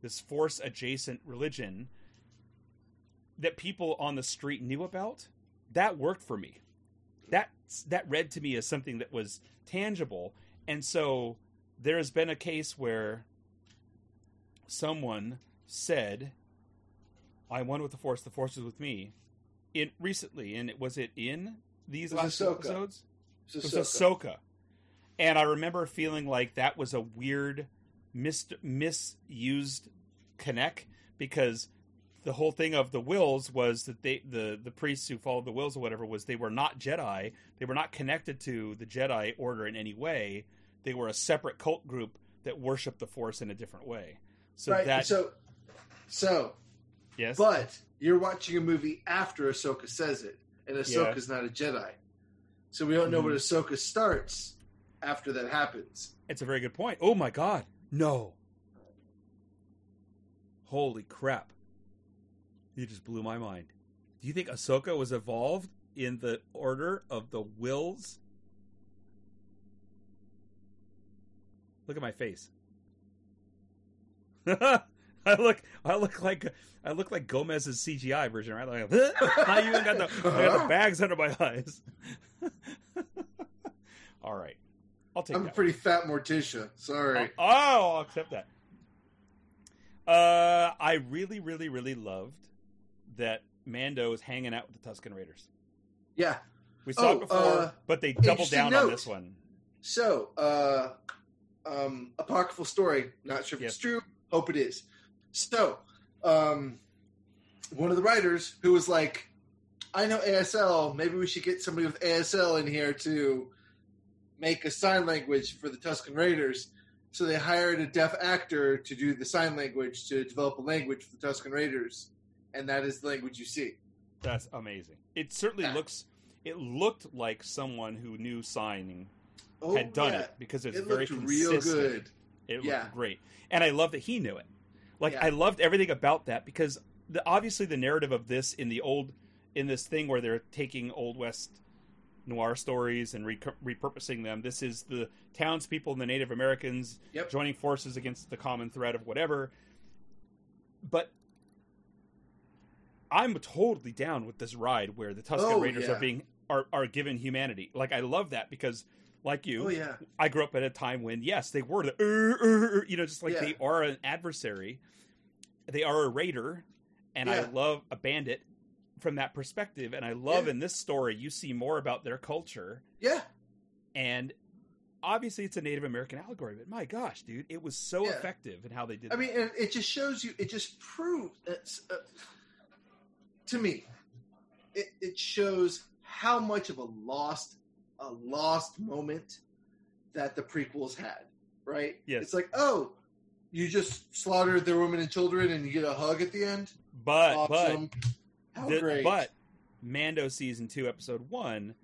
this force adjacent religion that people on the street knew about, that worked for me. That read to me as something that was tangible. And so there has been a case where someone said, "I won with the Force is with me." Recently, it was in these last episodes? It was Ahsoka. And I remember feeling like that was a weird, misused connect, because the whole thing of the wills was that the priests who followed the wills or whatever, was they were not Jedi. They were not connected to the Jedi Order in any way. They were a separate cult group that worshipped the Force in a different way. Yes. But you're watching a movie after Ahsoka says it, and Ahsoka's not a Jedi. So we don't know what Ahsoka starts after that happens. It's a very good point. Oh my God. No. Holy crap. You just blew my mind. Do you think Ahsoka was evolved in the Order of the Wills? Look at my face. I look like Gomez's CGI version, right? I even got the bags under my eyes. All right, I'll take. I'm that. A pretty fat Morticia. Sorry. I'll accept that. I really, really, really loved that Mando was hanging out with the Tusken Raiders. Yeah, we saw it before, but they doubled down on this one. So apocryphal story. Not sure if it's true. Hope it is. So, one of the writers who was like, I know ASL. Maybe we should get somebody with ASL in here to make a sign language for the Tusken Raiders. So they hired a deaf actor to do the sign language, to develop a language for the Tusken Raiders. And that is the language you see. That's amazing. It certainly looks... It looked like someone who knew signing had done it, because it's very consistent. It looked real good. It looked great. And I love that he knew it. Like, I loved everything about that, because obviously the narrative of this in this thing where they're taking Old West noir stories and repurposing them. This is the townspeople and the Native Americans joining forces against the common threat of whatever. But I'm totally down with this ride where the Tusken Raiders are given humanity. Like, I love that, because like you, I grew up at a time when, yes, they were the, just like they are an adversary. They are a raider. And I love a bandit from that perspective. And I love in this story, you see more about their culture. Yeah. And obviously it's a Native American allegory, but my gosh, dude, it was so effective in how they did it. I mean, and it just shows you, it just proves to me, it shows how much of a lost moment that the prequels had, right? Yes. It's like, oh, you just slaughtered their women and children and you get a hug at the end? But, awesome. But Mando Season 2, Episode 1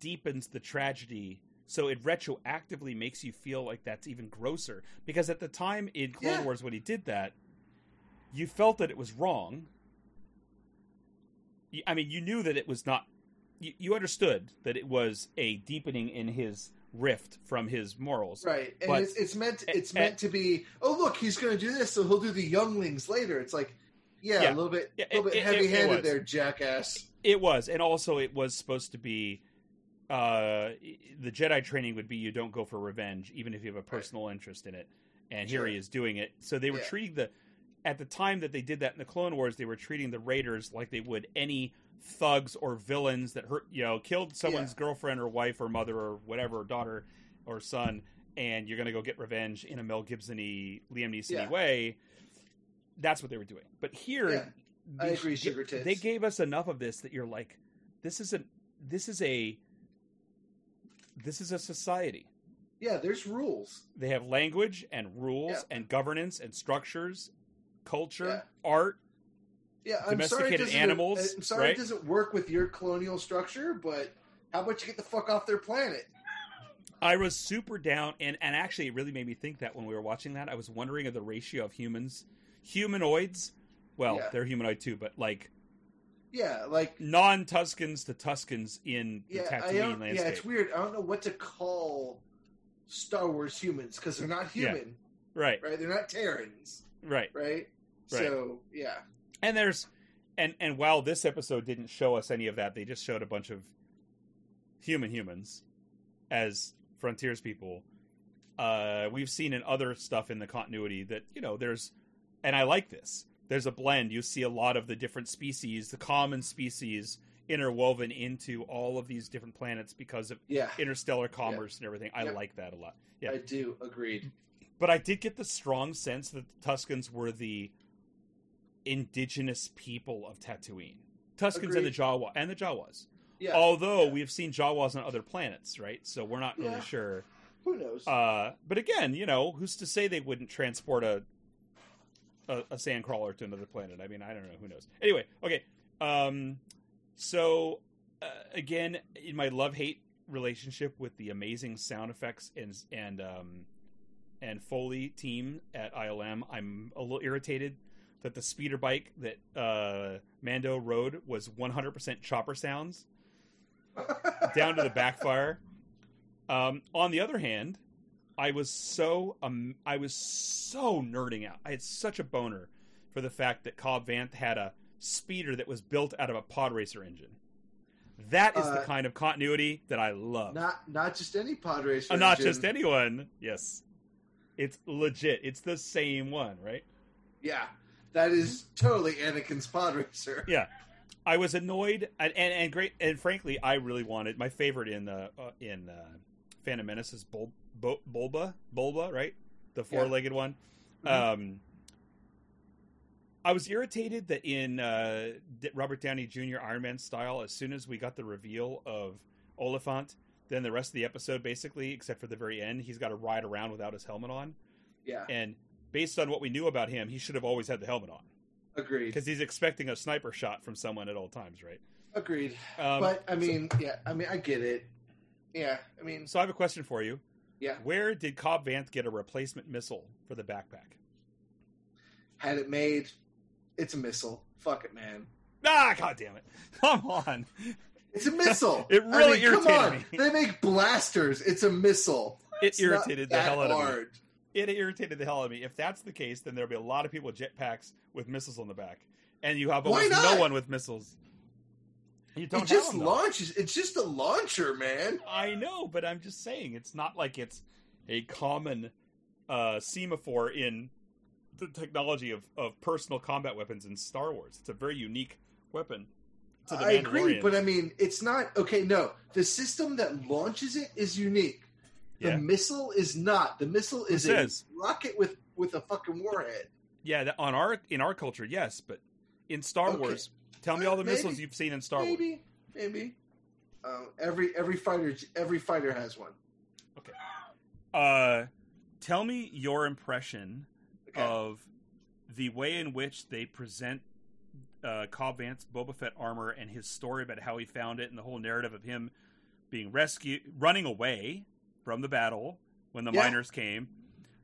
deepens the tragedy, so it retroactively makes you feel like that's even grosser. Because at the time in Clone Wars when he did that, you felt that it was wrong. I mean, you knew that it was not... You understood that it was a deepening in his rift from his morals. Right. And but it's meant to be, oh, look, he's going to do this, so he'll do the younglings later. It's like, a little bit, a little bit heavy-handed there, jackass. It was. And also it was supposed to be... the Jedi training would be you don't go for revenge, even if you have a personal interest in it. And here he is doing it. So they were treating the... At the time that they did that in the Clone Wars, they were treating the Raiders like they would any thugs or villains that hurt, killed someone's girlfriend or wife or mother or whatever, daughter or son, and you're going to go get revenge in a Mel Gibson-y, Liam Neeson-y way. That's what they were doing. But here, I agree, they gave us enough of this that you're like, this is a society. Yeah, there's rules. They have language and rules and governance and structures. Culture, art, domesticated animals. I'm sorry, it doesn't work with your colonial structure, but how about you get the fuck off their planet? I was super down, and actually it really made me think that when we were watching that, I was wondering of the ratio of humanoids. Well, they're humanoid too, but like, non-Tuskens to Tuskens in the Tatooine landscape. Yeah, it's weird. I don't know what to call Star Wars humans because they're not human, right? They're not Terrans, right. Right. So, yeah. And and while this episode didn't show us any of that, they just showed a bunch of humans as frontiers people. We've seen in other stuff in the continuity that, there's, and I like this, there's a blend. You see a lot of the different species, the common species interwoven into all of these different planets because of interstellar commerce and everything. I like that a lot. Yeah. I do. Agreed. But I did get the strong sense that the Tuskens were the indigenous people of Tatooine. Tuskens and the Jawas. Yeah. Although we've seen Jawas on other planets, right? So we're not really sure. Who knows? But again, who's to say they wouldn't transport a sandcrawler to another planet? I mean, I don't know. Who knows? Anyway, okay. Again, in my love-hate relationship with the amazing sound effects and Foley team at ILM, I'm a little irritated that the speeder bike that Mando rode was 100% chopper sounds down to the backfire. On the other hand, I was so nerding out. I had such a boner for the fact that Cobb Vanth had a speeder that was built out of a pod racer engine. That is the kind of continuity that I love. Not just any pod racer engine. Not just anyone. Yes. It's legit. It's the same one, right? Yeah. That is totally Anakin's pod racer. Yeah. I was annoyed and frankly I really wanted my favorite in Phantom Menace's Bulba, right? The four-legged one. Mm-hmm. I was irritated that in Robert Downey Jr. Iron Man style, as soon as we got the reveal of Oliphant, then the rest of the episode, basically, except for the very end, he's got to ride around without his helmet on. Yeah. And based on what we knew about him, he should have always had the helmet on. Agreed. Because he's expecting a sniper shot from someone at all times, right? Agreed. But, I mean, so, yeah, I mean, I get it. Yeah, I mean... So I have a question for you. Yeah. Where did Cobb Vanth get a replacement missile for the backpack? Had it made... It's a missile. Fuck it, man. Ah, goddamn it. Come on. It's a missile. It really irritated me. They make blasters. It's a missile. It irritated the hell out of me. It irritated the hell out of me. If that's the case, then there'll be a lot of people with jetpacks with missiles on the back. And you have almost no one with missiles. You don't have them. It just launches. It's just a launcher, man. I know, but I'm just saying. It's not like it's a common semaphore in... the technology of personal combat weapons in Star Wars. It's a very unique weapon to the Mandalorian. I agree, but I mean, it's not... Okay, no. The system that launches it is unique. The missile is not. The missile is a rocket with a fucking warhead. Yeah, in our culture, yes, but in Star Wars, tell me all the missiles you've seen in Star Wars. Maybe. Every fighter has one. Okay. Tell me your impression... Okay. Of the way in which they present Cobb Vanth's Boba Fett armor and his story about how he found it and the whole narrative of him being rescued, running away from the battle when the miners came,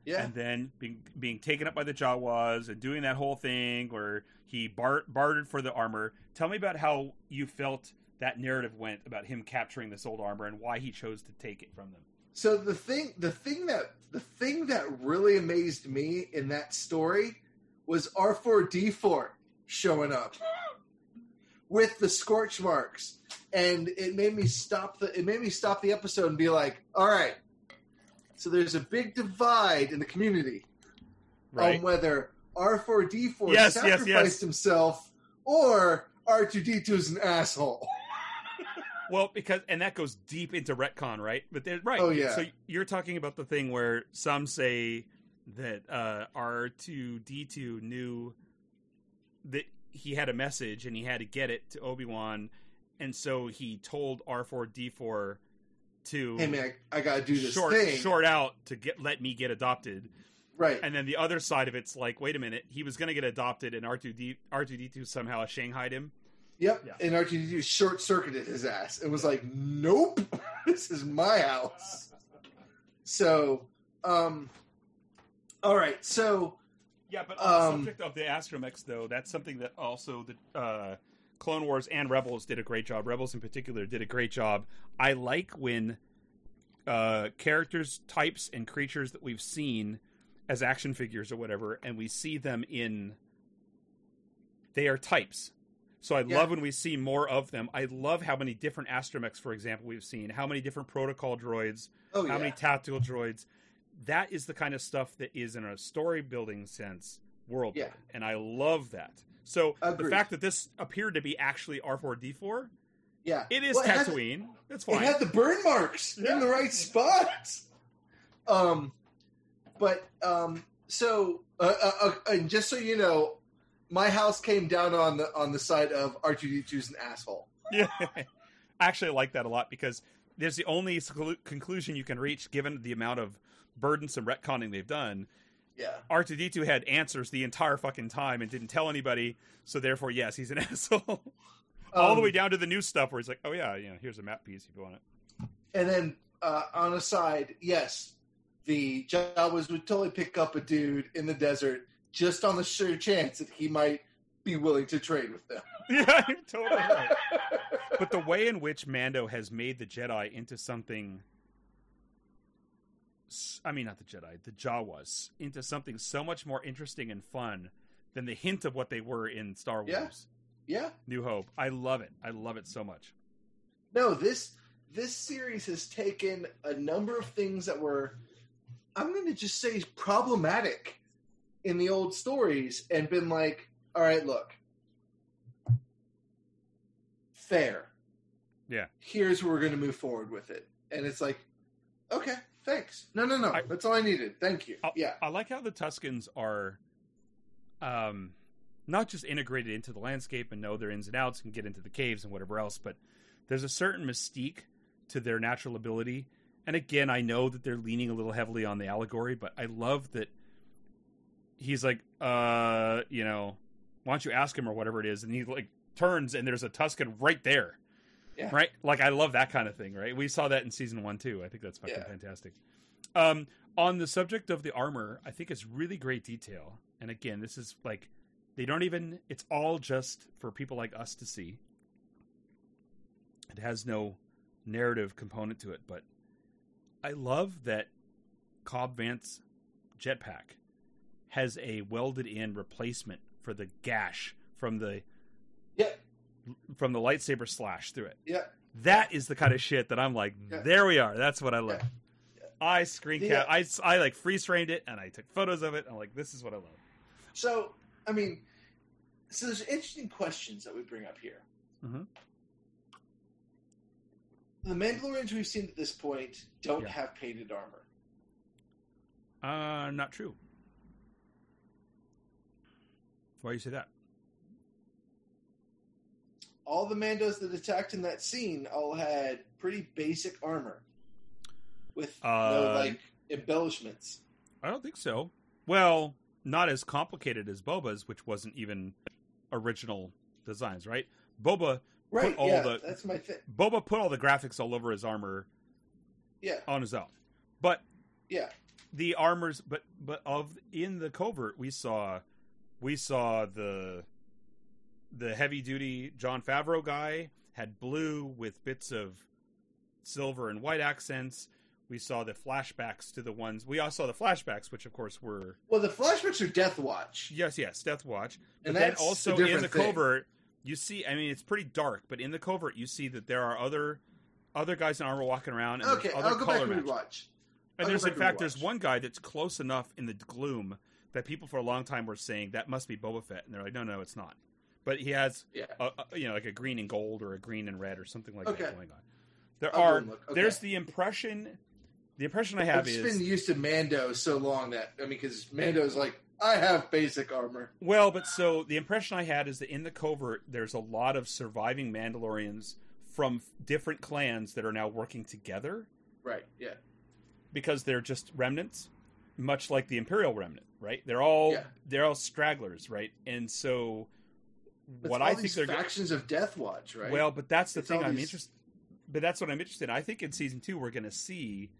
and then being taken up by the Jawas and doing that whole thing where he bartered for the armor. Tell me about how you felt that narrative went about him capturing this old armor and why he chose to take it from them. So the thing that really amazed me in that story was R4-D4 showing up with the scorch marks, and it made me stop the episode and be like, all right, so there's a big divide in the community on whether R4-D4 sacrificed himself or R2-D2 is an asshole. Well, because that goes deep into retcon, right? But they're right. Oh, yeah. So you're talking about the thing where some say that R2-D2 knew that he had a message and he had to get it to Obi-Wan, and so he told R4-D4 to, hey man, I gotta do this thing. Short out to let me get adopted. Right. And then the other side of it's like, wait a minute, he was gonna get adopted, and R2-D2 somehow shanghaied him. Yep, and R2-D2 short-circuited his ass. It was like, nope, this is my house. So, all right, so... Yeah, but on the subject of the Astromechs, though, that's something that also the Clone Wars and Rebels did a great job. Rebels in particular did a great job. I like when characters, types, and creatures that we've seen as action figures or whatever, and we see them in... They are types. So I love when we see more of them. I love how many different Astromechs, for example, we've seen. How many different protocol droids. Oh, how many tactical droids. That is the kind of stuff that is, in a story-building sense, world-building. Yeah. And I love that. So the fact that this appeared to be actually R4-D4, it is Tatooine. That's fine. It had the burn marks in the right spot. And just so you know, my house came down on the side of R2-D2's an asshole. Yeah, I actually like that a lot because there's the only conclusion you can reach given the amount of burdensome retconning they've done. Yeah, R2-D2 had answers the entire fucking time and didn't tell anybody, so therefore, yes, he's an asshole. All the way down to the new stuff where he's like, oh yeah, you know, here's a map piece if you want it. And then on a side, yes, the Jawas would totally pick up a dude in the desert just on the sure chance that he might be willing to trade with them. Yeah, you're totally right. But the way in which Mando has made the Jedi into something... I mean, not the Jedi, the Jawas, into something so much more interesting and fun than the hint of what they were in Star Wars. Yeah. New Hope. I love it. I love it so much. No, this series has taken a number of things that were, I'm going to just say, problematic in the old stories and been like, all right, look, fair. Yeah. Here's where we're going to move forward with it. And it's like, Okay, thanks. No. That's all I needed. Thank you. I like how the Tuskens are not just integrated into the landscape and know their ins and outs and get into the caves and whatever else, but there's a certain mystique to their natural ability. And again, I know that they're leaning a little heavily on the allegory, but I love that he's like, why don't you ask him or whatever it is? And he like turns and there's a Tusken right there. Yeah. Right? Like, I love that kind of thing, right? We saw that in season 1, too. I think that's fucking fantastic. On the subject of the armor, I think it's really great detail. And again, this is like, they don't even, it's all just for people like us to see. It has no narrative component to it, but I love that Cobb Vanth's jetpack has a welded-in replacement for the gash from the... Yeah. From the lightsaber slash through it. Yeah. That is the kind of shit that I'm like, there we are. That's what I love. Yeah. I screen cap. I like freeze framed it and I took photos of it. I'm like, this is what I love. So, I mean, so there's interesting questions that we bring up here. Mm-hmm. The Mandalorians we've seen at this point don't have painted armor. Not true. Why do you say that? All the Mandos that attacked in that scene all had pretty basic armor with no, like, embellishments. I don't think so. Well, not as complicated as Boba's, which wasn't even original designs, right? That's my thing. Boba put all the graphics all over his armor on his own. But the armors, but in the Covert, we saw the heavy-duty Jon Favreau guy had blue with bits of silver and white accents. We saw the flashbacks to the ones... We also saw the flashbacks, which, of course, were... Well, the flashbacks are Death Watch. Yes, Death Watch. But and then also in the Covert, you see... I mean, it's pretty dark, but in the Covert, you see that there are other guys in armor walking around. And okay, other I'll go color back and rewatch. And there's, in fact, there's one guy that's close enough in the gloom that people for a long time were saying, that must be Boba Fett. And they're like, no, it's not. But he has, like a green and gold or a green and red or something like that going on. There's the impression. The impression I have it's been used to Mando so long that because Mando's like, I have basic armor. Well, but so the impression I had is that in the Covert, there's a lot of surviving Mandalorians from different clans that are now working together. Right. Yeah. Because they're just remnants, much like the Imperial remnant. Right. They're all stragglers. Right. And so. But what all I think these factions of Death Watch, right? Well, but that's the thing I'm interested. But that's what I'm interested in. I think in season 2 we're going to see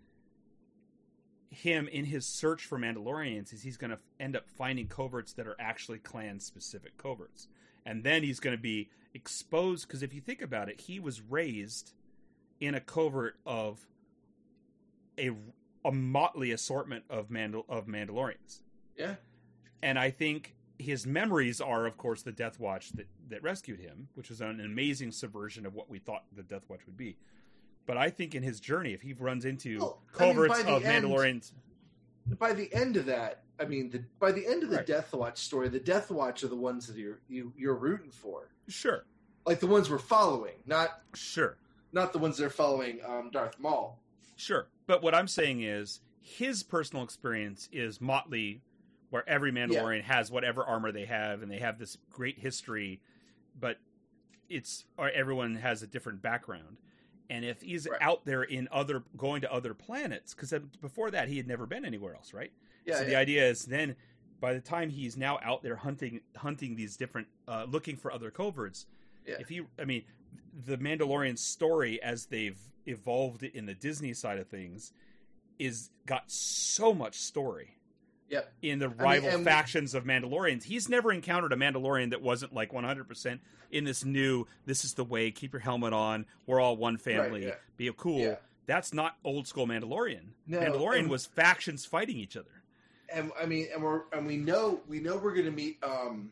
him in his search for Mandalorians. Is he's going to end up finding coverts that are actually clan specific coverts, and then he's going to be exposed. Because if you think about it, he was raised in a covert of a motley assortment of Mandalorians. Yeah, and I think. His memories are, of course, the Death Watch that rescued him, which was an amazing subversion of what we thought the Death Watch would be. But I think in his journey, if he runs into coverts of Mandalorians... By the end of that, by the end of the Death Watch story, the Death Watch are the ones that you're rooting for. Sure. Like the ones we're following, not the ones that are following Darth Maul. Sure. But what I'm saying is, his personal experience is motley... where every Mandalorian has whatever armor they have, and they have this great history, but everyone has a different background. And if he's out there going to other planets, because before that he had never been anywhere else, right? Yeah. So the idea is then, by the time he's now out there hunting these different, looking for other coverts. Yeah. The Mandalorian story as they've evolved it in the Disney side of things is got so much story. Yep. In the rival factions of Mandalorians. He's never encountered a Mandalorian that wasn't like 100% in this is the way, keep your helmet on, we're all one family, be cool. Yeah. That's not old school Mandalorian. No, Mandalorian was factions fighting each other. And we know we're going to meet God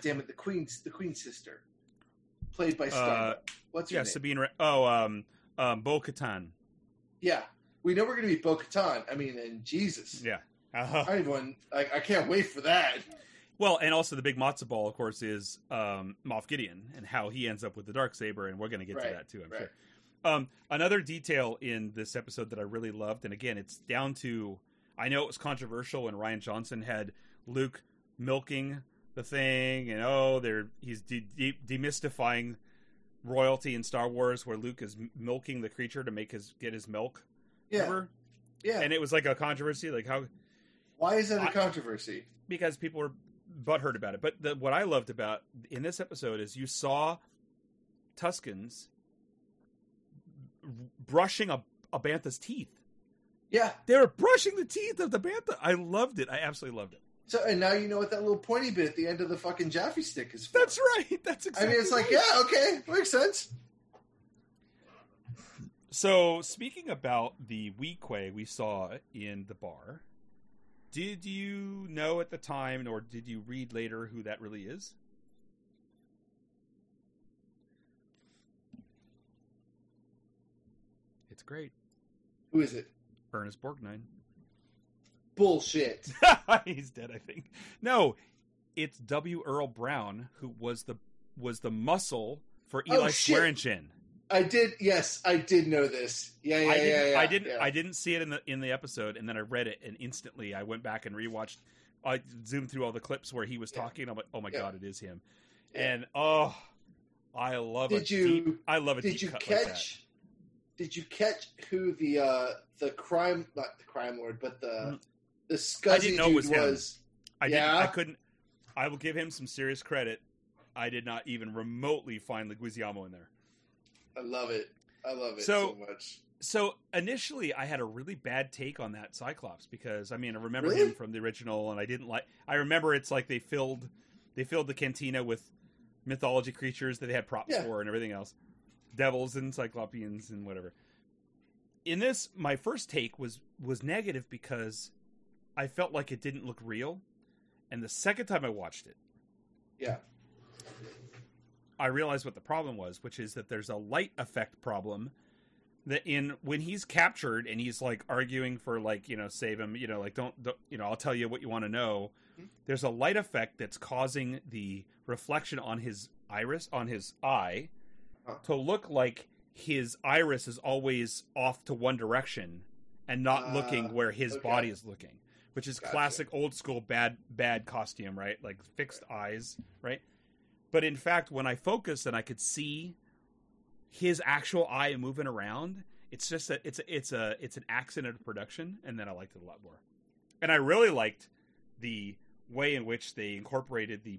damn it, the Queen's sister played by Star. What's her name? Sabine. Bo-Katan. Yeah. We know we're going to be Bo-Katan. And Jesus. Yeah. Uh-huh. I can't wait for that. Well, and also the big matzo ball, of course, is Moff Gideon and how he ends up with the Darksaber, and we're going to get to that, too, I'm sure. Another detail in this episode that I really loved, and again, it's down to, I know it was controversial when Rian Johnson had Luke milking the thing, and he's demystifying royalty in Star Wars, where Luke is milking the creature to make get his milk. Yeah. Remember? Yeah. And it was like a controversy. Like, how? Why is that a controversy? Because people were butthurt about it. But what I loved about in this episode is you saw Tuskens brushing a bantha's teeth. Yeah, they were brushing the teeth of the bantha. I loved it. I absolutely loved it. So, and now you know what that little pointy bit at the end of the fucking Jaffe stick is for. That's right. That's exactly. I mean, it's like, yeah, okay, makes sense. So, speaking about the Weequay we saw in the bar, did you know at the time, or did you read later, who that really is? It's great. Who is it? Ernest Borgnine. Bullshit. He's dead, I think. No, it's W. Earl Brown, who was the muscle for Eli Swearingen. Yes, I did know this. I didn't see it in the episode, and then I read it, and instantly I went back and rewatched. I zoomed through all the clips where he was talking. I'm like, oh my god, it is him. Yeah. And I love it. Did you catch who the crime, not the crime lord, but the scuzzy I didn't know dude was? I couldn't. I will give him some serious credit. I did not even remotely find Leguizamo in there. I love it. I love it so much. So initially, I had a really bad take on that Cyclops because I remember him from the original, and I didn't like. I remember it's like they filled the cantina with mythology creatures that they had props for and everything else. Devils and Cyclopeans and whatever. In this, my first take was negative because I felt like it didn't look real. And the second time I watched it, I realized what the problem was, which is that there's a light effect problem that when he's captured and he's like arguing for like, save him, like don't I'll tell you what you want to know. Mm-hmm. There's a light effect that's causing the reflection on his iris, on his eye, to look like his iris is always off to one direction and not looking where his body is looking, which is classic old school bad costume, right? Like fixed eyes, right? But in fact, when I focused and I could see his actual eye moving around, it's just that it's an accident of production, and then I liked it a lot more. And I really liked the way in which they incorporated the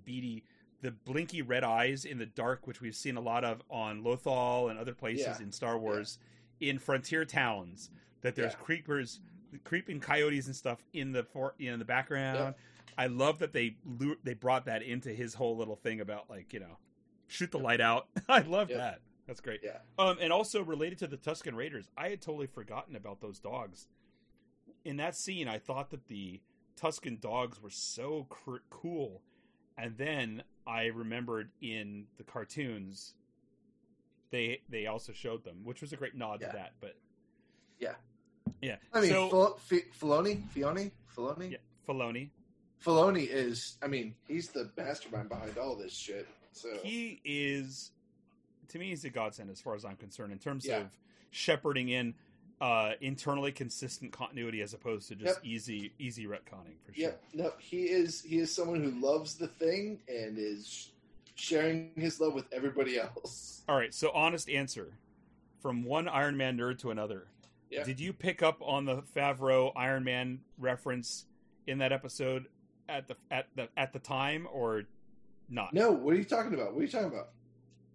blinky red eyes in the dark, which we've seen a lot of on Lothal and other places in Star Wars, in frontier towns, that there's creepers, creeping coyotes and stuff in the background. Yeah. I love that they brought that into his whole little thing about like, shoot the light out. I love that. That's great. Yeah. And also related to the Tusken Raiders, I had totally forgotten about those dogs. In that scene, I thought that the Tusken dogs were so cool. And then I remembered in the cartoons, they also showed them, which was a great nod to that. But yeah. I mean, Filoni is. I mean, he's the mastermind behind all this shit. So he is, to me, he's a godsend as far as I'm concerned in terms of shepherding in internally consistent continuity as opposed to just easy retconning for sure. No, he is someone who loves the thing and is sharing his love with everybody else. All right, so honest answer from one Iron Man nerd to another. Yeah. Did you pick up on the Favreau Iron Man reference in that episode at the time or not? No, What are you talking about?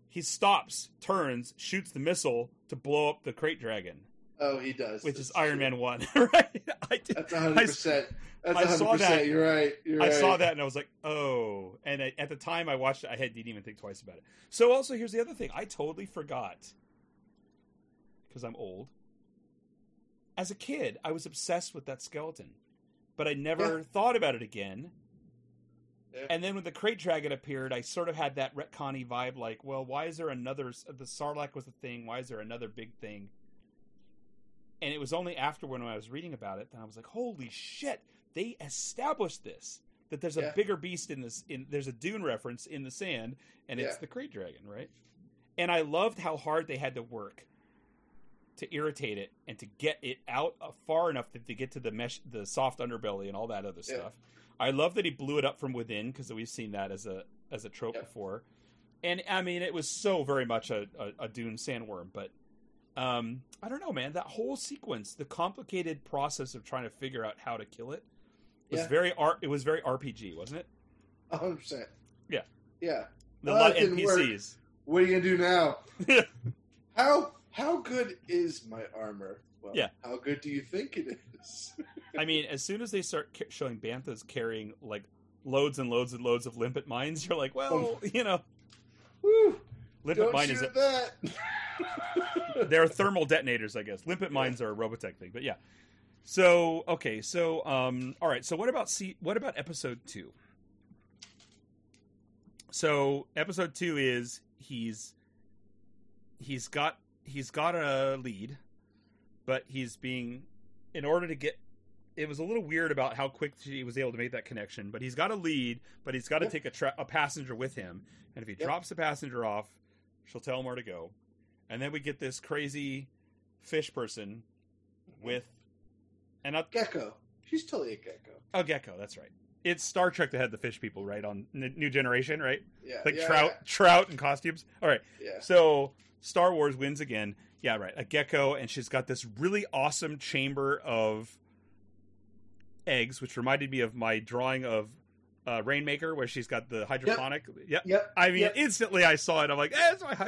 He stops, turns, shoots the missile to blow up the crate dragon. Oh, he does. Which is Iron Man 1, right? I did. That's 100%. I saw that. You're right. I saw that and I was like, oh. And at the time I watched it, I didn't even think twice about it. So also, here's the other thing. I totally forgot, because I'm old. As a kid, I was obsessed with that skeleton. But I never thought about it again. Yeah. And then when the crate dragon appeared, I sort of had that retcon-y vibe like, well, why is there another... The Sarlacc was the thing. Why is there another big thing? And it was only after when I was reading about it that I was like, "Holy shit! They established this, that there's a bigger beast in this. There's a Dune reference in the sand, and it's the Kree dragon, right?" And I loved how hard they had to work to irritate it and to get it out far enough that to get to the mesh, the soft underbelly and all that other stuff. I love that he blew it up from within, because we've seen that as a trope before. And I mean, it was so very much a Dune sandworm, but I don't know, man, that whole sequence, the complicated process of trying to figure out how to kill it was very RPG, wasn't it? 100%. Yeah. Yeah. A lot of NPCs. Work. What are you going to do now? How good is my armor? Well, how good do you think it is? I mean, as soon as they start showing Banthas carrying, like, loads and loads and loads of limpet mines, you're like, well, you know. Whew, limpet don't mine shoot is at that. They're thermal detonators, I guess. Limpet mines are a Robotech thing, but yeah. So, okay, so, all right, so what about episode 2? So episode 2 is he's got a lead, but he's being, in order to get, it was a little weird about how quick he was able to make that connection, but he's got a lead, but he's got to take a passenger with him. And if he drops the passenger off, she'll tell him where to go. And then we get this crazy fish person with a gecko. She's totally a gecko. Oh, gecko. That's right. It's Star Trek that had the fish people, right? On New Generation, right? Yeah. Like trout and costumes. All right. Yeah. So Star Wars wins again. Yeah, right. A gecko, and she's got this really awesome chamber of eggs, which reminded me of my drawing of Rainmaker, where she's got the hydroponic. Yep. I mean, instantly I saw it. I'm like, that's my All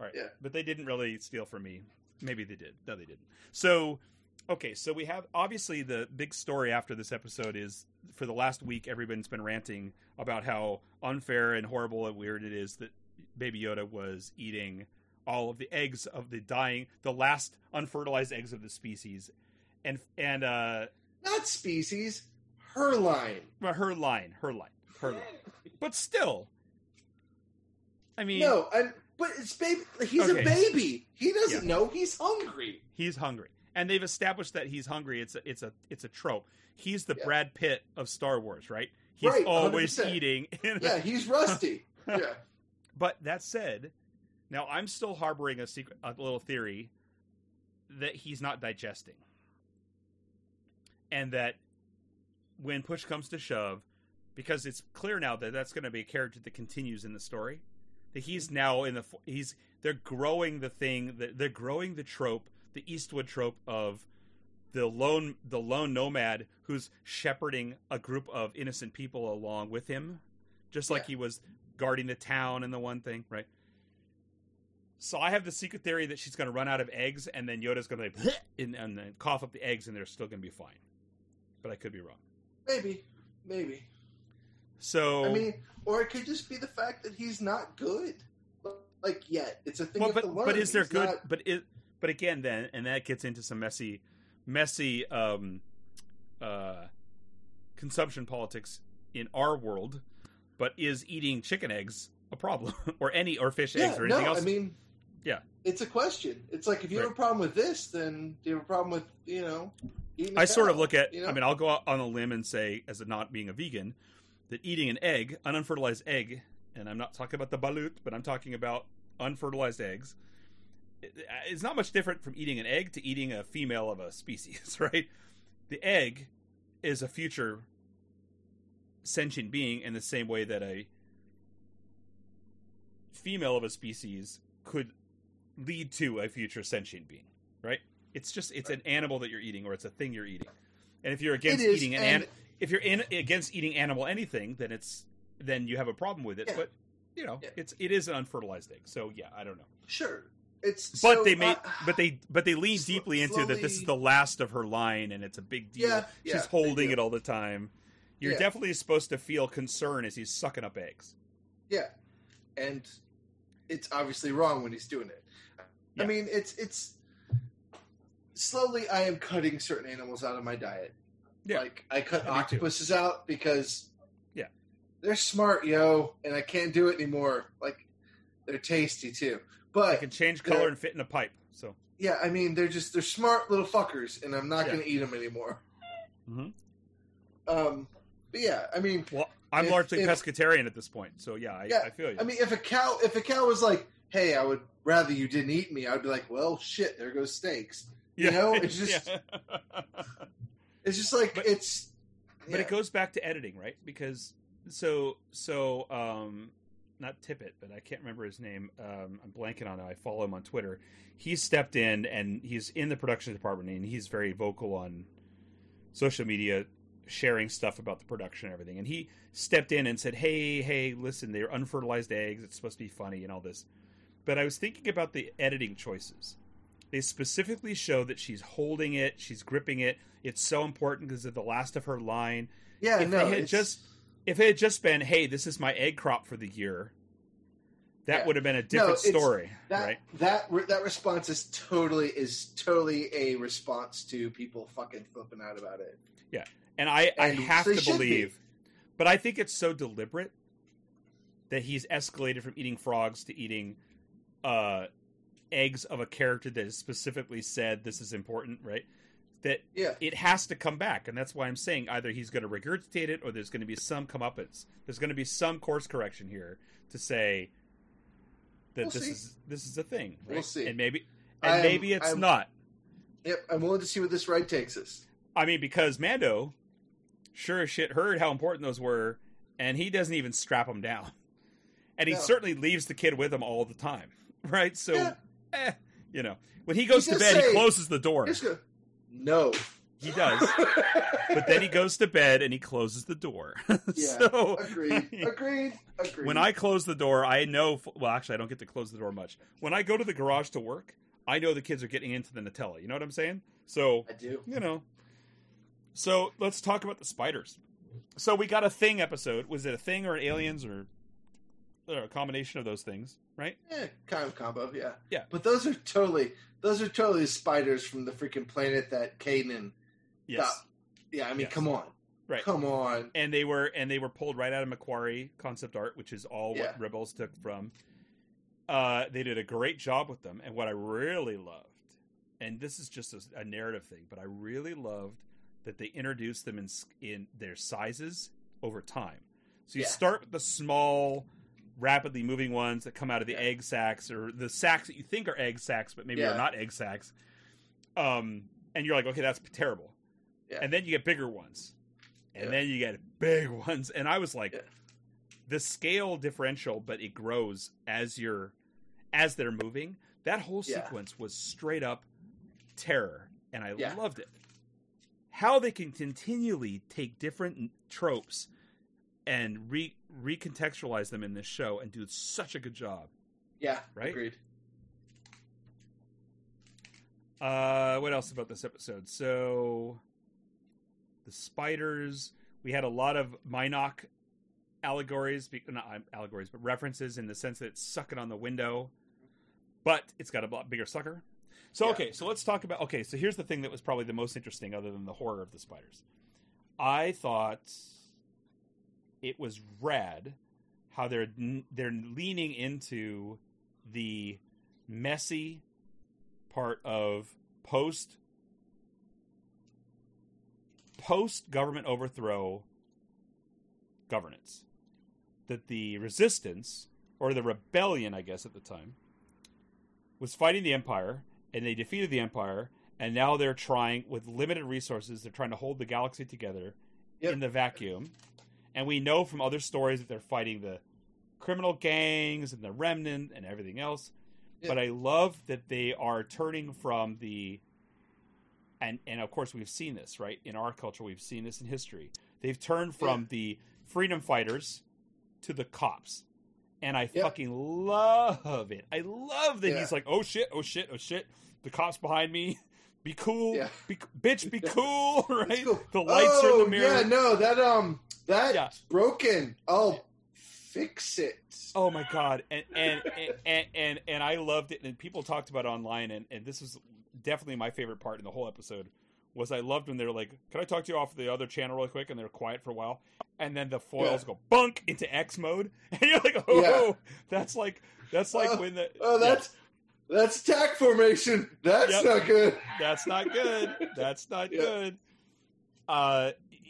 right. Yeah. But they didn't really steal from me. Maybe they did. No, they didn't. So... okay, so we have, obviously, the big story after this episode is, for the last week, everyone's been ranting about how unfair and horrible and weird it is that Baby Yoda was eating all of the eggs of the last unfertilized eggs of the species. And not species, her line. But still, I mean... no, but it's baby, he's a baby. He doesn't know he's hungry. He's hungry. And they've established that he's hungry. It's a trope. He's the Brad Pitt of Star Wars, right? He's always eating. Yeah, he's rusty. Yeah. But that said, now I'm still harboring a little theory that he's not digesting, and that when push comes to shove, because it's clear now that that's going to be a character that continues in the story, that he's now they're growing the thing, that they're growing the trope. The Eastwood trope of the lone nomad who's shepherding a group of innocent people along with him, just like he was guarding the town and the one thing, right? So I have the secret theory that she's going to run out of eggs, and then Yoda's going to and then cough up the eggs, and they're still going to be fine. But I could be wrong. Maybe. So I mean, or it could just be the fact that he's not good. Like, it's a thing. Well, but to learn. But is there he's good? Not... But again, then, and that gets into some messy consumption politics in our world. But is eating chicken eggs a problem, or fish eggs, or anything else? I mean, it's a question. It's like, if you have a problem with this, then you have a problem with eating. I sort of look at. I mean, I'll go out on a limb and say, as not being a vegan, that eating an unfertilized egg, and I'm not talking about the balut, but I'm talking about unfertilized eggs. It's not much different from eating an egg to eating a female of a species, right? The egg is a future sentient being in the same way that a female of a species could lead to a future sentient being, right? It's just, it's an animal that you're eating, or it's a thing you're eating. And if you're against eating against eating animal anything, then then you have a problem with it. Yeah. But it is an unfertilized egg. So I don't know. Sure. But they lean deeply into that. This is the last of her line, and it's a big deal. Yeah, she's holding it all the time. You're definitely supposed to feel concern as he's sucking up eggs. Yeah, and it's obviously wrong when he's doing it. Yeah. I mean, it's slowly. I am cutting certain animals out of my diet. Yeah, like I cut octopuses out because they're smart, and I can't do it anymore. Like, they're tasty too. But they can change color and fit in a pipe. So I mean, they're smart little fuckers, and I'm not going to eat them anymore. Mm-hmm. But I mean, well, I'm largely pescatarian at this point, so I feel you. I mean, if a cow was like, hey, I would rather you didn't eat me, I'd be like, well, shit, there goes steaks. Yeah. You know, it's just, it's just like, but, it's, yeah. But it goes back to editing, right? Because not Tippett, but I can't remember his name. I'm blanking on it. I follow him on Twitter. He stepped in, and he's in the production department, and he's very vocal on social media, sharing stuff about the production and everything. And he stepped in and said, hey, listen, they're unfertilized eggs. It's supposed to be funny and all this. But I was thinking about the editing choices. They specifically show that she's holding it. She's gripping it. It's so important because of the last of her line. Yeah, If it had just been, hey, this is my egg crop for the year, that would have been a different story, right? That response is totally a response to people fucking flipping out about it. Yeah, and I have to believe, but I think it's so deliberate that he's escalated from eating frogs to eating eggs of a character that has specifically said this is important, right? It has to come back, and that's why I'm saying either he's going to regurgitate it or there's going to be some comeuppance. There's going to be some course correction here to say that this is a thing. Right? We'll see, and maybe it's not. Yep, I'm willing to see where this ride takes us. I mean, because Mando sure as shit heard how important those were, and he doesn't even strap them down, and he certainly leaves the kid with him all the time, right? So, you know, when he goes to bed, he closes the door. No. He does. But then he goes to bed and he closes the door. Yeah. So, agreed. When I close the door, I know... Well, actually, I don't get to close the door much. When I go to the garage to work, I know the kids are getting into the Nutella. You know what I'm saying? So I do. You know. So let's talk about the spiders. So we got a Thing episode. Was it a Thing or an Aliens or a combination of those things, right? Yeah, kind of combo, yeah. Yeah. But those are totally spiders from the freaking planet that Kanan. Yes. Got. Yeah, I mean, come on. Right. Come on. And they were pulled right out of Macquarie concept art, which is all what Rebels took from. They did a great job with them. And what I really loved, and this is just a narrative thing, but I really loved that they introduced them in their sizes over time. So you start with the small, rapidly moving ones that come out of the egg sacs, or the sacs that you think are egg sacs, but maybe are not egg sacs. And you're like, okay, that's terrible. Yeah. And then you get bigger ones. And then you get big ones. And I was like, the scale differential, but it grows as they're moving. That whole sequence was straight up terror. And I loved it. How they can continually take different tropes and recontextualize them in this show and do such a good job. Yeah, right? Agreed. What else about this episode? So, the spiders. We had a lot of Minoc allegories. Not allegories, but references, in the sense that it's sucking on the window. But it's got a bigger sucker. So, okay, so let's talk about... Okay, so here's the thing that was probably the most interesting, other than the horror of the spiders. I thought... It was rad how they're leaning into the messy part of post government overthrow governance. That the resistance, or the rebellion, I guess at the time, was fighting the Empire, and they defeated the Empire, and now they're trying, with limited resources, they're trying to hold the galaxy together in the vacuum. And we know from other stories that they're fighting the criminal gangs and the remnant and everything else. Yeah. But I love that they are turning from the... And of course, we've seen this, right? In our culture, we've seen this in history. They've turned from the freedom fighters to the cops. And I fucking love it. I love that he's like, oh shit. The cops behind me. Be cool. Yeah. Be cool, right? Cool. The lights are in the mirror. Yeah, no, that's broken. I'll fix it. Oh my God. And I loved it. And people talked about it online, and this was definitely my favorite part in the whole episode, was I loved when they're like, can I talk to you off the other channel really quick? And they're quiet for a while. And then the foils go bunk into X mode. And you're like, that's like when the... Oh, that's attack formation. That's not good. That's not good.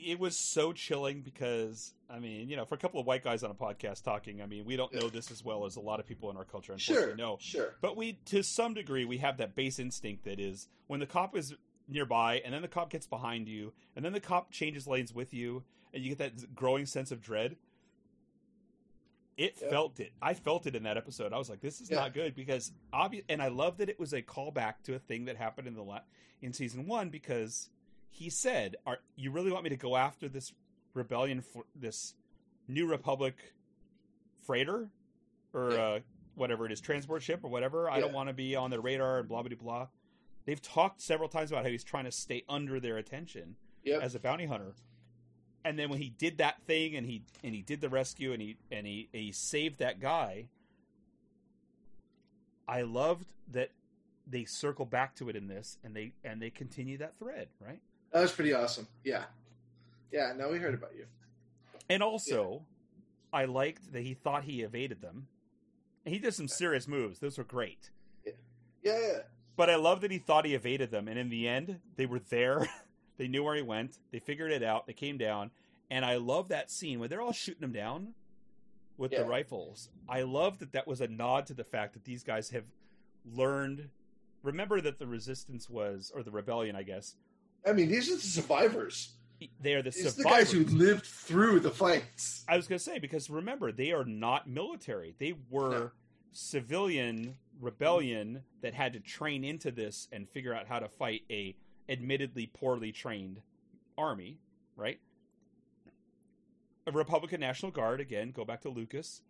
it was so chilling because, I mean, you know, for a couple of white guys on a podcast talking, I mean, we don't know this as well as a lot of people in our culture, unfortunately, know. Sure. But we, to some degree, we have that base instinct that is when the cop is nearby and then the cop gets behind you and then the cop changes lanes with you and you get that growing sense of dread. It felt it. I felt it in that episode. I was like, this is not good because and I love that it was a callback to a thing that happened in the in season one because he said, you really want me to go after this rebellion, this New Republic freighter or whatever it is, transport ship or whatever. I don't want to be on their radar and blah, blah, blah. They've talked several times about how he's trying to stay under their attention as a bounty hunter. And then when he did that thing and he did the rescue and he saved that guy, I loved that they circle back to it in this and they continue that thread, right? That was pretty awesome. Yeah. Yeah, no, we heard about you. And also, I liked that he thought he evaded them. And he did some serious moves. Those were great. Yeah. But I love that he thought he evaded them, and in the end, they were there. They knew where he went. They figured it out. They came down. And I love that scene where they're all shooting him down with the rifles. I love that that was a nod to the fact that these guys have learned. Remember that the resistance was, or the rebellion, I guess. I mean, these are the survivors. They are the survivors. These are the guys who lived through the fights. I was going to say, because remember, they are not military. They were civilian rebellion that had to train into this and figure out how to fight a admittedly poorly trained army, right? A Republican National Guard, again, go back to Lucas.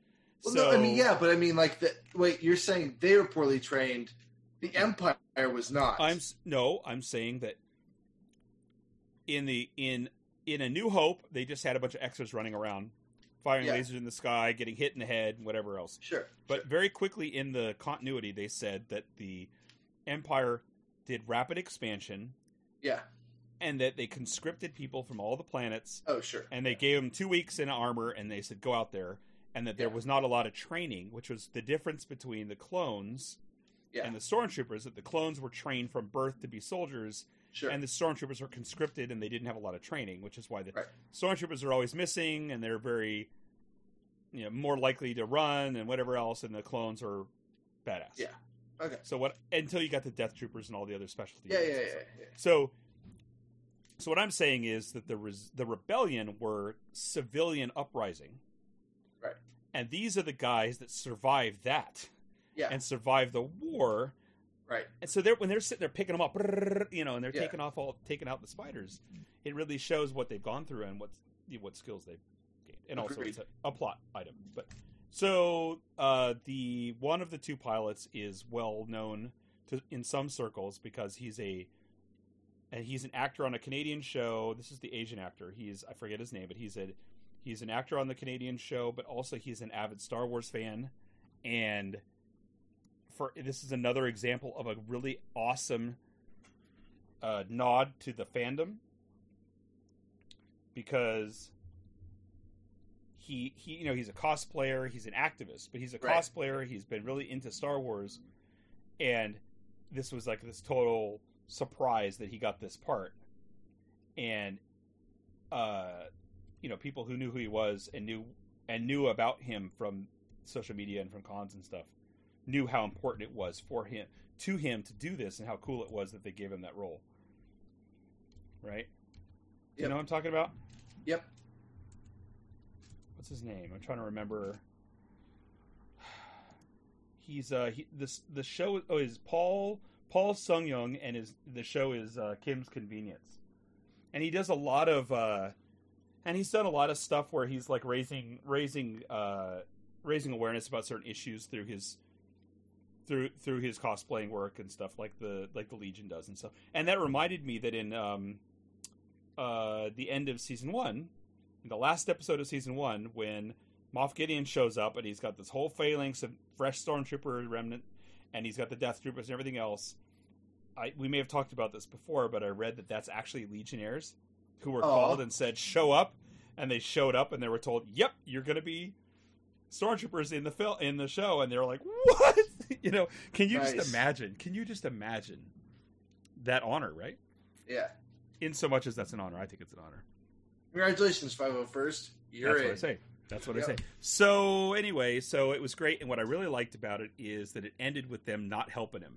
Well, so, no, I mean, yeah, but I mean, like, wait, you're saying they were poorly trained. The Empire was not. I'm saying that in A New Hope, they just had a bunch of extras running around, firing lasers in the sky, getting hit in the head, whatever else. Sure. But very quickly in the continuity, they said that the Empire did rapid expansion. Yeah. And that they conscripted people from all the planets. Oh, sure. And they gave them 2 weeks in armor, and they said, go out there. And that there was not a lot of training, which was the difference between the clones and the stormtroopers, that the clones were trained from birth to be soldiers, and the stormtroopers were conscripted, and they didn't have a lot of training, which is why the stormtroopers are always missing, and they're very, you know, more likely to run and whatever else, and the clones are badass. Yeah. Okay. So what? Until you got the Death Troopers and all the other specialty units. Yeah. So what I'm saying is that the rebellion were civilian uprising, right? And these are the guys that survived that, and survived the war, right? And so when they're sitting there picking them up, you know, and they're taking out the spiders, it really shows what they've gone through and what skills they've gained, and also it's a plot item, but. So the one of the two pilots is well known in some circles because he's an actor on a Canadian show. This is the Asian actor. I forget his name, but he's an actor on the Canadian show, but also he's an avid Star Wars fan. And this is another example of a really awesome nod to the fandom because. He you know, he's a cosplayer, he's an activist, but he's a cosplayer, he's been really into Star Wars, and this was like this total surprise that he got this part. And you know, people who knew who he was and knew about him from social media and from cons and stuff knew how important it was for him to do this and how cool it was that they gave him that role. Right? Yep. You know what I'm talking about? Yep. What's his name? I'm trying to remember. He's the show is Paul Sung-young, and the show is Kim's Convenience, and he does a lot of and he's done a lot of stuff where he's like raising awareness about certain issues through his cosplaying work and stuff like the Legion does and stuff. And that reminded me that in the end of season one. In the last episode of season one, when Moff Gideon shows up and he's got this whole phalanx of fresh stormtrooper remnant, and he's got the Death Troopers and everything else, we may have talked about this before, but I read that that's actually Legionnaires who were called and said, show up, and they showed up and they were told, yep, you're going to be stormtroopers in the show, and they were like, what? You know, can you just imagine that honor, right? Yeah. In so much as that's an honor, I think it's an honor. Congratulations, 501st. You're in. That's what I say. So anyway, so it was great. And what I really liked about it is that it ended with them not helping him.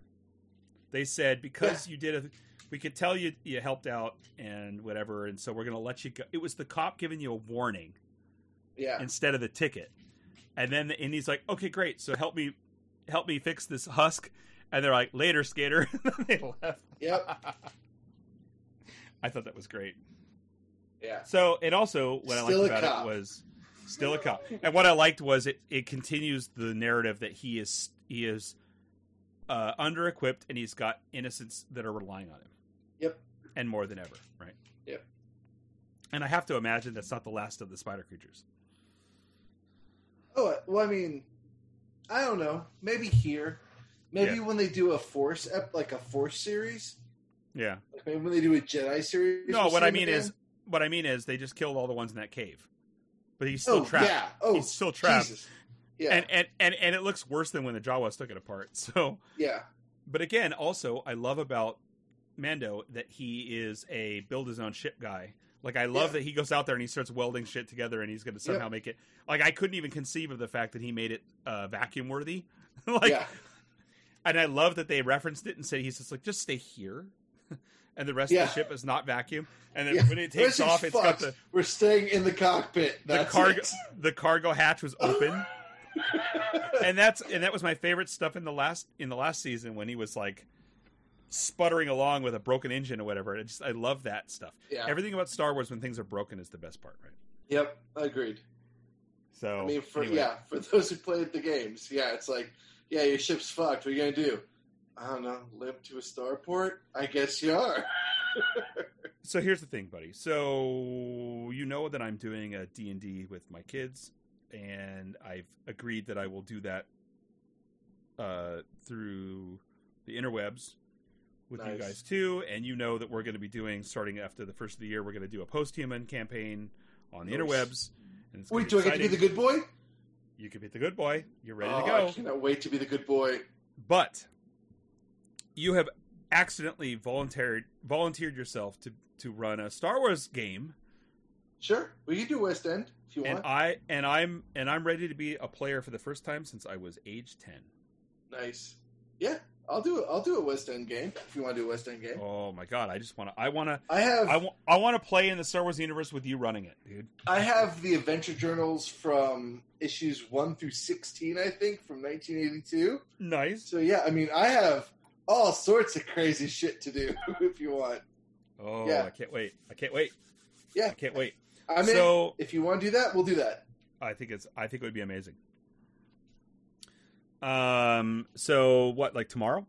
They said, because you did a... We could tell you helped out and whatever, and so we're going to let you go. It was the cop giving you a warning instead of the ticket. And then and he's like, okay, great, so help me fix this husk. And they're like, later, skater. They left. Yep. I thought that was great. Yeah. So, and also what still I liked about it was still a cop. And what I liked was it continues the narrative that he is under-equipped, and he's got innocents that are relying on him. Yep. And more than ever, right? Yep. And I have to imagine that's not the last of the spider creatures. Oh, well, I mean, I don't know. Maybe here. Maybe when they do a Force, like a Force series. Yeah. Like maybe when they do a Jedi series. No, what I mean is they just killed all the ones in that cave. But he's still trapped. Yeah. Oh, he's still trapped. Jesus. Yeah. And it looks worse than when the Jawas took it apart. So yeah. But again, also I love about Mando that he is a build his own ship guy. Like I love that he goes out there and he starts welding shit together and he's going to somehow make it. Like I couldn't even conceive of the fact that he made it vacuum worthy. And I love that they referenced it and said he's just like just stay here, and the rest of the ship is not vacuum. And then when it takes off, it's got the we're staying in the cockpit. That's the cargo hatch was open. and that was my favorite stuff in the last season when he was like sputtering along with a broken engine or whatever. I love that stuff. Yeah. Everything about Star Wars when things are broken is the best part, right? Yep, agreed. So I mean, for those who played the games, it's like, your ship's fucked. What are you gonna do? I don't know. Limp to a starport? I guess you are. So here's the thing, buddy. So you know that I'm doing a D&D with my kids. And I've agreed that I will do that through the interwebs with you guys too. And you know that we're going to be doing, starting after the first of the year, we're going to do a post-human campaign on the interwebs. And it's do I get to be the good boy? You can be the good boy. You're ready to go. I cannot wait to be the good boy. But you have accidentally volunteered yourself to run a Star Wars game. Sure, we can do West End if you want. And I'm ready to be a player for the first time since I was age 10. Nice. Yeah, I'll do a West End game if you want to do a West End game. Oh my god, I want to play in the Star Wars universe with you running it, dude. I have the adventure journals from issues 1 through 16, I think, from 1982. Nice. So yeah, I mean, I have all sorts of crazy shit to do if you want. Oh, yeah. I can't wait. Yeah, I can't wait. I mean, so, if you want to do that, we'll do that. I think it would be amazing. So what, like tomorrow?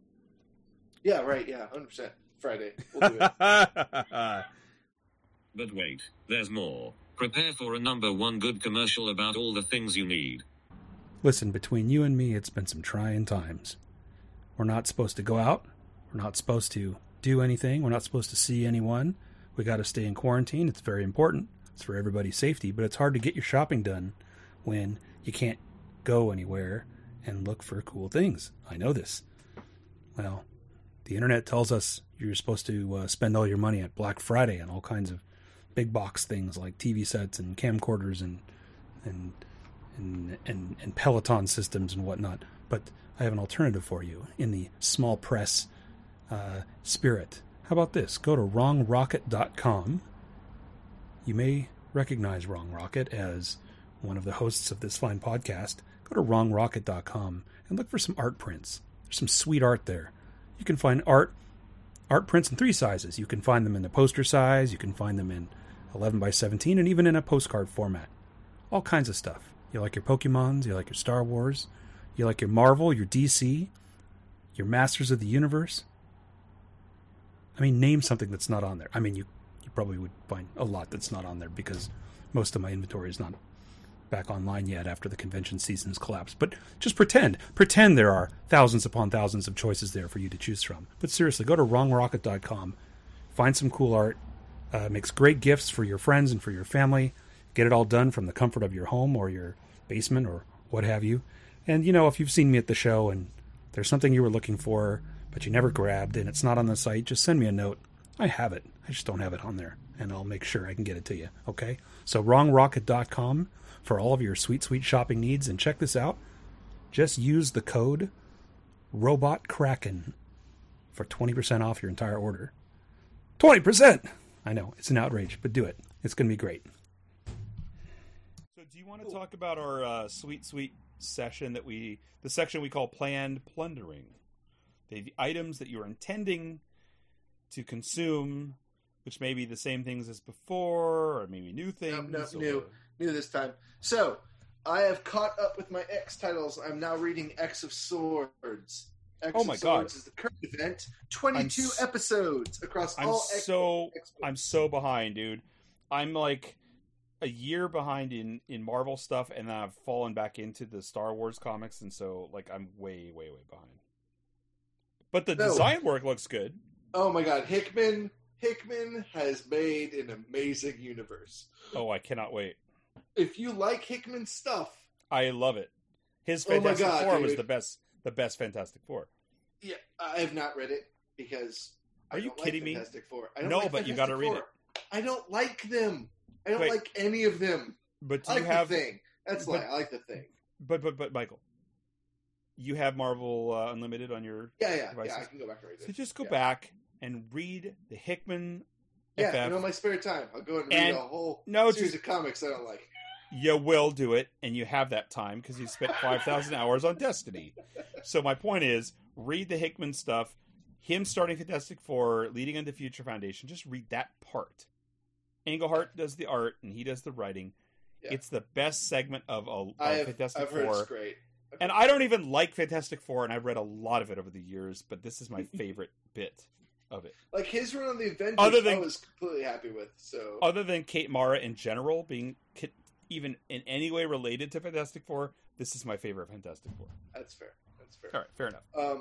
Yeah, right. Yeah, 100%. Friday. We'll do it. But wait, there's more. Prepare for a number one good commercial about all the things you need. Listen, between you and me, it's been some trying times. We're not supposed to go out. We're not supposed to do anything. We're not supposed to see anyone. We got to stay in quarantine. It's very important. It's for everybody's safety, but it's hard to get your shopping done when you can't go anywhere and look for cool things. I know this. Well, the internet tells us you're supposed to spend all your money at Black Friday on all kinds of big box things like TV sets and camcorders and Peloton systems and whatnot. But I have an alternative for you in the small press spirit. How about this? Go to wrongrocket.com. You may recognize Wrong Rocket as one of the hosts of this fine podcast. Go to wrongrocket.com and look for some art prints. There's some sweet art there. You can find art prints in 3 sizes. You can find them in the poster size. You can find them in 11 by 17 and even in a postcard format. All kinds of stuff. You like your Pokemons. You like your Star Wars. You like your Marvel, your DC, your Masters of the Universe. I mean, name something that's not on there. I mean, you probably would find a lot that's not on there because most of my inventory is not back online yet after the convention season's collapsed. But just pretend there are thousands upon thousands of choices there for you to choose from. But seriously, go to wrongrocket.com, find some cool art, makes great gifts for your friends and for your family. Get it all done from the comfort of your home or your basement or what have you. And, you know, if you've seen me at the show and there's something you were looking for, but you never grabbed, and it's not on the site, just send me a note. I have it. I just don't have it on there, and I'll make sure I can get it to you, okay? So wrongrocket.com for all of your sweet, sweet shopping needs. And check this out. Just use the code ROBOTKRAKEN for 20% off your entire order. 20%! I know, it's an outrage, but do it. It's going to be great. So do you want to talk about our sweet, sweet session that the section we call Planned Plundering? The items that you are intending to consume, which may be the same things as before, or maybe new things. New this time. So, I have caught up with my X titles. I'm now reading X of Swords. X of Swords is the current event. 22 episodes across all X. I'm so behind, dude. I'm like a year behind in Marvel stuff, and I've fallen back into the Star Wars comics, and so like I'm way, way, way behind. But the design work looks good. Oh my God, Hickman has made an amazing universe. Oh, I cannot wait. If you like Hickman's stuff, I love it. His Fantastic Four was the best Fantastic Four. Yeah, I have not read it because. Are you kidding me? Fantastic Four. No, but you got to read it. I don't like them. I don't like any of them. But do you have the thing? That's why I like the thing. But Michael. You have Marvel Unlimited on your devices. Yeah, I can go back and read it. So just go back and read the Hickman FF. In all my spare time, I'll go and read a whole series of comics I don't like. You will do it, and you have that time because you spent 5,000 hours on Destiny. So my point is, read the Hickman stuff, him starting Fantastic Four, leading into Future Foundation. Just read that part. Englehart does the art, and he does the writing. Yeah. It's the best segment of Fantastic Four. I've heard it's great. And I don't even like Fantastic Four, and I've read a lot of it over the years, but this is my favorite bit of it. Like his run on the Avengers, I was completely happy with. So, other than Kate Mara in general being even in any way related to Fantastic Four, this is my favorite Fantastic Four. That's fair. All right, fair enough.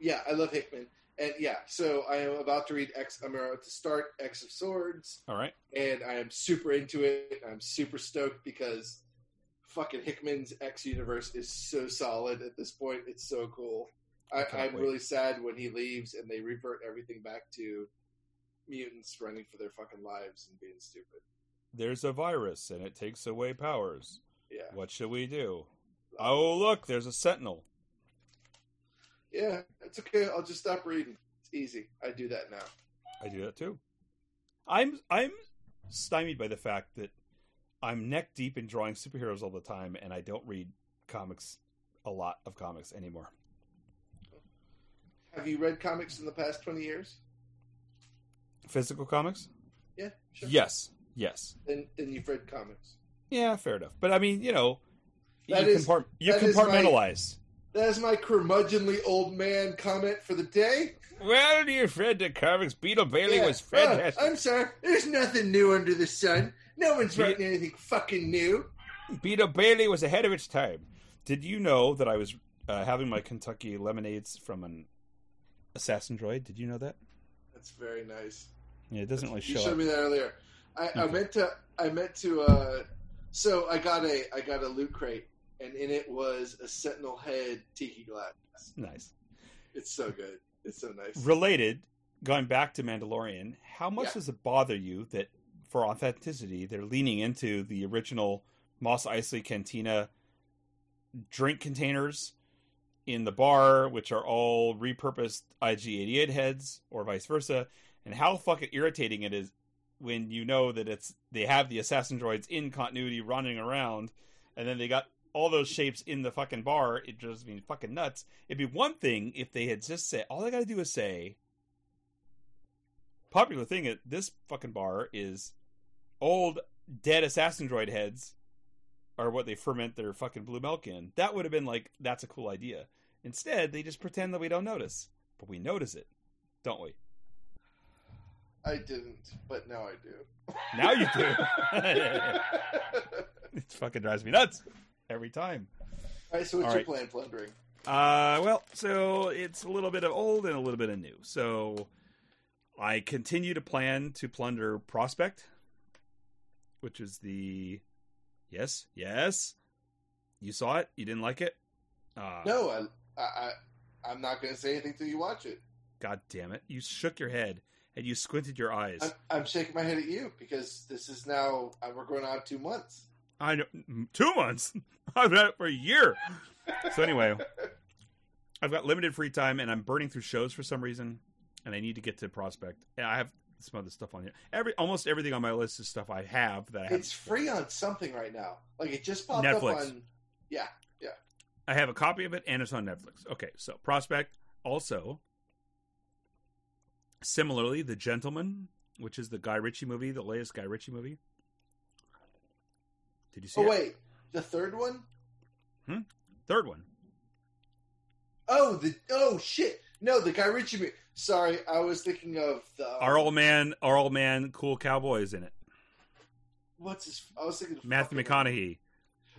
Yeah, I love Hickman, and so I am about to read I'm about to start X of Swords. All right, and I am super into it. I'm super stoked because. Fucking Hickman's X universe is so solid at this point. It's so cool. I'm really sad when he leaves and they revert everything back to mutants running for their fucking lives and being stupid. There's a virus and it takes away powers. Yeah. What should we do? Oh, look, there's a sentinel. Yeah, it's okay. I'll just stop reading. It's easy. I do that now. I do that too. I'm stymied by the fact that I'm neck deep in drawing superheroes all the time, and I don't read a lot of comics anymore. Have you read comics in the past 20 years? Physical comics? Yeah, sure. Yes. Then you've read comics. Yeah, fair enough. But I mean, you know, you compartmentalize. That is my curmudgeonly old man comment for the day. Well, dear friend of comics, Beetle Bailey was fantastic. I'm sorry. There's nothing new under the sun. No one's writing anything fucking new. Peter Bailey was ahead of its time. Did you know that I was having my Kentucky lemonades from an assassin droid? Did you know that? That's very nice. Yeah, it doesn't really show up. You showed me that earlier. So I got a loot crate, and in it was a Sentinel head tiki glass. Nice. It's so good. It's so nice. Related, going back to Mandalorian, how much does it bother you that for authenticity, they're leaning into the original Mos Eisley Cantina drink containers in the bar, which are all repurposed IG-88 heads, or vice versa. And how fucking irritating it is when you know that they have the assassin droids in continuity running around, and then they got all those shapes in the fucking bar. It just means fucking nuts. It'd be one thing if they had just said, all I gotta do is say, popular thing at this fucking bar is old dead assassin droid heads are what they ferment their fucking blue milk in. That would have been like, that's a cool idea. Instead, they just pretend that we don't notice. But we notice it, don't we? I didn't, but now I do. Now you do. It fucking drives me nuts every time. All right, so what's your plan, plundering? Well, so it's a little bit of old and a little bit of new. So I continue to plan to plunder Prospect, which is the... Yes. You saw it? You didn't like it? No, I'm not going to say anything till you watch it. God damn it. You shook your head and you squinted your eyes. I'm shaking my head at you because this is now, we're going on 2 months. I know, 2 months? I've been at it for a year. So anyway, I've got limited free time and I'm burning through shows for some reason and I need to get to Prospect. And I have some other stuff on here. Almost everything on my list is stuff I have that I have. It's free on something right now. Like it just popped Netflix. Up on, yeah. I have a copy of it and it's on Netflix. Okay, so Prospect. Also, similarly, The Gentlemen, which is the Guy Ritchie movie, the latest Guy Ritchie movie. Did you see it? Oh, wait. The third one? Third one. Oh, shit. No, the Guy Ritchie movie. Sorry, I was thinking of the... Our old man, Cool Cowboy is in it. I was thinking of... Matthew McConaughey.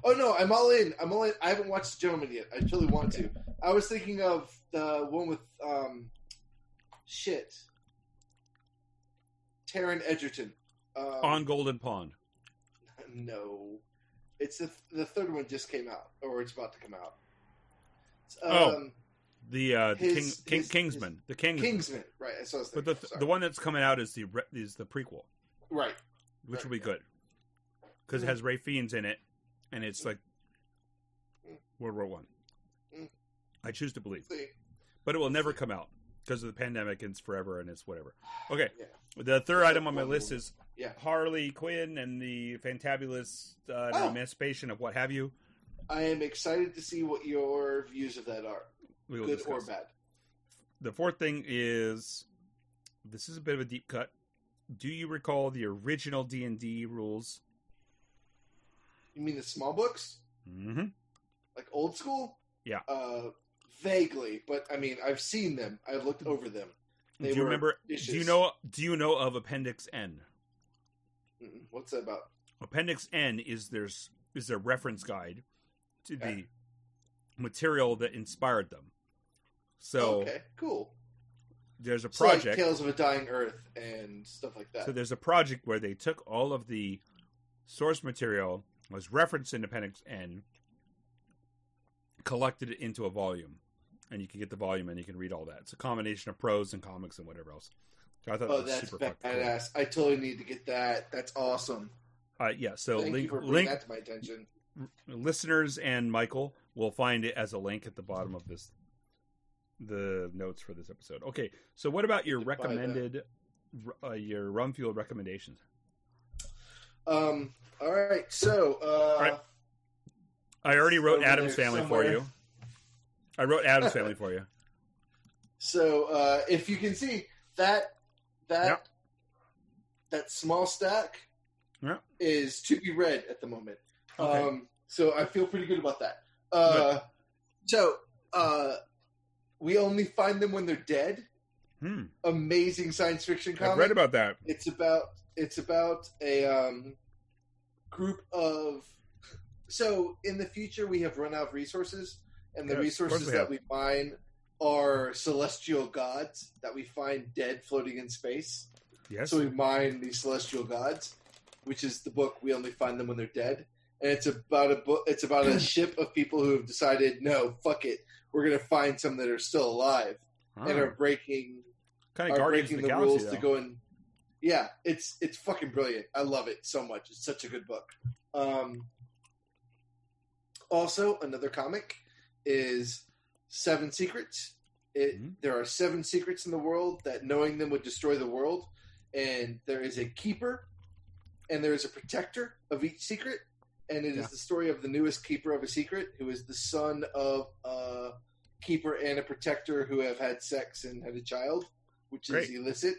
Oh, no, I'm all in. I haven't watched The Gentleman yet. I totally want to. I was thinking of the one with... Taron Egerton. On Golden Pond. No. It's the third one just came out, or it's about to come out. Kingsman, right? That's what I was thinking. But the one that's coming out is the prequel, right? Which will be good because it has Ray Fiennes in it, and it's like World War One. I choose to believe, but it will never come out because of the pandemic and it's forever and it's whatever. Okay, the third item on my list is Harley Quinn and the Fantabulous Emancipation of what have you. I am excited to see what your views of that are, good discuss. Or bad. The fourth thing is, this is a bit of a deep cut. Do you recall the original D&D rules? You mean the small books? Mm-hmm. Like old school? Yeah. Vaguely, but I mean, I've seen them. I've looked over them. Do you remember? Vicious. Do you know of Appendix N? Mm-mm. What's that about? Appendix N is their reference guide to the material that inspired them. So okay, cool. There's a project, like Tales of a Dying Earth and stuff like that. So there's a project where they took all of the source material was referenced in Appendix N, collected it into a volume, and you can get the volume and you can read all that. It's a combination of prose and comics and whatever else. So I thought that's super badass. Cool. I totally need to get that. That's awesome. So Thank you for bringing that to my attention. Listeners and Michael will find it as a link at the bottom of the notes for this episode. Okay, so what about your recommended, your Rumfuel recommendations? All right, so... all right. I already wrote Adam's Family somewhere. For you. I wrote Adam's Family for you. So, if you can see, that small stack... Yeah. Is to be read at the moment. Okay. So I feel pretty good about that. We only find them when they're dead. Amazing science fiction comic. I've read about that. It's about a group of... So in the future, we have run out of resources, and the resources that we find are celestial gods that we find dead floating in space. Yes. So we mine these celestial gods, which is the book We Only Find Them When They're Dead, and it's about a book. It's about a ship of people who have decided, no, fuck it, we're gonna find some that are still alive and are breaking the galaxy, rules though. To go in. Yeah, it's fucking brilliant. I love it so much. It's such a good book. Also, another comic is Seven Secrets. There are seven secrets in the world that knowing them would destroy the world, and there is a keeper. And there is a protector of each secret, and it is the story of the newest keeper of a secret, who is the son of a keeper and a protector who have had sex and had a child, which is illicit.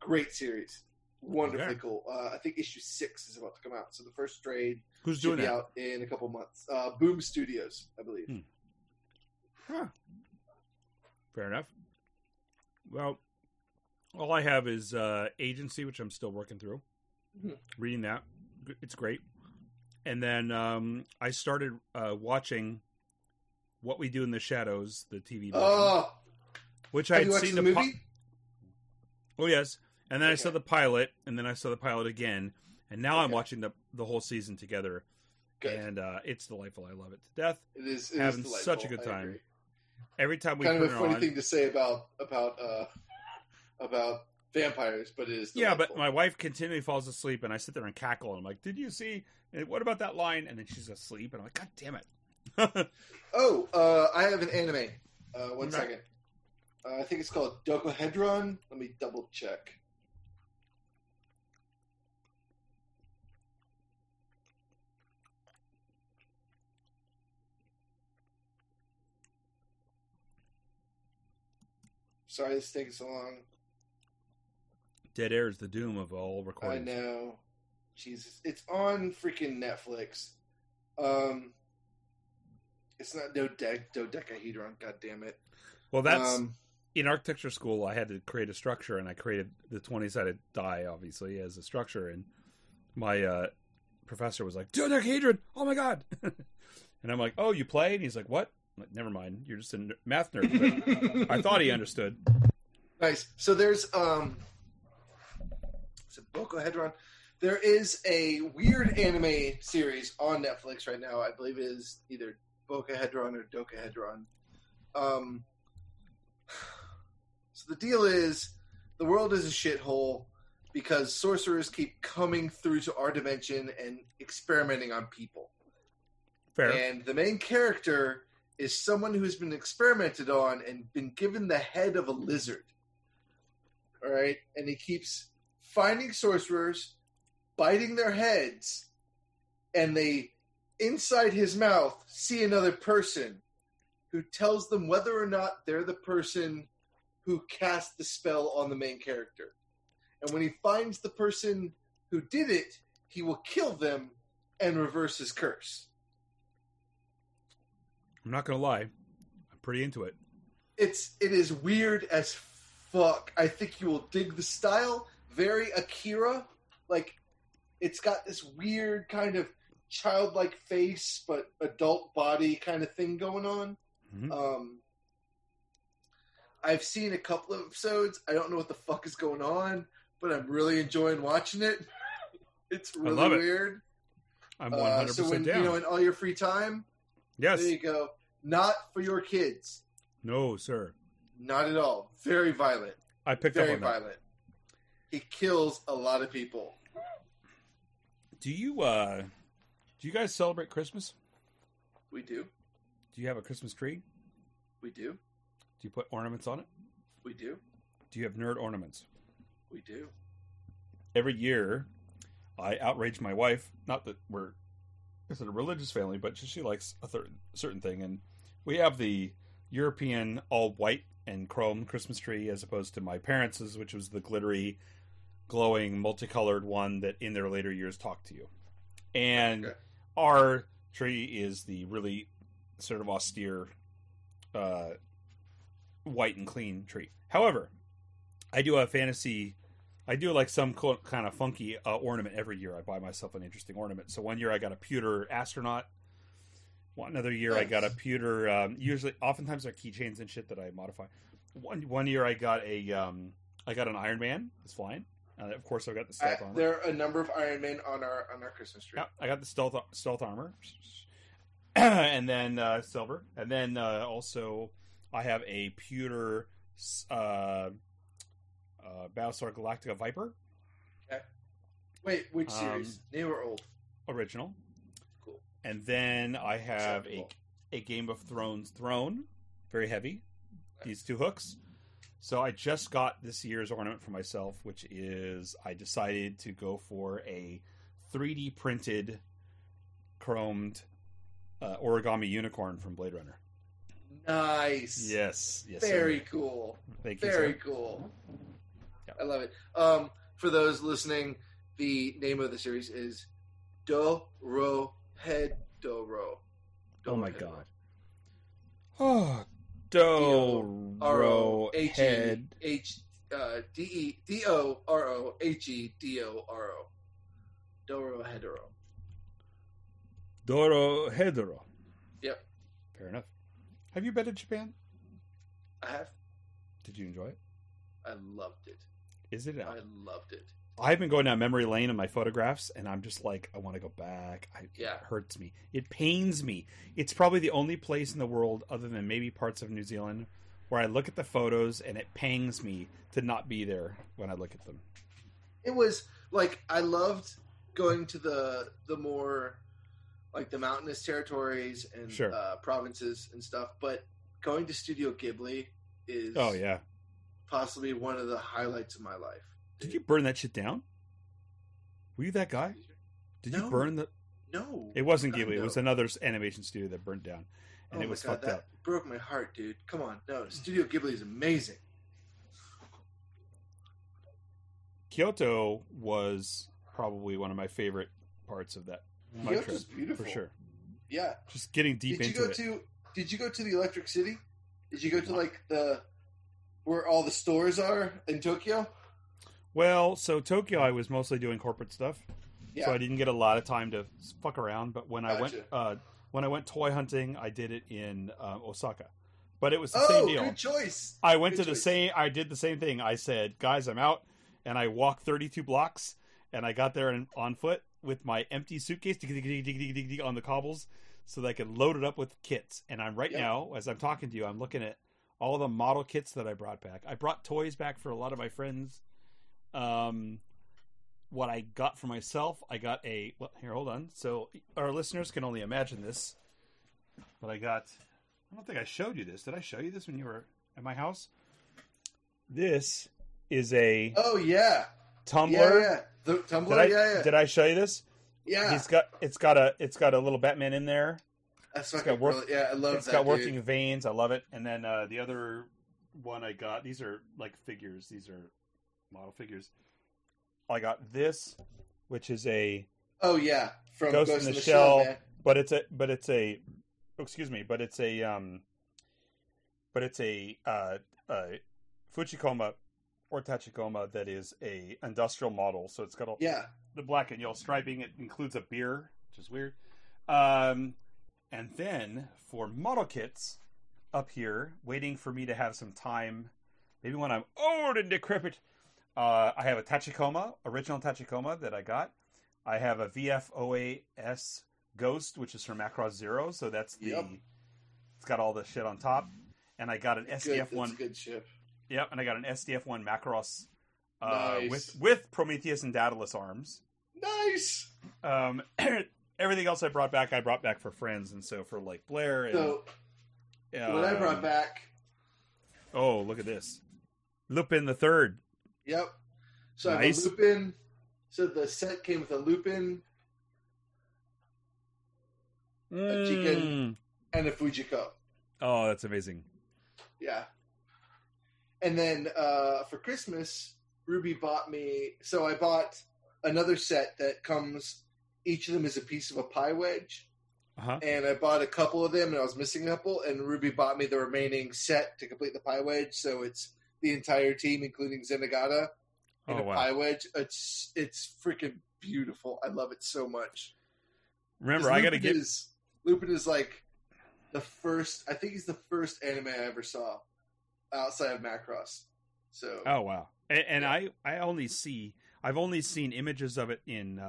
Great series. Wonderfully cool. I think issue 6 is about to come out, so the first trade should be out in a couple months. Boom Studios, I believe. Huh. Fair enough. Well, all I have is Agency, which I'm still working through. Reading that, it's great. And then I started watching What We Do in the Shadows, the TV version, which I had seen the movie. Oh yes, and then I saw the pilot, and then I saw the pilot again, and now I'm watching the whole season together. Good. And it's delightful. I love it to death. It is having such a good time. Every time we kind of a funny thing to say about about vampires, but it is delightful. Yeah, but my wife continually falls asleep, and I sit there and cackle, and I'm like, did you see? And what about that line? And then she's asleep, and I'm like, God damn it. I have an anime. One second. I think it's called Docohedron. Let me double check. Sorry this is taking so long. Dead air is the doom of all recordings. I know. Jesus. It's on freaking Netflix. It's not dodecahedron. God damn it. Well, that's... in architecture school, I had to create a structure, and I created the 20-sided die, obviously, as a structure. And my professor was like, dodecahedron! Oh, my God! And I'm like, oh, you play? And he's like, what? I'm like, never mind. You're just a math nerd. But I thought he understood. Nice. So there's... It's a Docohedron. There is a weird anime series on Netflix right now. I believe it is either Docohedron or Docohedron. So the deal is, the world is a shithole because sorcerers keep coming through to our dimension and experimenting on people. Fair. And the main character is someone who's been experimented on and been given the head of a lizard. All right? And he keeps finding sorcerers, biting their heads, and they, inside his mouth, see another person who tells them whether or not they're the person who cast the spell on the main character. And when he finds the person who did it, he will kill them and reverse his curse. I'm not going to lie. I'm pretty into it. It is weird as fuck. I think you will dig the style. Very Akira. Like, it's got this weird kind of childlike face, but adult body kind of thing going on. Mm-hmm. I've seen a couple of episodes. I don't know what the fuck is going on, but I'm really enjoying watching it. It's really weird. I'm 100% so when, down. You know, in all your free time, yes, there you go. Not for your kids. No, sir. Not at all. Very violent. I picked up on that. Very violent. He kills a lot of people. Do you guys celebrate Christmas? We do. Do you have a Christmas tree? We do. Do you put ornaments on it? We do. Do you have nerd ornaments? We do. Every year, I outrage my wife. Not that we're a religious family, but she likes a certain thing. And we have the European all-white and chrome Christmas tree, as opposed to my parents', which was the glittery, glowing, multicolored one that in their later years talked to you. And okay. Our tree is the really sort of austere, white and clean tree. However, I do have fantasy. I do like some kind of funky ornament every year. I buy myself an interesting ornament. So one year I got a pewter astronaut. Another year I got a pewter. Oftentimes they're keychains and shit that I modify. One year I got an Iron Man. It's flying. Of course, I've got the stealth armor. There are a number of Iron Men on our Christmas tree. Yeah, I got the stealth armor, and then silver, and then also I have a pewter Battlestar Galactica Viper. Okay. Wait, which series? New or old? Original. Cool. And then I have a Game of Thrones throne, very heavy. Nice. These two hooks. So I just got this year's ornament for myself, which is I decided to go for a 3D printed, chromed origami unicorn from Blade Runner. Nice. Yes. Very cool. Thank you. Very cool. Yeah. I love it. For those listening, the name of the series is Dorohedoro. Oh my god. Oh. Dorohedoro. Dorohedoro. Yep. Fair enough. Have you been to Japan? I have. Did you enjoy it? I loved it. Is it out? I loved it. I've been going down memory lane in my photographs, and I'm just like, I want to go back. It hurts me. It pains me. It's probably the only place in the world, other than maybe parts of New Zealand, where I look at the photos and it pangs me to not be there when I look at them. It was like, I loved going to the more like the mountainous territories and sure. Provinces and stuff, but going to Studio Ghibli is possibly one of the highlights of my life. Dude. Did you burn that shit down? Were you that guy? Did you burn the... No. It wasn't Ghibli. No. It was another animation studio that burnt down. And it was fucked up. That broke my heart, dude. Come on. No, Studio Ghibli is amazing. Kyoto was probably one of my favorite parts of that. Kyoto's beautiful. For sure. Yeah. Just getting deep into it. Did you go to the Electric City? Did you go to like the... where all the stores are in Tokyo? Well, so Tokyo, I was mostly doing corporate stuff. Yeah. So I didn't get a lot of time to fuck around, but when I went toy hunting, I did it in Osaka. But it was the same deal. Good choice. I went good to choice. The same. I did the same thing. I said, "Guys, I'm out," and I walked 32 blocks, and I got there on foot with my empty suitcase on the cobbles, so that I could load it up with kits. And I'm now, as I'm talking to you, I'm looking at all the model kits that I brought back. I brought toys back for a lot of my friends. What I got for myself, I got here, hold on. So our listeners can only imagine this, but I don't think I showed you this. Did I show you this when you were at my house? This is a... Oh, yeah. Tumbler. Yeah. The tumbler, Did I show you this? Yeah. It's got a little Batman in there. That's fucking brilliant. Yeah, I love that, It's got working veins. I love it. And then the other one I got, these are like figures. These are model figures. I got this, which is a from Ghost in the Shell, but it's a Fuchikoma or Tachikoma that is a industrial model, so it's got the black and yellow striping. It includes a beer, which is weird. And then for model kits up here, waiting for me to have some time, maybe when I'm old and decrepit. I have a Tachikoma, original Tachikoma that I got. I have a VFOAS Ghost, which is from Macross Zero. So that's the... Yep. It's got all the shit on top. And I got an SDF-1... That's a good ship. Yep, and I got an SDF-1 Macross nice. with Prometheus and Daedalus arms. Nice! Everything else I brought back for friends. And so for, like, Blair and... So, what I brought back... Oh, look at this. Lupin the Third. Yep. So nice. I have a Lupin. So the set came with a Lupin, a Jiken, and a Fujiko. Oh, that's amazing. Yeah. And then for Christmas, Ruby bought me... So I bought another set that comes... Each of them is a piece of a pie wedge. Uh-huh. And I bought a couple of them, and I was missing a couple. And Ruby bought me the remaining set to complete the pie wedge. So it's... the entire team, including Zenigata, in a pie wedge. It's freaking beautiful. I love it so much. Remember, I gotta get... Lupin is like the first... I think he's the first anime I ever saw outside of Macross. So... Oh, wow. I've only seen images of it in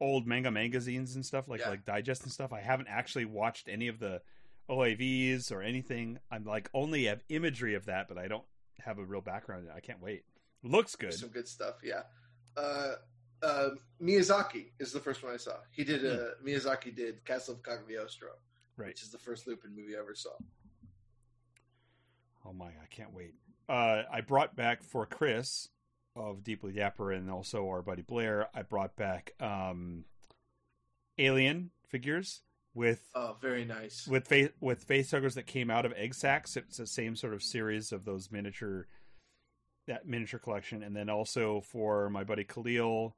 old manga magazines and stuff, like Digest and stuff. I haven't actually watched any of the OAVs or anything. I'm like, only have imagery of that, but I don't have a real background in it. I can't wait. Looks good. Some good stuff, yeah. Miyazaki is the first one I saw. He did Miyazaki did Castle of Cagliostro, right, which is the first Lupin movie I ever saw. Oh my, I can't wait. I brought back for Chris of Deeply Dapper and also our buddy Blair, I brought back Alien figures with... Oh, very nice. With facehuggers that came out of egg sacs. It's the same sort of series of those miniature collection. And then also for my buddy Khalil,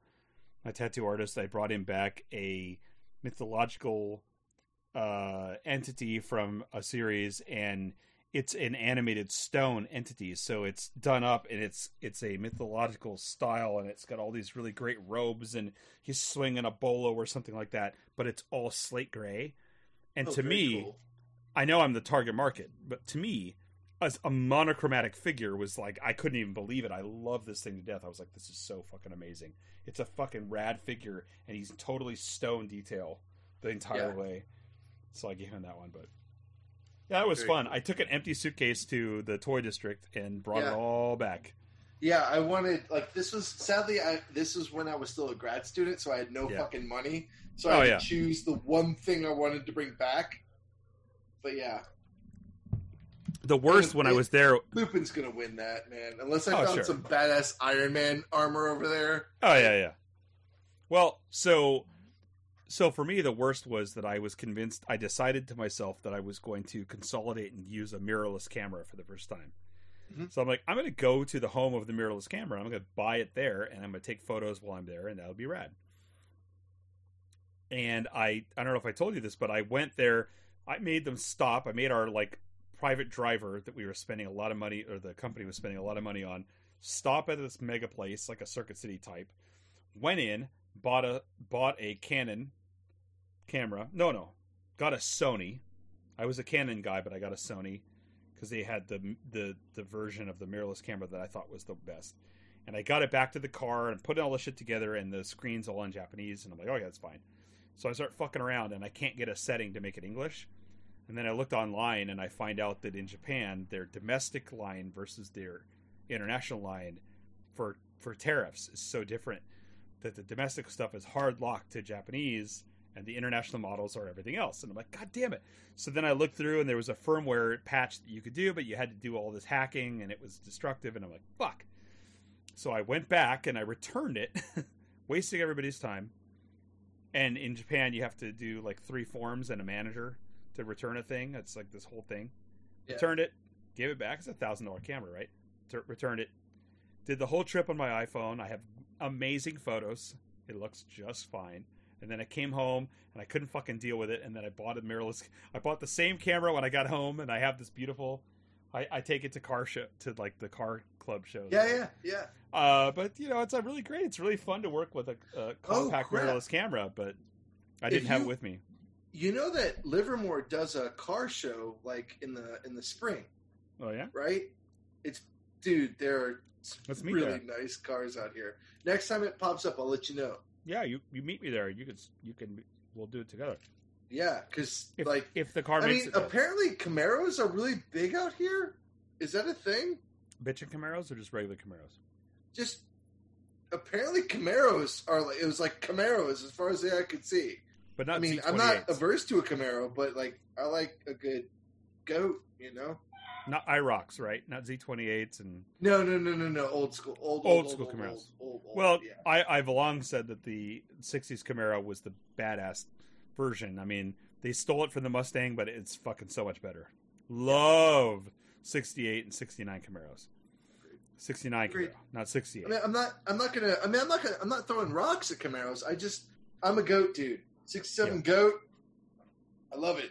my tattoo artist, I brought him back a mythological entity from a series, and it's an animated stone entity. So it's done up, and it's a mythological style, and it's got all these really great robes, and he's swinging a bolo or something like that, but it's all slate gray. And to me, cool. I know I'm the target market, but to me, as a monochromatic figure was like, I couldn't even believe it. I love this thing to death. I was like, this is so fucking amazing. It's a fucking rad figure, and he's totally stone detail the entire way. So I gave him that one, but... Yeah, it was fun. I took an empty suitcase to the toy district and brought it all back. Yeah, I wanted, like, this was, sadly, this was when I was still a grad student, so I had no fucking money. So I had to choose the one thing I wanted to bring back. But yeah. The worst when I was there. Lupin's going to win that, man. Unless I found some badass Iron Man armor over there. Oh, yeah, yeah. Well, so for me, the worst was that I was convinced, I decided to myself that I was going to consolidate and use a mirrorless camera for the first time. Mm-hmm. So I'm like, I'm going to go to the home of the mirrorless camera. I'm going to buy it there, and I'm going to take photos while I'm there, and that'll be rad. And I don't know if I told you this, but I went there. I made them stop. I made our, like, private driver that we were spending a lot of money, or the company was spending a lot of money on, stop at this mega place, like a Circuit City type. Went in, bought a Canon camera. No, got a Sony. I was a Canon guy, but I got a Sony because they had the version of the mirrorless camera that I thought was the best. And I got it back to the car and put all the shit together, and the screen's all in Japanese. And I'm like, oh yeah, it's fine. So I start fucking around, and I can't get a setting to make it English. And then I looked online, and I find out that in Japan, their domestic line versus their international line for tariffs is so different that the domestic stuff is hard locked to Japanese, and the international models are everything else. And I'm like, God damn it. So then I looked through, and there was a firmware patch that you could do, but you had to do all this hacking, and it was destructive. And I'm like, fuck. So I went back, and I returned it, wasting everybody's time. And in Japan, you have to do like 3 forms and a manager to return a thing. It's like this whole thing. Yeah. Returned it, gave it back. It's a $1,000 camera, right? Returned it. Did the whole trip on my iPhone. I have amazing photos. It looks just fine. And then I came home and I couldn't fucking deal with it. And then I bought a mirrorless. I bought the same camera when I got home, and I have this beautiful. I take it to car show, to like the car club shows. Yeah. But you know, it's really great. It's really fun to work with a compact mirrorless camera. But I didn't have it with me. You know that Livermore does a car show like in the spring. Oh yeah, right. It's there are really nice cars out here. Next time it pops up, I'll let you know. Yeah, you meet me there. You can we'll do it together. Yeah, because if the car, apparently Camaros are really big out here. Is that a thing? Bitchin' Camaros or just regular Camaros? Just apparently Camaros are like, it was like Camaros as far as the eye could see. But not C28s. I'm not averse to a Camaro, but like I like a good goat, you know. Not IROCs, right? Not Z28s and no. Old school Camaros. Old, I've long said that the '60s Camaro was the badass version. I mean, they stole it from the Mustang, but it's fucking so much better. Love '68 and '69 Camaros. 69 Camaro, not 68. I mean, I'm not throwing rocks at Camaros. I'm a goat dude. 6'7" goat. I love it.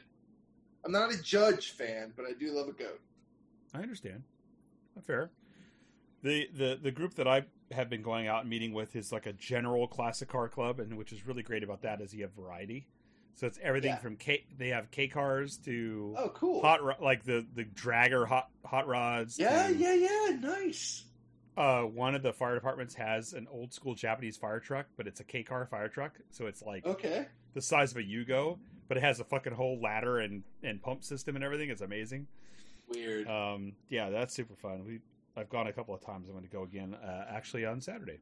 I'm not a Judge fan, but I do love a goat. I understand. Not fair. The group that I have been going out and meeting with is like a general classic car club, and which is really great about that is you have variety. So it's everything from they have K cars to hot, like the dragger hot rods. Yeah, nice. One of the fire departments has an old school Japanese fire truck, but it's a K car fire truck, so it's like the size of a Yugo, but it has a fucking whole ladder and pump system and everything. It's amazing. Weird. Yeah, that's super fun. I've gone a couple of times. I'm going to go again, actually on Saturday,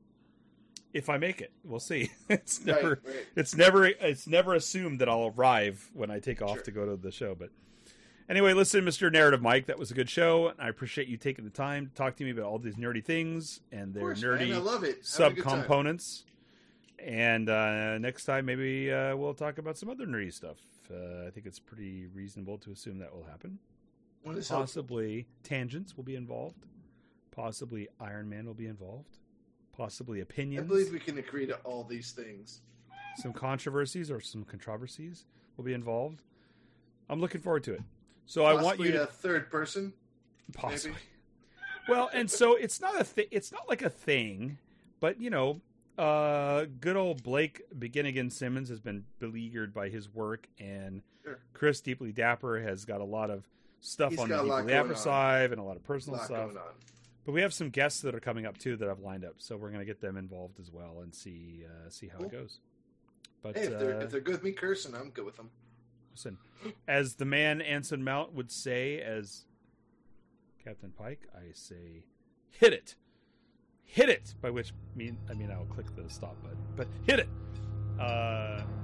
if I make it. We'll see. It's never assumed that I'll arrive when I take off to go to the show, but. Anyway, listen, Mr. Narrative Mike, that was a good show, and I appreciate you taking the time to talk to me about all these nerdy things and their nerdy subcomponents. And next time, maybe we'll talk about some other nerdy stuff. I think it's pretty reasonable to assume that will happen. Possibly tangents will be involved. Possibly Iron Man will be involved. Possibly opinions. I believe we can agree to all these things. Some controversies will be involved. I'm looking forward to it. So possibly I want you to third person, possibly. Maybe. Well, and so it's not a it's not like a thing, but you know, good old Blake Beginnigan Simmons has been beleaguered by his work, and Chris Deeply Dapper has got a lot of stuff on the Deeply Dapper side and a lot of personal stuff. But we have some guests that are coming up too that I've lined up, so we're going to get them involved as well and see how it goes. But hey, if they're good with me, Kirsten, I'm good with them. Listen, as the man Anson Mount would say as Captain Pike, I say, hit it. Hit it. By which I mean I'll click the stop button, but hit it.